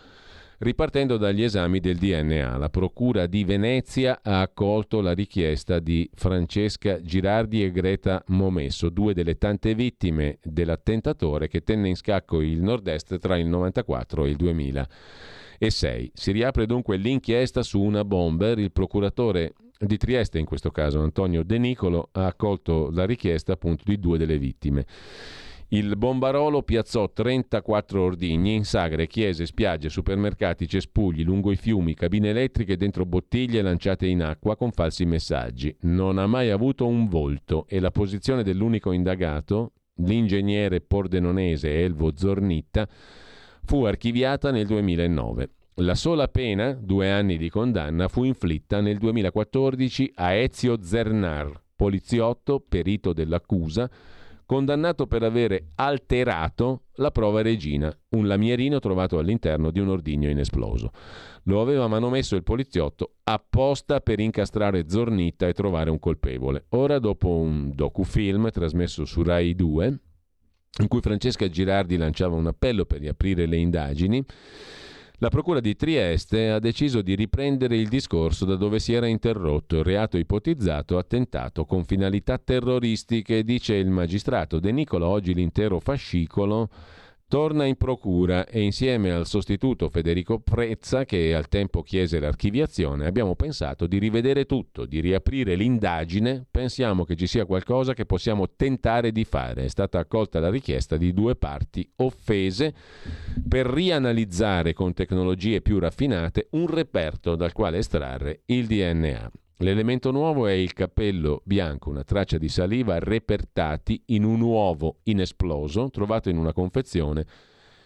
Ripartendo dagli esami del DNA, la Procura di Venezia ha accolto la richiesta di Francesca Girardi e Greta Momesso, due delle tante vittime dell'attentatore che tenne in scacco il nord-est tra il 94 e il 2006. Si riapre dunque l'inchiesta su una bomber. Il procuratore di Trieste, in questo caso Antonio De Nicolo, ha accolto la richiesta appunto di due delle vittime. Il bombarolo piazzò 34 ordigni in sagre, chiese, spiagge, supermercati, cespugli, lungo i fiumi, cabine elettriche, dentro bottiglie lanciate in acqua con falsi messaggi. Non ha mai avuto un volto e la posizione dell'unico indagato, l'ingegnere pordenonese Elvo Zornitta, fu archiviata nel 2009. La sola pena, 2 anni di condanna, fu inflitta nel 2014 a Ezio Zernar, poliziotto, perito dell'accusa, condannato per avere alterato la prova regina, un lamierino trovato all'interno di un ordigno inesploso. Lo aveva manomesso il poliziotto apposta per incastrare Zornitta e trovare un colpevole. Ora, dopo un docufilm trasmesso su Rai 2, in cui Francesca Girardi lanciava un appello per riaprire le indagini, la Procura di Trieste ha deciso di riprendere il discorso da dove si era interrotto. Il reato ipotizzato, attentato con finalità terroristiche, dice il magistrato De Nicola. Oggi l'intero fascicolo torna in procura e insieme al sostituto Federico Prezza, che al tempo chiese l'archiviazione, abbiamo pensato di rivedere tutto, di riaprire l'indagine. Pensiamo che ci sia qualcosa che possiamo tentare di fare. È stata accolta la richiesta di 2 parti offese per rianalizzare con tecnologie più raffinate un reperto dal quale estrarre il DNA. L'elemento nuovo è il cappello bianco, una traccia di saliva repertati in un uovo inesploso trovato in una confezione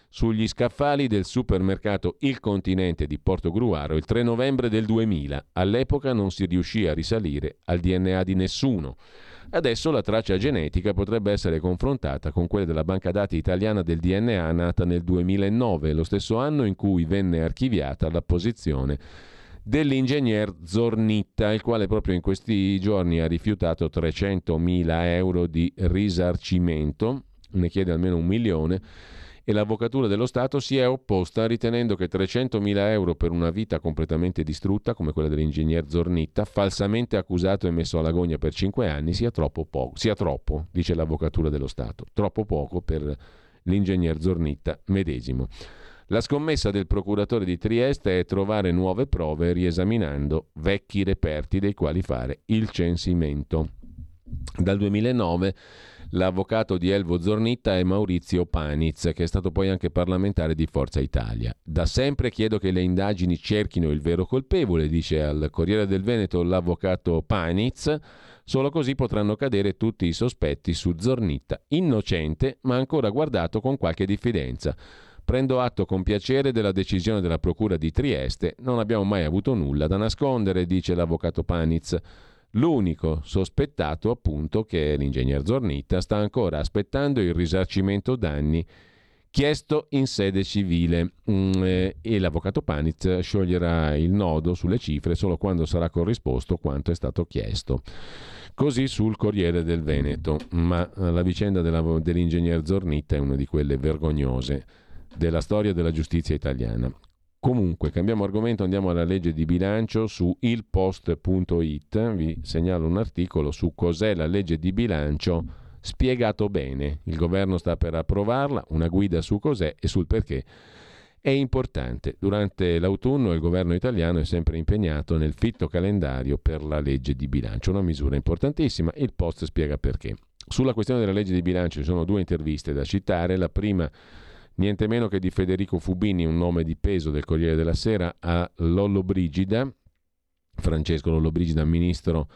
sugli scaffali del supermercato Il Continente di Portogruaro il 3 novembre del 2000. All'epoca non si riuscì a risalire al DNA di nessuno. Adesso la traccia genetica potrebbe essere confrontata con quella della banca dati italiana del DNA nata nel 2009, lo stesso anno in cui venne archiviata la posizione dell'ingegner Zornitta, il quale proprio in questi giorni ha rifiutato 300.000 euro di risarcimento, ne chiede almeno 1 milione, e l'Avvocatura dello Stato si è opposta ritenendo che 300.000 euro per una vita completamente distrutta, come quella dell'ingegner Zornitta, falsamente accusato e messo alla gogna per 5 anni, sia troppo, dice l'Avvocatura dello Stato, troppo poco per l'ingegner Zornitta medesimo. La scommessa del procuratore di Trieste è trovare nuove prove riesaminando vecchi reperti dei quali fare il censimento. Dal 2009 l'avvocato di Elvo Zornitta è Maurizio Paniz, che è stato poi anche parlamentare di Forza Italia. Da sempre chiedo che le indagini cerchino il vero colpevole, dice al Corriere del Veneto l'avvocato Paniz, solo così potranno cadere tutti i sospetti su Zornitta, innocente ma ancora guardato con qualche diffidenza. Prendo atto con piacere della decisione della Procura di Trieste, non abbiamo mai avuto nulla da nascondere, dice l'avvocato Paniz. L'unico sospettato, appunto, che è l'ingegner Zornitta, sta ancora aspettando il risarcimento danni chiesto in sede civile, e l'avvocato Paniz scioglierà il nodo sulle cifre solo quando sarà corrisposto quanto è stato chiesto. Così sul Corriere del Veneto, ma la vicenda dell'ingegner Zornitta è una di quelle vergognose della storia della giustizia italiana. Comunque, cambiamo argomento, andiamo alla legge di bilancio su ilpost.it. Vi segnalo un articolo su cos'è la legge di bilancio spiegato bene. Il governo sta per approvarla, una guida su cos'è e sul perché è importante. Durante l'autunno il governo italiano è sempre impegnato nel fitto calendario per la legge di bilancio, una misura importantissima. Il Post spiega perché. Sulla questione della legge di bilancio ci sono 2 interviste da citare. La prima, niente meno che di Federico Fubini, un nome di peso del Corriere della Sera, a Lollobrigida, Francesco Lollobrigida, ministro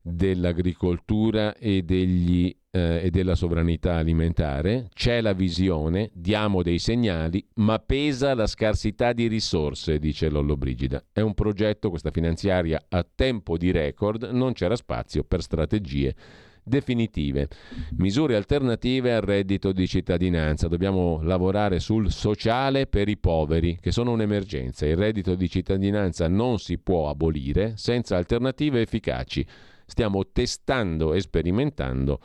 dell'agricoltura e della sovranità alimentare. C'è la visione, diamo dei segnali, ma pesa la scarsità di risorse, dice Lollobrigida. È un progetto, questa finanziaria, a tempo di record, non c'era spazio per strategie definitive. Misure alternative al reddito di cittadinanza. Dobbiamo lavorare sul sociale per i poveri, che sono un'emergenza. Il reddito di cittadinanza non si può abolire senza alternative efficaci. Stiamo testando e sperimentando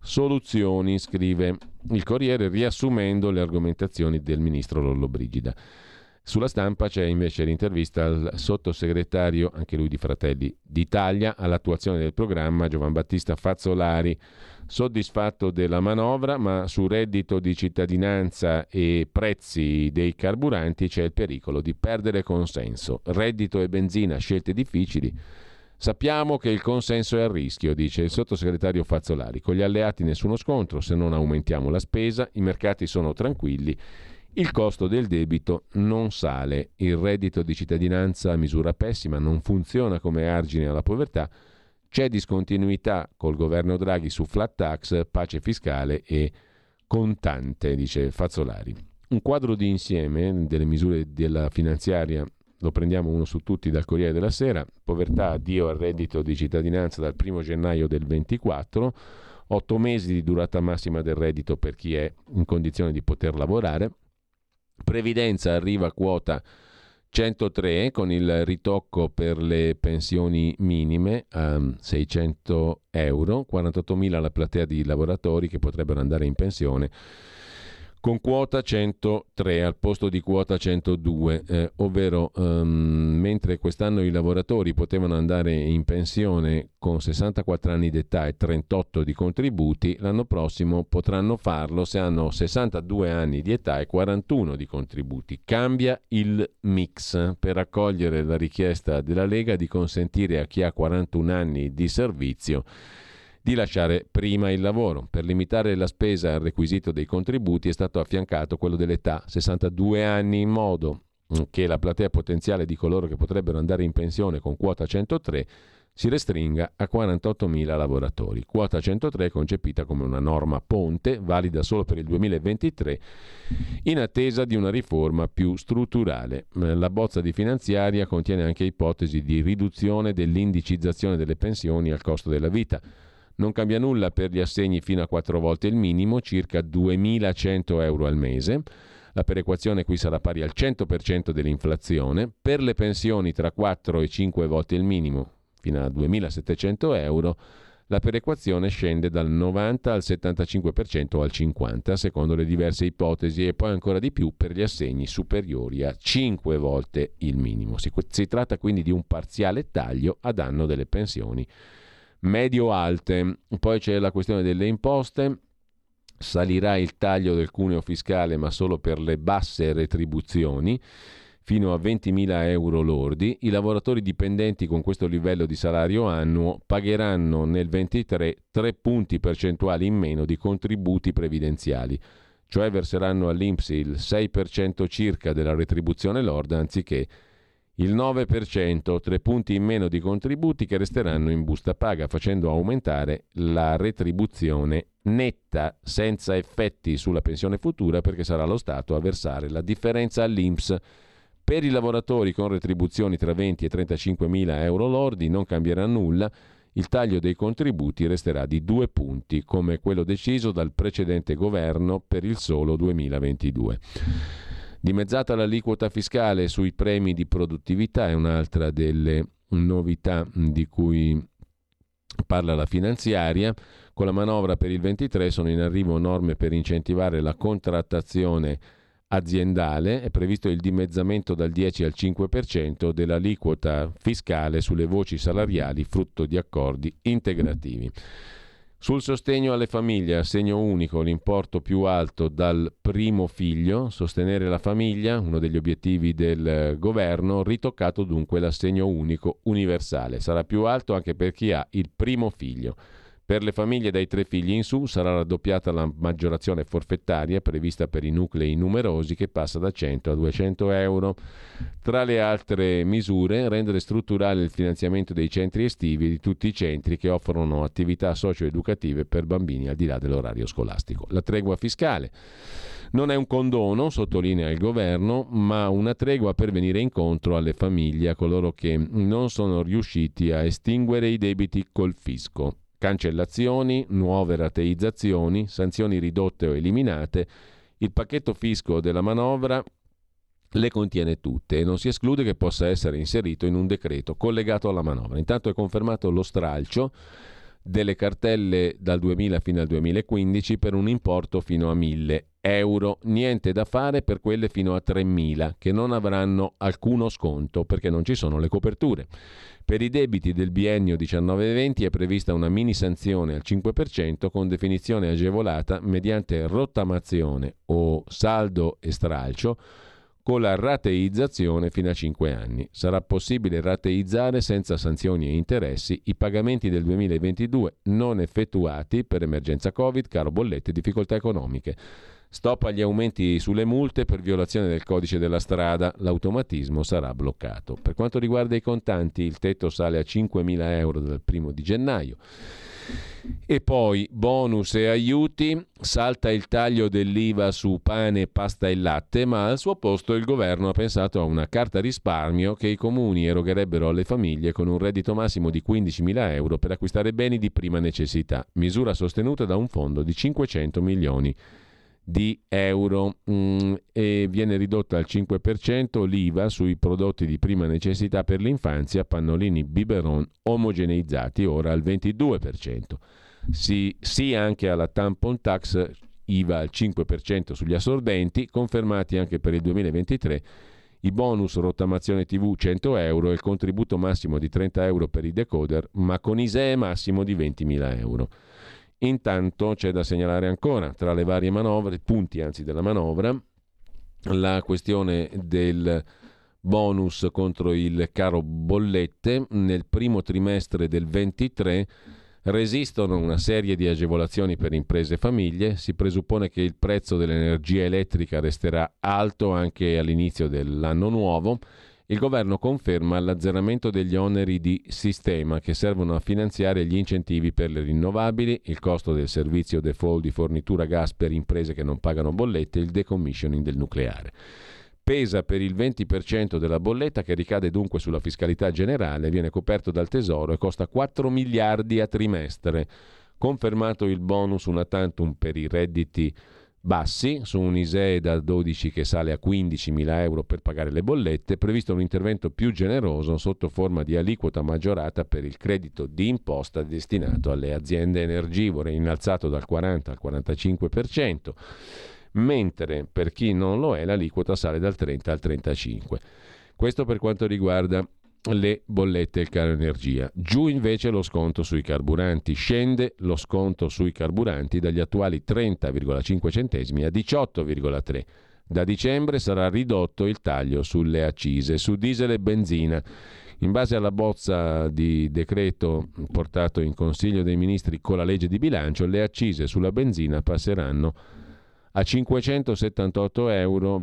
soluzioni, scrive il Corriere, riassumendo le argomentazioni del ministro Lollobrigida. Sulla Stampa c'è invece l'intervista al sottosegretario, anche lui di Fratelli d'Italia, all'attuazione del programma, Giovan Battista Fazzolari, soddisfatto della manovra, ma su reddito di cittadinanza e prezzi dei carburanti c'è il pericolo di perdere consenso. Reddito e benzina, scelte difficili. Sappiamo che il consenso è a rischio, dice il sottosegretario Fazzolari. Con gli alleati nessuno scontro, se non aumentiamo la spesa, i mercati sono tranquilli. Il costo del debito non sale, il reddito di cittadinanza, misura pessima, non funziona come argine alla povertà, c'è discontinuità col governo Draghi su flat tax, pace fiscale e contante, dice Fazzolari. Un quadro di insieme delle misure della finanziaria, lo prendiamo uno su tutti dal Corriere della Sera, povertà, addio al reddito di cittadinanza dal 1 gennaio del 24, 8 mesi di durata massima del reddito per chi è in condizione di poter lavorare. Previdenza arriva a quota 103 con il ritocco per le pensioni minime a 600 euro, 48.000 la platea di lavoratori che potrebbero andare in pensione con quota 103 al posto di quota 102, ovvero mentre quest'anno i lavoratori potevano andare in pensione con 64 anni d'età e 38 di contributi, l'anno prossimo potranno farlo se hanno 62 anni di età e 41 di contributi. Cambia il mix per accogliere la richiesta della Lega di consentire a chi ha 41 anni di servizio di lasciare prima il lavoro. Per limitare la spesa al requisito dei contributi è stato affiancato quello dell'età, 62 anni, in modo che la platea potenziale di coloro che potrebbero andare in pensione con quota 103 si restringa a 48.000 lavoratori. Quota 103 è concepita come una norma ponte, valida solo per il 2023, in attesa di una riforma più strutturale. La bozza di finanziaria contiene anche ipotesi di riduzione dell'indicizzazione delle pensioni al costo della vita. Non cambia nulla per gli assegni fino a 4 volte il minimo, circa 2.100 euro al mese. La perequazione qui sarà pari al 100% dell'inflazione. Per le pensioni tra 4 e 5 volte il minimo, fino a 2.700 euro, la perequazione scende dal 90 al 75% o al 50% secondo le diverse ipotesi, e poi ancora di più per gli assegni superiori a 5 volte il minimo. Si tratta quindi di un parziale taglio a danno delle pensioni medio-alte. Poi c'è la questione delle imposte. Salirà il taglio del cuneo fiscale, ma solo per le basse retribuzioni, fino a 20.000 euro lordi. I lavoratori dipendenti con questo livello di salario annuo pagheranno nel 23 3 punti percentuali in meno di contributi previdenziali, cioè verseranno all'INPS il 6% circa della retribuzione lorda anziché il 9%, 3 punti in meno di contributi che resteranno in busta paga, facendo aumentare la retribuzione netta senza effetti sulla pensione futura, perché sarà lo Stato a versare la differenza all'INPS. Per i lavoratori con retribuzioni tra 20 e 35 mila euro lordi non cambierà nulla, il taglio dei contributi resterà di 2 punti, come quello deciso dal precedente governo per il solo 2022. Dimezzata l'aliquota fiscale sui premi di produttività è un'altra delle novità di cui parla la finanziaria. Con la manovra per il 23 sono in arrivo norme per incentivare la contrattazione aziendale. È previsto il dimezzamento dal 10 al 5% dell'aliquota fiscale sulle voci salariali frutto di accordi integrativi. Sul sostegno alle famiglie, assegno unico, l'importo più alto dal primo figlio. Sostenere la famiglia, uno degli obiettivi del governo, ritoccato dunque l'assegno unico universale. Sarà più alto anche per chi ha il primo figlio. Per le famiglie dai 3 figli in su sarà raddoppiata la maggiorazione forfettaria prevista per i nuclei numerosi, che passa da 100 a 200 euro. Tra le altre misure, rendere strutturale il finanziamento dei centri estivi e di tutti i centri che offrono attività socio-educative per bambini al di là dell'orario scolastico. La tregua fiscale non è un condono, sottolinea il governo, ma una tregua per venire incontro alle famiglie, a coloro che non sono riusciti a estinguere i debiti col fisco. Cancellazioni, nuove rateizzazioni, sanzioni ridotte o eliminate. Il pacchetto fisco della manovra le contiene tutte e non si esclude che possa essere inserito in un decreto collegato alla manovra. Intanto è confermato lo stralcio delle cartelle dal 2000 fino al 2015 per un importo fino a 1.000 euro. Niente da fare per quelle fino a 3.000, che non avranno alcuno sconto perché non ci sono le coperture. Per i debiti del biennio 19-20 è prevista una mini sanzione al 5% con definizione agevolata mediante rottamazione o saldo e stralcio con la rateizzazione fino a 5 anni. Sarà possibile rateizzare senza sanzioni e interessi i pagamenti del 2022 non effettuati per emergenza Covid, caro bollette e difficoltà economiche. Stop agli aumenti sulle multe per violazione del codice della strada, l'automatismo sarà bloccato. Per quanto riguarda i contanti, il tetto sale a 5.000 euro dal 1 gennaio. E poi bonus e aiuti, salta il taglio dell'IVA su pane, pasta e latte, ma al suo posto il governo ha pensato a una carta risparmio che i comuni erogherebbero alle famiglie con un reddito massimo di 15.000 euro per acquistare beni di prima necessità, misura sostenuta da un fondo di 500 milioni di euro, e viene ridotta al 5% l'IVA sui prodotti di prima necessità per l'infanzia, pannolini, biberon omogeneizzati, ora al 22%. Sì anche alla tampon tax, IVA al 5% sugli assorbenti, confermati anche per il 2023 i bonus rottamazione TV 100 euro e il contributo massimo di 30 euro per i decoder, ma con ISEE massimo di 20.000 euro. Intanto c'è da segnalare ancora, tra le varie manovre, punti anzi della manovra, la questione del bonus contro il caro bollette. Nel primo trimestre del 23 resistono una serie di agevolazioni per imprese e famiglie. Si presuppone che il prezzo dell'energia elettrica resterà alto anche all'inizio dell'anno nuovo. Il governo conferma l'azzeramento degli oneri di sistema che servono a finanziare gli incentivi per le rinnovabili, il costo del servizio default di fornitura gas per imprese che non pagano bollette e il decommissioning del nucleare. Pesa per il 20% della bolletta, che ricade dunque sulla fiscalità generale, viene coperto dal Tesoro e costa 4 miliardi a trimestre. Confermato il bonus una tantum per i redditi bassi, su un ISEE da 12 che sale a 15.000 euro per pagare le bollette, previsto un intervento più generoso sotto forma di aliquota maggiorata per il credito di imposta destinato alle aziende energivore, innalzato dal 40 al 45%, mentre per chi non lo è l'aliquota sale dal 30 al 35%. Questo per quanto riguarda le bollette e il caro energia. Giù invece lo sconto sui carburanti, scende lo sconto sui carburanti dagli attuali 30,5 centesimi a 18,3. Da dicembre sarà ridotto il taglio sulle accise su diesel e benzina. In base alla bozza di decreto portato in Consiglio dei Ministri con la legge di bilancio, le accise sulla benzina passeranno a 578,4 euro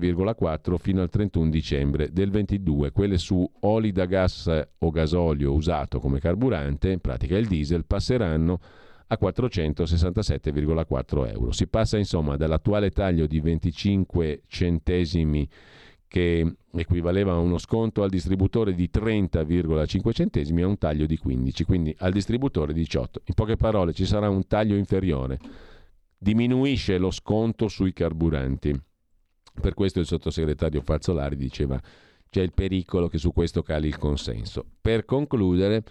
fino al 31 dicembre del 22, quelle su oli da gas o gasolio usato come carburante, in pratica il diesel, passeranno a 467,4 euro. Si passa insomma dall'attuale taglio di 25 centesimi che equivaleva a uno sconto al distributore di 30,5 centesimi a un taglio di 15, quindi al distributore 18. In poche parole ci sarà un taglio inferiore. Diminuisce lo sconto sui carburanti. Per questo il sottosegretario Fazzolari diceva c'è il pericolo che su questo cali il consenso. Per concludere,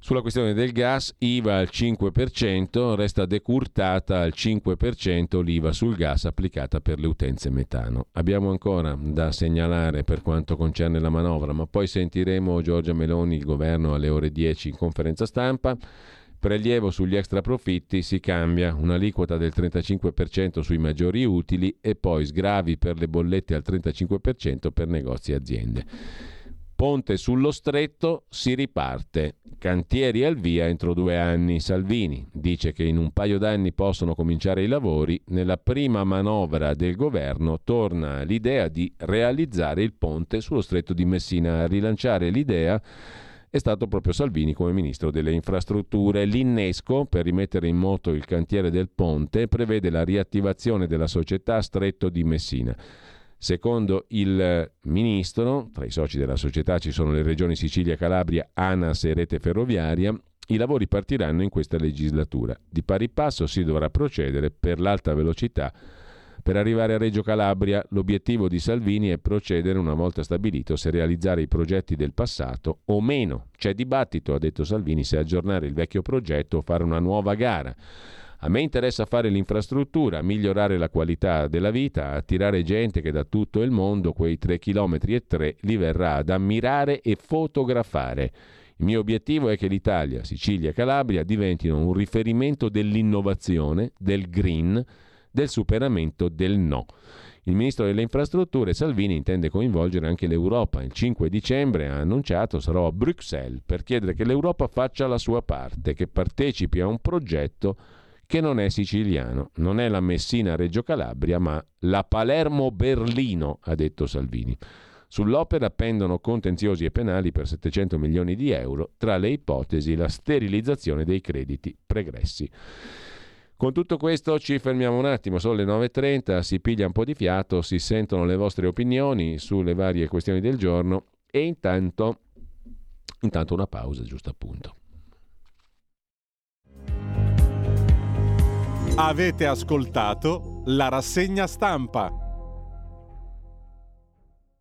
sulla questione del gas, IVA al 5%, resta decurtata al 5% l'IVA sul gas applicata per le utenze metano. Abbiamo ancora da segnalare per quanto concerne la manovra, ma poi sentiremo Giorgia Meloni, il governo, alle ore 10 in conferenza stampa. Prelievo sugli extra profitti si cambia, un'aliquota del 35% sui maggiori utili e poi sgravi per le bollette al 35% per negozi e aziende. Ponte sullo stretto, si riparte, cantieri al via entro 2 anni. Salvini dice che in un paio d'anni possono cominciare i lavori. Nella prima manovra del governo torna l'idea di realizzare il ponte sullo stretto di Messina. A rilanciare l'idea è stato proprio Salvini come ministro delle infrastrutture. L'innesco per rimettere in moto il cantiere del ponte prevede la riattivazione della società Stretto di Messina. Secondo il ministro, tra i soci della società ci sono le regioni Sicilia, Calabria, ANAS e Rete Ferroviaria. I lavori partiranno in questa legislatura. Di pari passo si dovrà procedere per l'alta velocità per arrivare a Reggio Calabria. L'obiettivo di Salvini è procedere una volta stabilito se realizzare i progetti del passato o meno. C'è dibattito, ha detto Salvini, se aggiornare il vecchio progetto o fare una nuova gara. A me interessa fare l'infrastruttura, migliorare la qualità della vita, attirare gente che da tutto il mondo quei 3,3 km li verrà ad ammirare e fotografare. Il mio obiettivo è che l'Italia, Sicilia e Calabria diventino un riferimento dell'innovazione, del green, del superamento del no. Il ministro delle infrastrutture Salvini intende coinvolgere anche l'Europa. Il 5 dicembre ha annunciato sarò a Bruxelles per chiedere che l'Europa faccia la sua parte, che partecipi a un progetto che non è siciliano, non è la Messina-Reggio Calabria ma la Palermo-Berlino, ha detto Salvini. Sull'opera pendono contenziosi e penali per 700 milioni di euro, tra le ipotesi la sterilizzazione dei crediti pregressi. Con tutto questo ci fermiamo un attimo, sono le 9.30, si piglia un po' di fiato, si sentono le vostre opinioni sulle varie questioni del giorno e intanto una pausa, giusto appunto. Avete ascoltato la rassegna stampa.